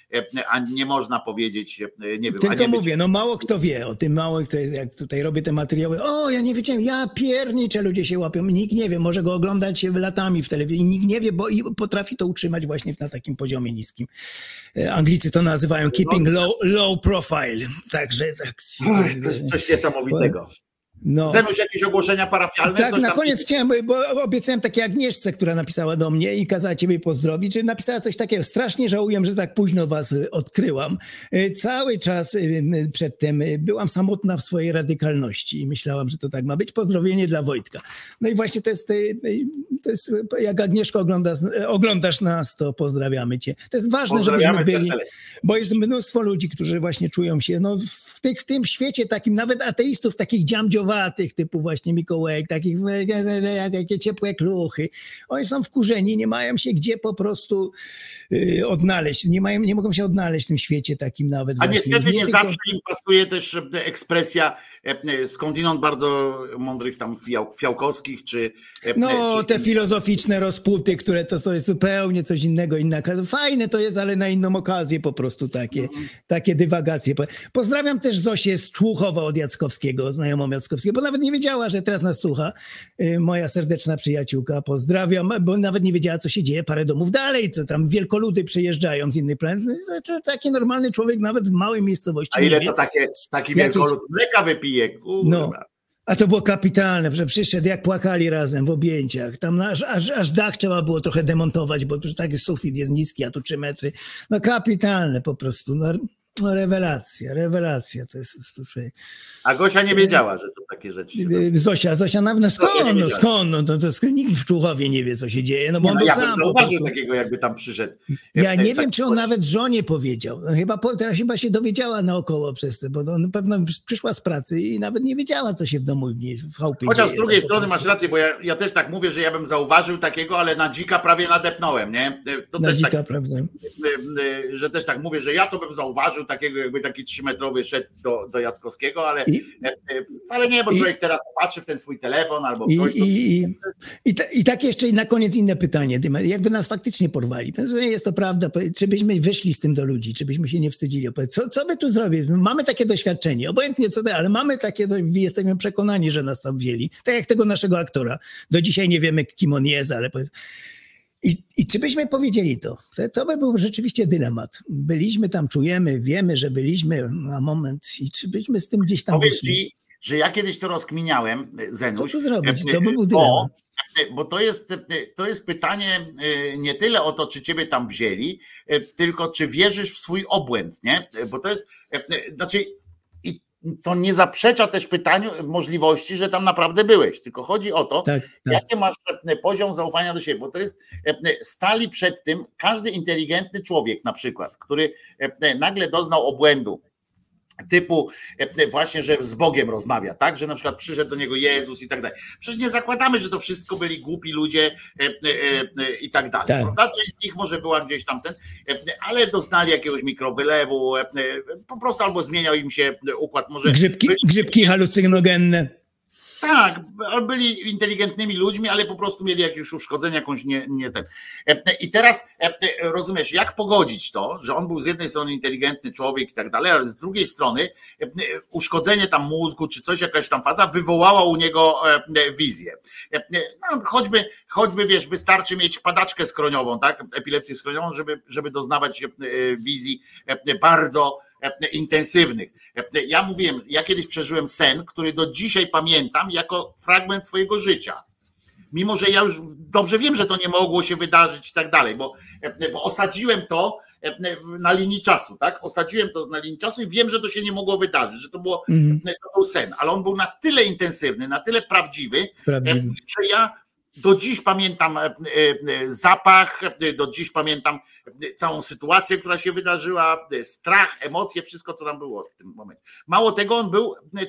a nie można powiedzieć, nie wiem. Tylko mówię, no mało kto wie o tym, mało kto, jak tutaj robię te materiały, ja nie wiedziałem, ja pierniczę, ludzie się łapią, nikt nie wie, może go oglądać latami w telewizji, nikt nie wie, bo potrafi to utrzymać właśnie na takim poziomie niskim. Anglicy to nazywają keeping low profile, także tak. Coś niesamowitego. No. Zenuś, jakieś ogłoszenia parafialne? Tak, na koniec chciałem, bo obiecałem takiej Agnieszce, która napisała do mnie i kazała ciebie pozdrowić, że napisała coś takiego, strasznie żałuję, że tak późno was odkryłam. Cały czas przedtem byłam samotna w swojej radykalności i myślałam, że to tak ma być. Pozdrowienie dla Wojtka. No i właśnie to jest jak Agnieszko oglądasz nas, to pozdrawiamy cię. To jest ważne, żebyśmy byli, bo jest mnóstwo ludzi, którzy właśnie czują się w tym świecie takim, nawet ateistów, takich dziamdziowatych, typu właśnie Mikołajek, takich takie ciepłe kluchy. Oni są wkurzeni, nie mają się gdzie po prostu odnaleźć. Nie mogą się odnaleźć w tym świecie takim nawet. A właśnie, niestety nie zawsze im pasuje też ekspresja skądinąd bardzo mądrych tam fiałkowskich, czy... te filozoficzne rozputy, które to jest zupełnie coś innego. Fajne to jest, ale na inną okazję po prostu takie dywagacje. Pozdrawiam też Zosię z Człuchowa od Jackowskiego, znajomą Jackowskiego, bo nawet nie wiedziała, że teraz nas słucha. Moja serdeczna przyjaciółka, pozdrawiam, bo nawet nie wiedziała, co się dzieje parę domów dalej, co tam wielkoludy przyjeżdżają z innych planet. Taki normalny człowiek nawet w małej miejscowości. A ile to taki wielkolud mleka wypije? A to było kapitalne, że przyszedł, jak płakali razem w objęciach. Tam aż dach trzeba było trochę demontować, bo taki sufit jest niski, a tu 3 metry. No kapitalne po prostu. No, No, rewelacja to jest. A Gosia nie wiedziała, że to takie rzeczy się Zosia nawet skąd? No, to nikt w Człuchowie nie wie, co się dzieje. No, bo on ja sam zauważył takiego, jakby tam przyszedł. Ja nie wiem, czy on nawet żonie powiedział. No, chyba się dowiedziała naokoło przez to, bo on pewno przyszła z pracy i nawet nie wiedziała, co się w domu w chałupie dzieje. Chociaż z drugiej strony masz rację, bo ja też tak mówię, że ja bym zauważył takiego, ale na dzika prawie nadepnąłem, nie? To na też dzika, tak, prawda? Że też tak mówię, że ja to bym zauważył takiego, jakby taki 3-metrowy szedł do Jackowskiego, ale wcale nie, bo człowiek teraz patrzy w ten swój telefon albo coś. I tak jeszcze na koniec inne pytanie, jakby nas faktycznie porwali, jest to prawda, czy byśmy wyszli z tym do ludzi, czy byśmy się nie wstydzili, co by tu zrobić? Mamy takie doświadczenie, obojętnie co to, ale mamy takie, jesteśmy przekonani, że nas tam wzięli, tak jak tego naszego aktora, do dzisiaj nie wiemy, kim on jest, ale I czy byśmy powiedzieli to? By był rzeczywiście dylemat. Byliśmy tam, czujemy, wiemy, że byliśmy na moment i czy byśmy z tym gdzieś tam wyszli? Że ja kiedyś to rozkminiałem, Zenuś. Co tu zrobić? To by był dylemat. Bo to jest pytanie nie tyle o to, czy ciebie tam wzięli, tylko czy wierzysz w swój obłęd, nie? Bo to jest, znaczy, i to nie zaprzecza też pytaniu możliwości, że tam naprawdę byłeś, tylko chodzi o to, jaki masz poziom zaufania do siebie, bo to jest, stali przed tym każdy inteligentny człowiek na przykład, który nagle doznał obłędu, typu właśnie, że z Bogiem rozmawia, tak, że na przykład przyszedł do niego Jezus i tak dalej. Przecież nie zakładamy, że to wszystko byli głupi ludzie i tak dalej. Prawda? Część z nich może była gdzieś tam ale doznali jakiegoś mikrowylewu, po prostu albo zmieniał im się układ. Może grzybki halucynogenne. Tak, byli inteligentnymi ludźmi, ale po prostu mieli jakieś uszkodzenie, jakąś nie. I teraz rozumiesz, jak pogodzić to, że on był z jednej strony inteligentny człowiek i tak dalej, ale z drugiej strony uszkodzenie tam mózgu czy coś, jakaś tam faza wywołała u niego wizję. No, choćby wiesz, wystarczy mieć padaczkę skroniową, tak, epilepsję skroniową, żeby doznawać wizji bardzo intensywnych. Ja mówiłem, ja kiedyś przeżyłem sen, który do dzisiaj pamiętam jako fragment swojego życia. Mimo, że ja już dobrze wiem, że to nie mogło się wydarzyć i tak dalej, bo osadziłem to na linii czasu, tak? Osadziłem to na linii czasu i wiem, że to się nie mogło wydarzyć, że to był sen, ale on był na tyle intensywny, na tyle prawdziwy, że ja do dziś pamiętam zapach, do dziś pamiętam całą sytuację, która się wydarzyła, strach, emocje, wszystko, co tam było w tym momencie. Mało tego,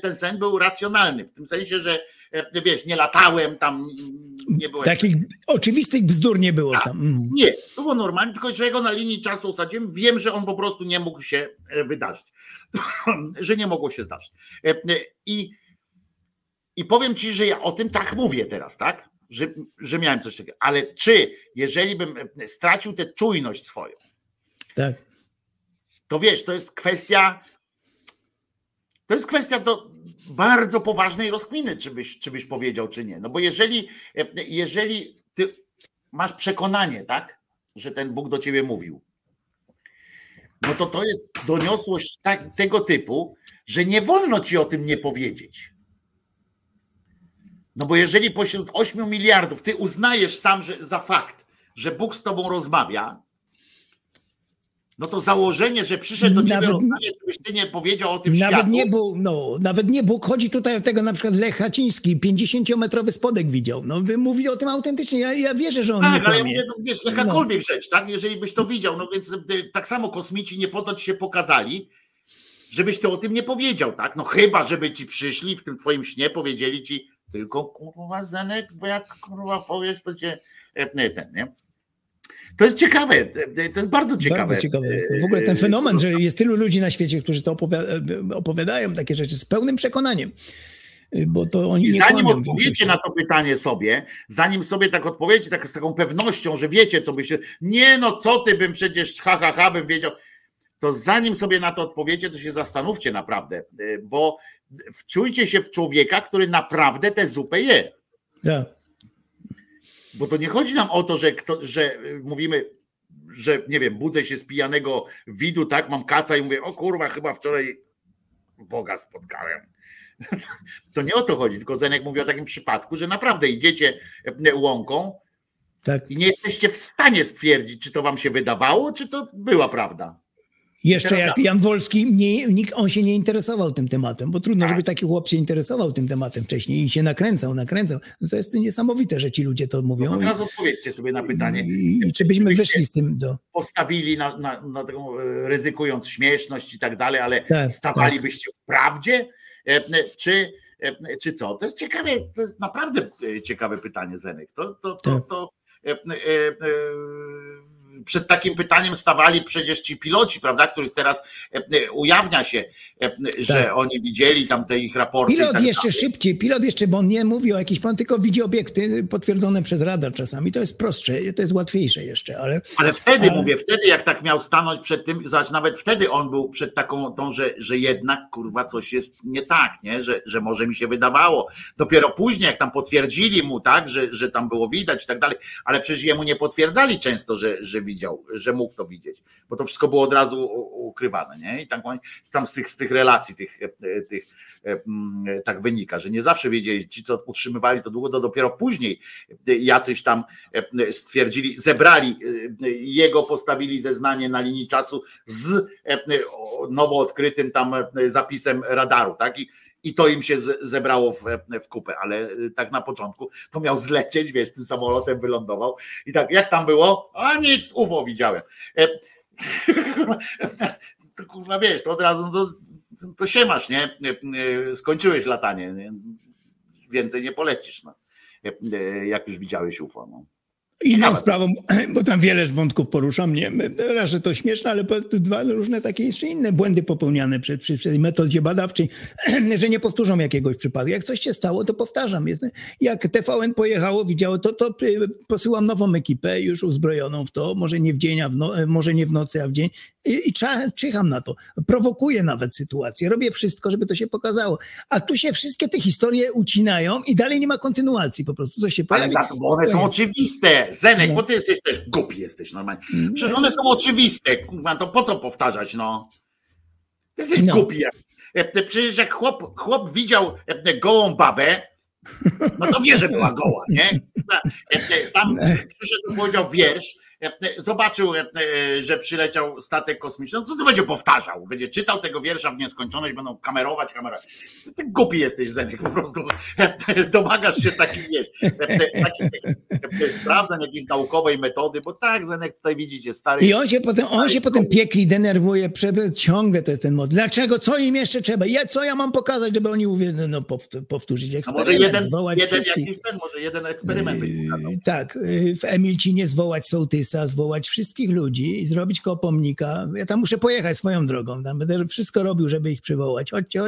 ten sen był racjonalny, w tym sensie, że wiesz, nie latałem, tam nie było. Takich oczywistych bzdur nie było tam. Nie, to było normalnie, tylko że jego na linii czasu osadziłem, wiem, że on po prostu nie mógł się wydarzyć, że nie mogło się zdarzyć. I powiem ci, że ja o tym tak mówię teraz, tak? Że miałem coś takiego, ale czy jeżeli bym stracił tę czujność swoją, tak, to wiesz, to jest kwestia do bardzo poważnej rozkminy, czy byś powiedział, czy nie, no bo jeżeli ty masz przekonanie, tak, że ten Bóg do ciebie mówił, no to jest doniosłość tego typu, że nie wolno ci o tym nie powiedzieć. No bo jeżeli pośród 8 miliardów ty uznajesz sam za fakt, że Bóg z tobą rozmawia, no to założenie, że przyszedł do ciebie rozmawiać, żebyś ty nie powiedział o tym światu. Nawet nie Bóg. Chodzi tutaj o tego, na przykład Lech Kaczyński 50-metrowy spodek widział. No mówi o tym autentycznie. Ja wierzę, że on nie kłamie. Ale ja mówię, to wiesz, jakakolwiek rzecz, tak? Jeżeli byś to widział, no więc tak samo kosmici nie po to ci się pokazali, żebyś ty o tym nie powiedział, tak? No chyba, żeby ci przyszli w tym twoim śnie, powiedzieli ci, tylko kurwa Zenek, bo jak kurwa powiesz, to cię nie. To jest ciekawe, to jest bardzo ciekawe. Bardzo ciekawe. W ogóle ten fenomen, że jest tylu ludzi na świecie, którzy to opowiadają takie rzeczy z pełnym przekonaniem. Bo to oni zanim odpowiecie na to pytanie sobie, zanim sobie tak odpowiecie, tak z taką pewnością, że wiecie, co byście, nie no co ty bym przecież, bym wiedział, to zanim sobie na to odpowiecie, to się zastanówcie naprawdę, bo wczujcie się w człowieka, który naprawdę tę zupę je. Yeah. Bo to nie chodzi nam o to, że mówimy, że nie wiem, budzę się z pijanego widu, tak, mam kaca i mówię, o kurwa, chyba wczoraj Boga spotkałem. To nie o to chodzi, tylko Zenek mówi o takim przypadku, że naprawdę idziecie łąką, tak, i nie jesteście w stanie stwierdzić, czy to wam się wydawało, czy to była prawda. Jeszcze jak Jan Wolski, on się nie interesował tym tematem, bo trudno, żeby taki chłop się interesował tym tematem wcześniej i się nakręcał. No to jest niesamowite, że ci ludzie to mówią. No teraz odpowiedzcie sobie na pytanie. I czy byśmy wyszli z tym do... Postawili na taką, ryzykując śmieszność i tak dalej, ale tak, stawalibyście tak w prawdzie? Czy co? To jest ciekawe, to jest naprawdę ciekawe pytanie, Zenek. Przed takim pytaniem stawali przecież ci piloci, prawda, których teraz ujawnia się, że oni widzieli tam te ich raporty. Pilot jeszcze szybciej, bo on nie mówi o jakichś, tylko widzi obiekty potwierdzone przez radar czasami. To jest prostsze, to jest łatwiejsze jeszcze. Ale wtedy jak tak miał stanąć przed tym, zobacz, nawet wtedy on był przed taką tą, że jednak kurwa coś jest nie tak, nie? Że może mi się wydawało. Dopiero później jak tam potwierdzili mu, tak, że tam było widać i tak dalej, ale przecież jemu nie potwierdzali często, że widział, że mógł to widzieć, bo to wszystko było od razu ukrywane, nie? I tam z tych relacji tych tak wynika, że nie zawsze wiedzieli, ci co utrzymywali to długo, to dopiero później jacyś tam stwierdzili, zebrali jego, postawili zeznanie na linii czasu z nowo odkrytym tam zapisem radaru, tak? I to im się zebrało w kupę, ale tak na początku to miał zlecieć, wiesz, tym samolotem wylądował i tak, jak tam było? A nic, UFO widziałem. To kurwa, wiesz, to od razu to się masz, nie? Skończyłeś latanie, nie? Więcej nie polecisz, no. Jak już widziałeś UFO, no. Inną sprawą, bo tam wiele wątków porusza mnie, raz, że to śmieszne, ale dwa różne takie jeszcze inne błędy popełniane przy tej metodzie badawczej, że nie powtórzą jakiegoś przypadku. Jak coś się stało, to powtarzam. Jak TVN pojechało, widziało to posyłam nową ekipę, już uzbrojoną w to, może nie w nocy, a w dzień. I czyham na to, prowokuję nawet sytuację, robię wszystko, żeby to się pokazało. A tu się wszystkie te historie ucinają i dalej nie ma kontynuacji po prostu. Coś się pojawi, ale za to, bo one są oczywiste, Zenek, bo ty jesteś też głupi, jesteś normalnie. Przecież one są oczywiste, to po co powtarzać, no? Ty jesteś głupi. Przecież jak chłop widział gołą babę, no to wie, że była goła, nie? Tam przyszedł, powiedział wiersz, zobaczył, że przyleciał statek kosmiczny, co będzie powtarzał? Będzie czytał tego wiersza w nieskończoność, będą kamerować. Ty głupi jesteś, Zenek, po prostu domagasz się takich sprawdzań, jakiejś naukowej metody, bo tak, Zenek, tutaj widzicie, stary... I on się potem piekli, denerwuje, ciągle to jest ten mod. Dlaczego? Co im jeszcze trzeba? Co ja mam pokazać, żeby oni uwierzyli? No powtórzyć eksperyment, może jeden eksperyment będzie. Tak, w Emilcinie zwołać sołtysa, zwołać wszystkich ludzi i zrobić koło pomnika. Ja tam muszę pojechać swoją drogą. Tam będę wszystko robił, żeby ich przywołać. Chodźcie.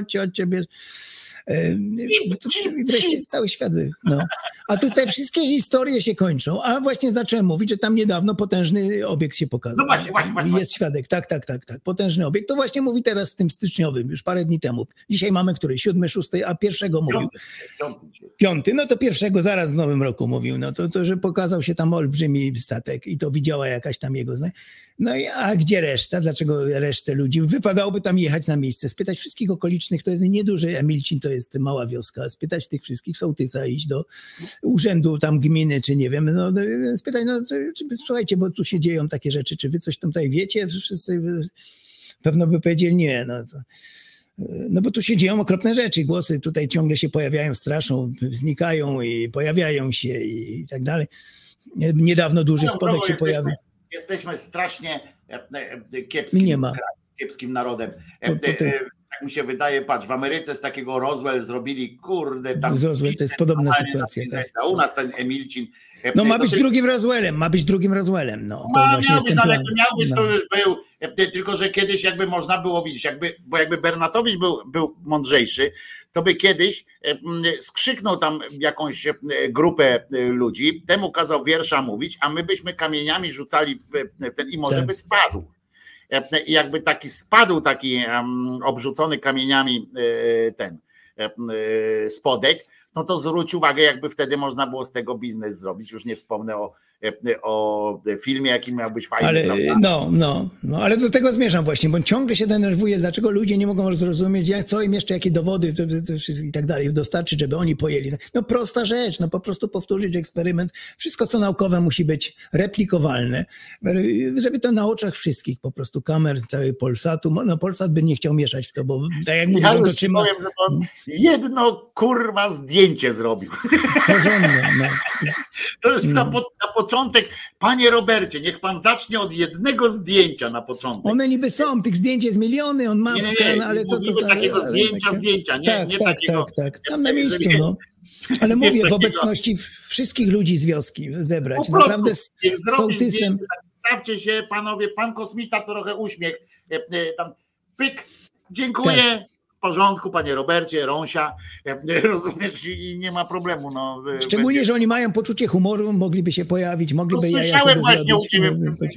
Wreszcie cały świat. A tu te wszystkie historie się kończą. A właśnie zacząłem mówić, że tam niedawno potężny obiekt się pokazał. No właśnie. Jest świadek. Tak. Potężny obiekt. To właśnie mówi teraz z tym styczniowym, już parę dni temu. Dzisiaj mamy 7, 6, a 1 mówił. 5. No to 1 zaraz w nowym roku mówił. No to że pokazał się tam olbrzymi statek i to widziała jakaś tam jego znajoma. No i a gdzie reszta? Dlaczego resztę ludzi? Wypadałoby tam jechać na miejsce, spytać wszystkich okolicznych, to jest nieduży Emilcin, to jest mała wioska, spytać tych wszystkich sołtysa, iść do urzędu tam gminy, czy nie wiem, spytać, słuchajcie, bo tu się dzieją takie rzeczy, czy wy coś tutaj wiecie? Wszyscy pewno by powiedzieli nie, No bo tu się dzieją okropne rzeczy, głosy tutaj ciągle się pojawiają, straszą, znikają i pojawiają się i tak dalej. Niedawno duży spodek się pojawił. Jesteśmy strasznie kiepskim narodem. Tak mi się wydaje, patrz, w Ameryce z takiego Roswell zrobili, kurde. Tam Roswell to jest podobna sytuacja. A u nas ten Emilcin. Ma być drugim Roswellem. To już był, tylko że kiedyś jakby można było widzieć, bo jakby Bernatowicz był mądrzejszy, to by kiedyś skrzyknął tam jakąś grupę ludzi, temu kazał wiersza mówić, a my byśmy kamieniami rzucali w ten i może by spadł. Jakby taki obrzucony kamieniami ten spodek, no to zwróć uwagę, jakby wtedy można było z tego biznes zrobić. Już nie wspomnę o o filmie, jaki miał być fajny. Ale, no, ale do tego zmierzam właśnie, bo ciągle się denerwuję, dlaczego ludzie nie mogą zrozumieć, co im jeszcze, jakie dowody i tak dalej dostarczyć, żeby oni pojęli. No prosta rzecz, no po prostu powtórzyć eksperyment. Wszystko, co naukowe, musi być replikowalne, żeby to na oczach wszystkich, po prostu kamer, całej Polsatu. No Polsat by nie chciał mieszać w to, bo tak jak mówisz, on to trzyma... powiem, że on jedno, kurwa, zdjęcie zrobił. Porządne, no. To jest na początek, panie Robercie, niech pan zacznie od jednego zdjęcia na początek. One niby są, tych zdjęć jest miliony, on ma... Nie, ale co to za... takiego zdjęcia, nie? Tak, nie tak, takiego, tak. Tam na miejscu, no. Ale mówię, w obecności wszystkich ludzi z wioski zebrać. Po prostu, naprawdę z sołtysem. Stawcie się, panowie, pan kosmita trochę uśmiech. Tam pyk, dziękuję. Tak. W porządku, panie Robercie, Rąsia, rozumiesz, i nie ma problemu. No, szczególnie, że oni mają poczucie humoru, mogliby się pojawić, mogliby ja sobie właśnie zrobić.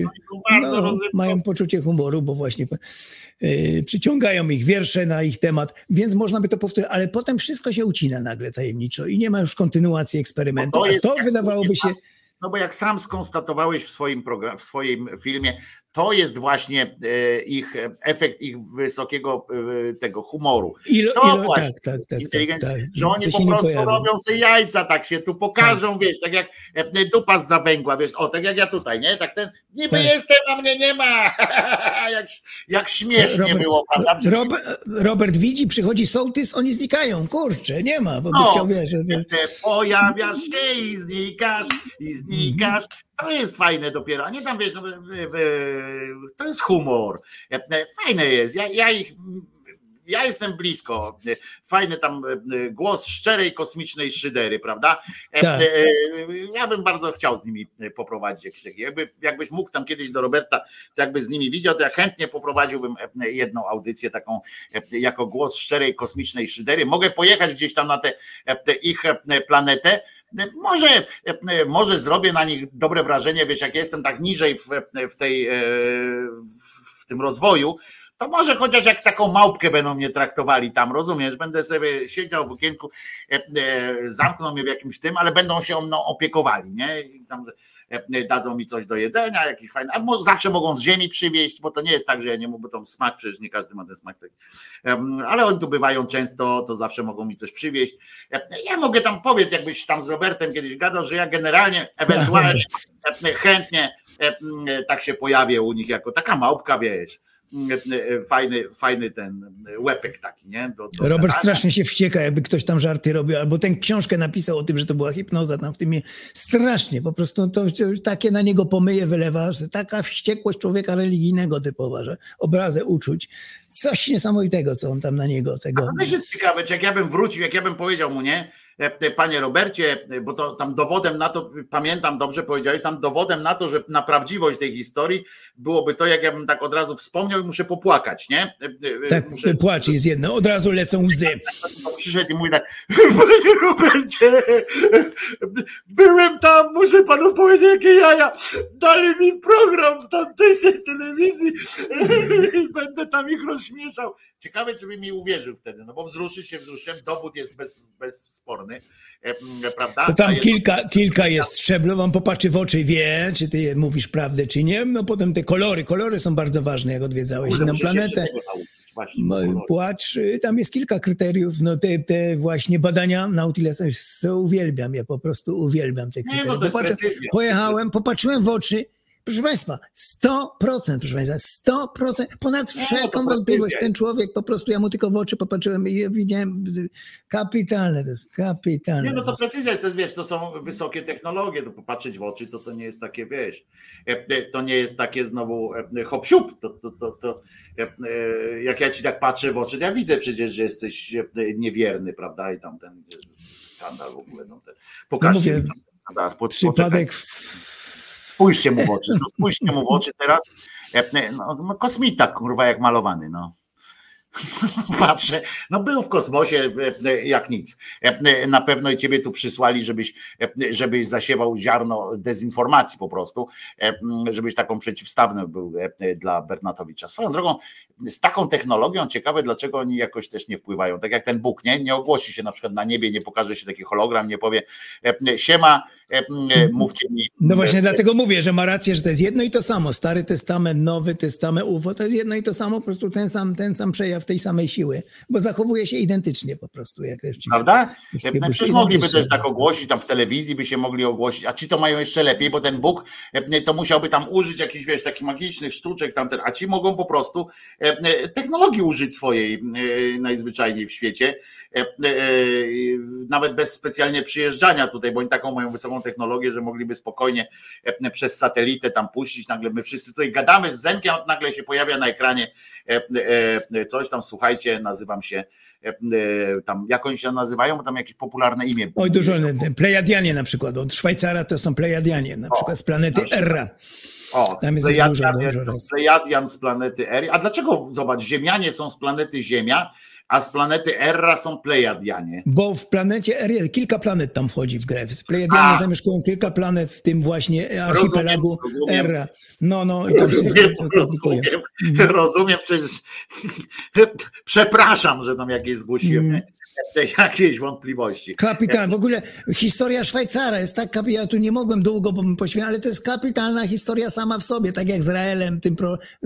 No, mają poczucie humoru, bo właśnie przyciągają ich wiersze na ich temat, więc można by to powtórzyć, ale potem wszystko się ucina nagle tajemniczo i nie ma już kontynuacji eksperymentu, bo to jest, a to wydawałoby się... No bo jak sam skonstatowałeś w swoim filmie, to jest właśnie ich efekt ich wysokiego tego humoru. Tak. Że oni po prostu robią sobie jajca, tak się tu pokażą, tak. Wiesz, tak jak dupa z zawęgła, wiesz, o, tak jak ja tutaj, nie? Tak ten, niby tak. Jestem, a mnie nie ma. jak śmiesznie Robert, było. Robert widzi, przychodzi sołtys, oni znikają, kurczę, nie ma, bo no, chciał, wiesz. Pojawiasz się i znikasz. To jest fajne dopiero, a nie tam wiesz, to jest humor, fajne jest, ja jestem blisko, fajny tam głos szczerej, kosmicznej szydery, prawda? Tak. Ja bym bardzo chciał z nimi poprowadzić jakieś takie, jakbyś mógł tam kiedyś do Roberta, to jakby z nimi widział, to ja chętnie poprowadziłbym jedną audycję taką jako głos szczerej, kosmicznej szydery. Mogę pojechać gdzieś tam na tę ich planetę, może zrobię na nich dobre wrażenie, wiesz, jak jestem tak niżej w tym rozwoju, to może chociaż jak taką małpkę będą mnie traktowali tam, rozumiesz, będę sobie siedział w okienku, zamkną mnie w jakimś tym, ale będą się mną opiekowali, nie? I tam dadzą mi coś do jedzenia, jakiś fajny, albo zawsze mogą z ziemi przywieźć, bo to nie jest tak, że ja nie mogę, bo tam smak, przecież nie każdy ma ten smak, tak. Ale oni tu bywają często, to zawsze mogą mi coś przywieźć. Ja mogę tam, powiedz, jakbyś tam z Robertem kiedyś gadał, że ja generalnie, ewentualnie chętnie tak się pojawię u nich jako taka małpka, wiesz. Fajny ten łepek taki, nie? Robert strasznie się wścieka, jakby ktoś tam żarty robił, albo tę książkę napisał o tym, że to była hipnoza tam w tym. Strasznie, po prostu to takie na niego pomyje wylewa, że taka wściekłość człowieka religijnego typowa, że obrazę uczuć. Coś niesamowitego, co on tam na niego tego... A to jest ciekawe, czy jak ja bym wrócił, jak ja bym powiedział mu, nie? Panie Robercie, bo to tam dowodem na to, pamiętam dobrze, powiedziałeś, tam dowodem na to, że na prawdziwość tej historii byłoby to, jak ja bym tak od razu wspomniał i muszę popłakać, nie? Tak, płacz jest jedno, od razu lecą łzy. Przyszedł i mówi tak, panie Robercie, byłem tam, muszę panu powiedzieć, jakie jaja, dali mi program w tamtejszej telewizji i będę tam ich rozśmieszał. Ciekawe, czy by mi uwierzył wtedy, no bo wzruszyłem, dowód jest bezsporny, prawda? To tam kilka jest szczeblów, on popatrzy w oczy i wie, czy ty mówisz prawdę, czy nie. No potem te kolory są bardzo ważne, jak odwiedzałeś inną planetę. Właśnie, płacz, tam jest kilka kryteriów, no te właśnie badania Nautilesa, uwielbiam, ja po prostu uwielbiam te kryteria. Pojechałem, popatrzyłem w oczy. Proszę Państwa, 100%, proszę Państwa, 100%, ponad wszelką wątpliwość. Ten człowiek po prostu, ja mu tylko w oczy popatrzyłem i widziałem, kapitalne. Nie, no to precyzja jest, wiesz, to są wysokie technologie, to popatrzeć w oczy, to nie jest takie, wiesz, to nie jest takie znowu hop-siup, to jak ja ci tak patrzę w oczy, ja widzę przecież, że jesteś niewierny, prawda, i tam ten skandal w ogóle, no ten, pokażcie mi tam, przypadek... Spójrzcie mu w oczy teraz. No, kosmita, kurwa, jak malowany. No. Patrzę, no był w kosmosie jak nic. Na pewno ciebie tu przysłali, żebyś zasiewał ziarno dezinformacji po prostu, żebyś taką przeciwstawną był dla Bernatowicza. Swoją drogą, z taką technologią ciekawe, dlaczego oni jakoś też nie wpływają. Tak jak ten Bóg, nie ogłosi się na przykład na niebie, nie pokaże się taki hologram, nie powie siema, mówcie mi. No właśnie dlatego mówię, że ma rację, że to jest jedno i to samo. Stary Testament, Nowy Testament, UFO, to jest jedno i to samo, po prostu ten sam przejaw tej samej siły, bo zachowuje się identycznie po prostu. Jak ci, prawda? Przecież mogliby też tak ogłosić, tam w telewizji by się mogli ogłosić, a ci to mają jeszcze lepiej, bo ten Bóg to musiałby tam użyć jakichś, wiesz, takich magicznych sztuczek, tamten, a ci mogą po prostu technologii użyć swojej najzwyczajniej w świecie, nawet bez specjalnie przyjeżdżania tutaj, bo oni taką mają wysoką technologię, że mogliby spokojnie przez satelitę tam puścić, nagle my wszyscy tutaj gadamy z Zenkiem, nagle się pojawia na ekranie coś tam, słuchajcie, nazywam się tam, jak oni się nazywają, bo tam jakieś popularne imię. Oj, dużo, Plejadianie na przykład, od Szwajcara to są Plejadianie, na przykład z planety Erra. O, Plejadian z planety Eri. A dlaczego, zobacz, Ziemianie są z planety Ziemia, a z planety Erra są Plejadianie? Bo w planecie Erra kilka planet tam wchodzi w grę. Z Plejadianie zamieszkują kilka planet, w tym właśnie archipelagu Erra. Rozumiem, przecież przepraszam, że tam jakieś zgłosiłem. Jakieś wątpliwości. Kapitan, w ogóle historia Szwajcara jest tak, ja tu nie mogłem długo poświęcić, ale to jest kapitalna historia sama w sobie, tak jak z Raelem,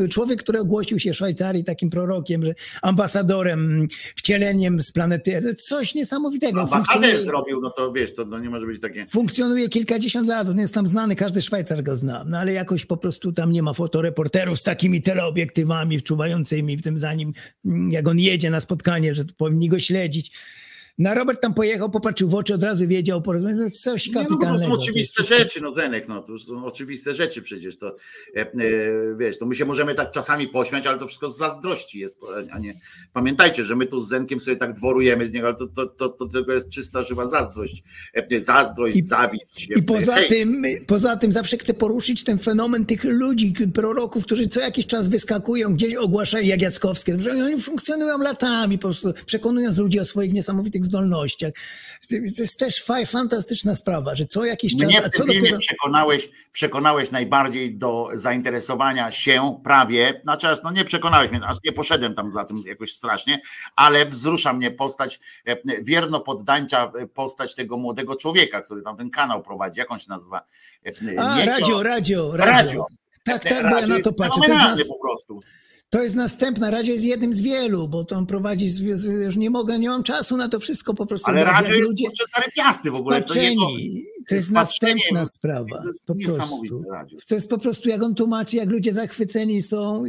człowiek, który ogłosił się Szwajcarii takim prorokiem, ambasadorem, wcieleniem z planety, coś niesamowitego. Ambasadę zrobił, no to wiesz, to nie może być takie... Funkcjonuje kilkadziesiąt lat, on jest tam znany, każdy Szwajcar go zna, no ale jakoś po prostu tam nie ma fotoreporterów z takimi teleobiektywami wczuwającymi w tym, zanim jak on jedzie na spotkanie, że powinni go śledzić. No Robert tam pojechał, popatrzył w oczy, od razu wiedział, porozumiał, coś kapitalnego. No to są oczywiste rzeczy, no Zenek, no to są oczywiste rzeczy przecież, to wiesz, to my się możemy tak czasami pośmiać, ale to wszystko z zazdrości jest, a nie, pamiętajcie, że my tu z Zenkiem sobie tak dworujemy z niego, ale to tylko jest czysta, żywa zazdrość, zawiść. I poza tym zawsze chcę poruszyć ten fenomen tych ludzi, proroków, którzy co jakiś czas wyskakują, gdzieś ogłaszają, jak Jackowskie, że oni funkcjonują latami, po prostu przekonując ludzi o swoich niesamowitych zdolnościach. To jest też fantastyczna sprawa, że co jakiś czas... Mnie w tym filmie przekonałeś najbardziej do zainteresowania się prawie, znaczy no nie przekonałeś mnie, aż nie poszedłem tam za tym jakoś strasznie, ale wzrusza mnie postać, wierno poddańcza postać tego młodego człowieka, który tam ten kanał prowadzi, jak on się nazywa? Radio. Tak, bo ja na to patrzę. To jest następna. Radio jest jednym z wielu, bo to on prowadzi, już nie mam czasu na to wszystko po prostu. Ale radio jest ludzie Piasty w ogóle. To jest następna sprawa. To jest po prostu, jak on tłumaczy, jak ludzie zachwyceni są.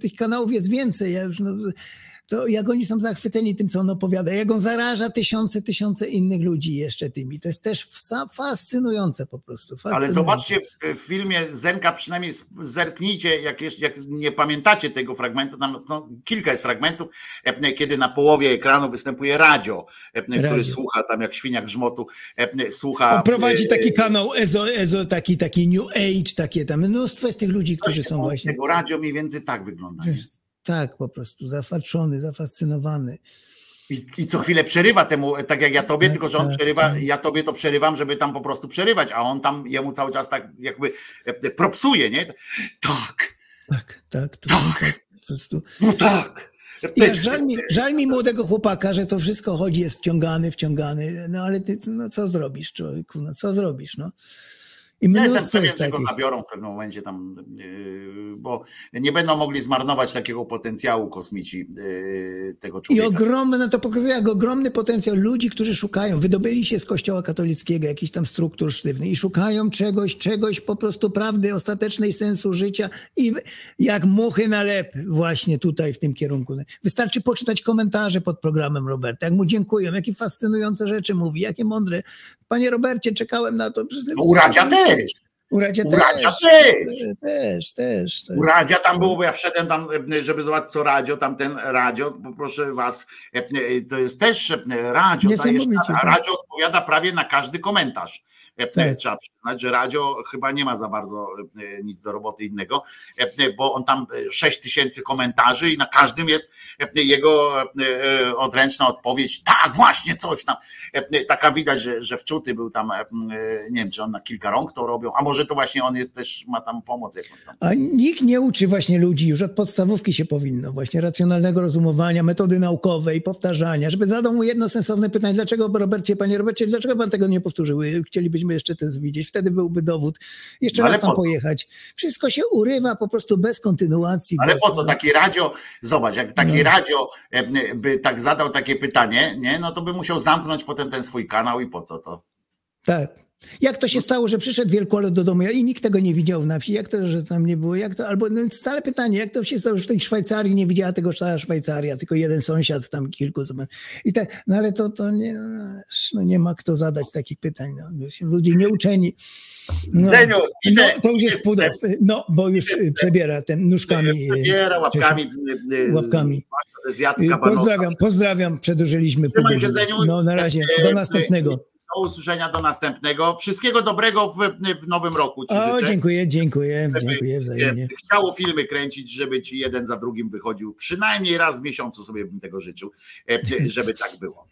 Tych kanałów jest więcej. To jak oni są zachwyceni tym, co on opowiada, jak on zaraża tysiące innych ludzi jeszcze tymi. To jest też fascynujące po prostu. Ale zobaczcie w filmie Zenka, przynajmniej zerknijcie, jak nie pamiętacie tego fragmentu, tam kilka jest fragmentów, kiedy na połowie ekranu występuje radio, który słucha tam jak świnia grzmotu, słucha... On prowadzi taki kanał EZO, taki New Age, takie tam mnóstwo jest tych ludzi, którzy są właśnie... Tego radio mniej więcej tak wygląda. Tak, po prostu zafaczony, zafascynowany. I co chwilę przerywa temu, tak jak ja tobie, tak, tylko że on przerywa, tak. Ja tobie to przerywam, żeby tam po prostu przerywać, a on tam, jemu cały czas tak jakby propsuje, nie? Tak. Po prostu. No tak. Ja, żal mi młodego chłopaka, że to wszystko chodzi, jest wciągany, no ale ty, co zrobisz, człowieku, co zrobisz? I ja jestem pewien, że go zabiorą w pewnym momencie tam, bo nie będą mogli zmarnować takiego potencjału kosmici tego człowieka. I to pokazuje jak ogromny potencjał ludzi, którzy szukają, wydobyli się z Kościoła katolickiego, jakichś tam struktur sztywnych i szukają czegoś po prostu prawdy, ostatecznej sensu życia i jak muchy na lep właśnie tutaj w tym kierunku. Wystarczy poczytać komentarze pod programem Roberta, jak mu dziękują, jakie fascynujące rzeczy mówi, jakie mądre. Panie Robercie, czekałem na to. No, U Radzia też. U Radzia tam było, bo ja wszedłem tam, żeby zobaczyć co radio, tamten radio, bo proszę was, to jest też radio, radio odpowiada prawie na każdy komentarz. Trzeba przyznać, że Radzio chyba nie ma za bardzo nic do roboty innego, bo on tam 6000 komentarzy i na każdym jest jego odręczna odpowiedź, tak właśnie coś tam. Taka widać, że wczuty był tam, nie wiem, czy on na kilka rąk to robią, a może to właśnie on jest też, ma tam pomoc jakąś tam. A nikt nie uczy właśnie ludzi, już od podstawówki się powinno, właśnie racjonalnego rozumowania, metody naukowej, powtarzania, żeby zadał mu jedno sensowne pytanie, dlaczego panie Robercie, dlaczego pan tego nie powtórzył? Chcielibyśmy jeszcze to widzieć, wtedy byłby dowód. Jeszcze raz tam pojechać. Wszystko się urywa po prostu bez kontynuacji. Ale po to taki Radzio, zobacz, jak taki Radzio by tak zadał takie pytanie, nie, no to by musiał zamknąć potem ten swój kanał i po co to? Tak. Jak to się stało, że przyszedł wielkolud do domu i nikt tego nie widział na wsi, jak to, że tam nie było, jak to, albo stare pytanie, jak to się stało, że w tej Szwajcarii nie widziała tego cała Szwajcaria, tylko jeden sąsiad, tam kilku. I tak, no ale to nie, no nie ma kto zadać takich pytań, no, ludzie nieuczeni. No, Zeniu, to już jest pudeł, no bo już przebiera ten nóżkami. Przebiera łapkami. Pozdrawiam, przedłużyliśmy pudeł. No na razie, do następnego. Do usłyszenia, do następnego. Wszystkiego dobrego w nowym roku. Ci życzę. Dziękuję wzajemnie. Chciało filmy kręcić, żeby ci jeden za drugim wychodził. Przynajmniej raz w miesiącu sobie bym tego życzył, żeby tak było.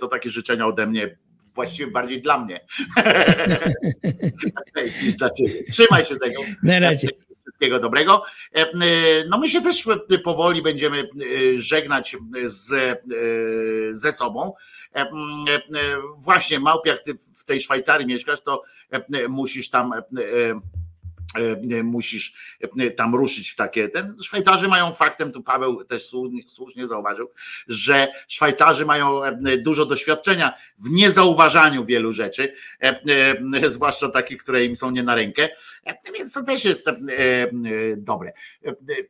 To takie życzenia ode mnie, właściwie bardziej dla mnie niż dla ciebie. Trzymaj się, Zeniu. Na razie. Wszystkiego dobrego. No my się też powoli będziemy żegnać ze sobą. Właśnie Małpia, jak ty w tej Szwajcarii mieszkasz, to musisz tam ruszyć w takie. Szwajcarzy mają faktem, tu Paweł też słusznie zauważył, że Szwajcarzy mają dużo doświadczenia w niezauważaniu wielu rzeczy, zwłaszcza takich, które im są nie na rękę, więc to też jest dobre.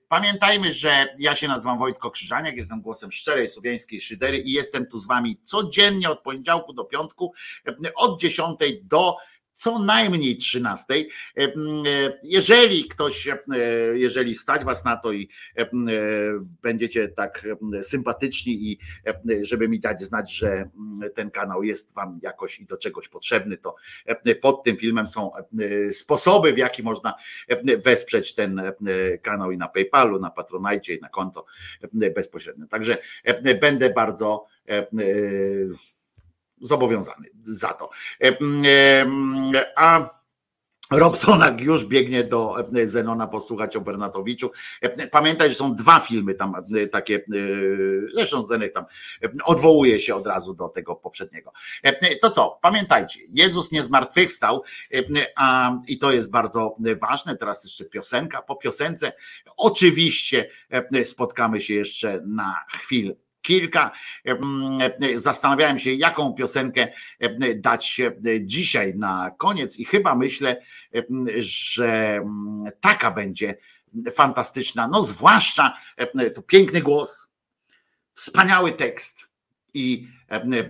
Pamiętajmy, że ja się nazywam Wojtko Krzyżaniak, jestem głosem szczerej, słowiańskiej szydery i jestem tu z wami codziennie od poniedziałku do piątku, od 10 do co najmniej 13. Jeżeli stać was na to i będziecie tak sympatyczni i żeby mi dać znać, że ten kanał jest wam jakoś i do czegoś potrzebny, to pod tym filmem są sposoby, w jaki można wesprzeć ten kanał i na PayPalu, na Patronite i na konto bezpośrednio. Także będę bardzo zobowiązany za to. A Robsonak już biegnie do Zenona posłuchać o Bernatowiczu. Pamiętaj, że są dwa filmy tam takie, zresztą Zenek tam odwołuje się od razu do tego poprzedniego. To co, pamiętajcie, Jezus nie zmartwychwstał i to jest bardzo ważne. Teraz jeszcze piosenka. Po piosence oczywiście spotkamy się jeszcze na chwilę. Kilka. Zastanawiałem się, jaką piosenkę dać dzisiaj na koniec i chyba myślę, że taka będzie fantastyczna, no zwłaszcza to piękny głos, wspaniały tekst i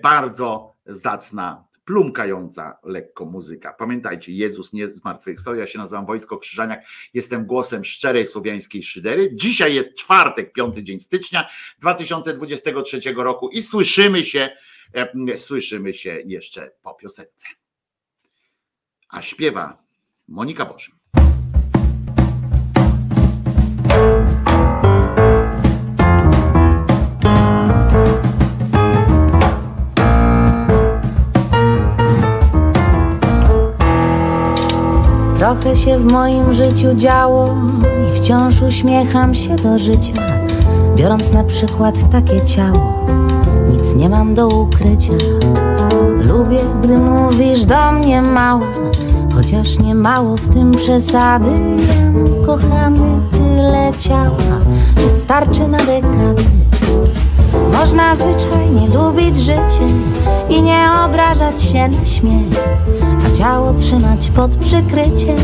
bardzo zacna, plumkająca lekko muzyka. Pamiętajcie, Jezus nie zmartwychwstał. Ja się nazywam Wojtko Krzyżaniak, jestem głosem szczerej słowiańskiej szydery. Dzisiaj jest czwartek, 5 dzień stycznia 2023 roku i słyszymy się jeszcze po piosence. A śpiewa Monika Bożym. Trochę się w moim życiu działo i wciąż uśmiecham się do życia, biorąc na przykład takie ciało, nic nie mam do ukrycia. Lubię, gdy mówisz do mnie mało, chociaż nie mało w tym przesady. Wiem, kochany, tyle ciała wystarczy na dekady. Można zwyczajnie lubić życie i nie obrażać się na śmiech, a ciało trzymać pod przykryciem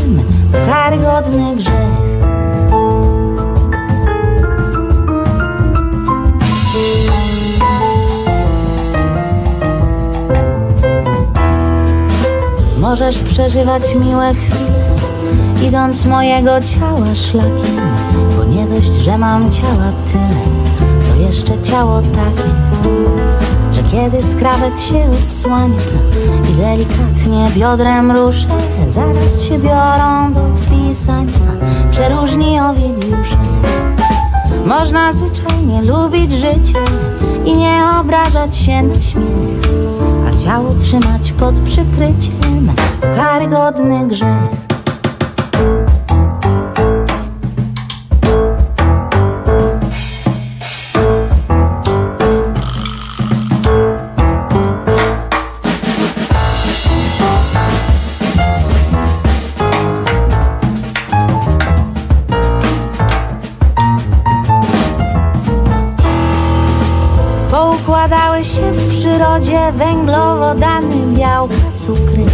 to karygodny grzech. Możesz przeżywać miłe chwile, idąc mojego ciała szlakiem, bo nie dość, że mam ciała tyle, jeszcze ciało takie, że Kiedy skrawek się odsłania i delikatnie biodrem ruszę, zaraz się biorą do pisania przeróżni Owidiusze. Można zwyczajnie lubić życie i nie obrażać się na śmiech, a ciało trzymać pod przykryciem to karygodny grzech. Węglowodany, białka, cukry.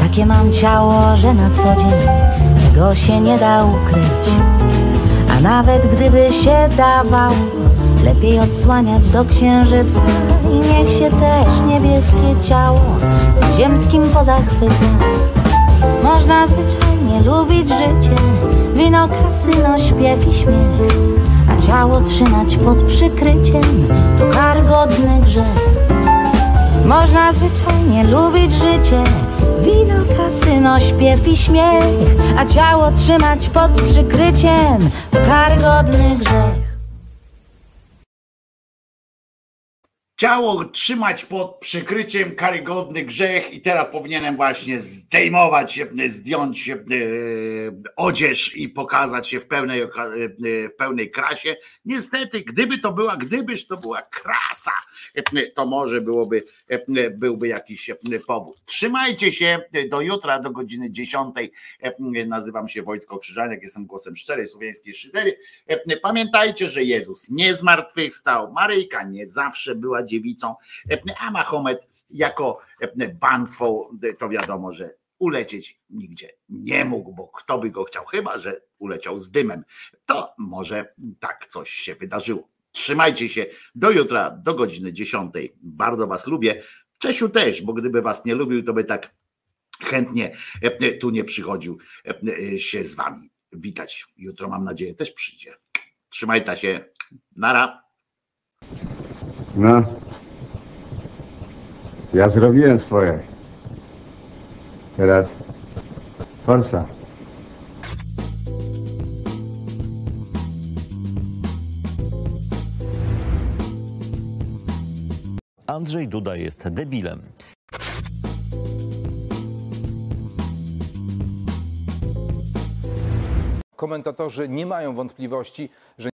Takie mam ciało, że na co dzień tego się nie da ukryć. A nawet gdyby się dawało, lepiej odsłaniać do księżyca. I niech się też niebieskie ciało ziemskim pozachwyca. Można zwyczajnie lubić życie, wino, kasyno, śpiew i śmiech, a ciało trzymać pod przykryciem to karygodny grzech. Można zwyczajnie lubić życie, wino, kasyno, śpiew i śmiech, a ciało trzymać pod przykryciem to karygodny grzech. Ciało trzymać pod przykryciem, karygodny grzech. I teraz powinienem właśnie zdejmować, zdjąć odzież i pokazać się w pełnej krasie. Niestety, gdybyż to była krasa, to może byłby jakiś powód. Trzymajcie się do jutra, do godziny 10. Nazywam się Wojtko Krzyżaniak, jestem głosem szczerej słowiańskiej szydery. Pamiętajcie, że Jezus nie zmartwychwstał, Maryjka nie zawsze była dziewicą, a Mahomet jako bancwoł, to wiadomo, że ulecieć nigdzie nie mógł, bo kto by go chciał, chyba że uleciał z dymem. To może tak coś się wydarzyło. Trzymajcie się do jutra, do godziny 10. Bardzo was lubię. Czesiu też, bo gdyby was nie lubił, to by tak chętnie tu nie przychodził się z wami witać. Jutro, mam nadzieję, też przyjdzie. Trzymajcie się. Nara. No, ja zrobiłem swoje. Teraz forsa. Andrzej Duda jest debilem. Komentatorzy nie mają wątpliwości, że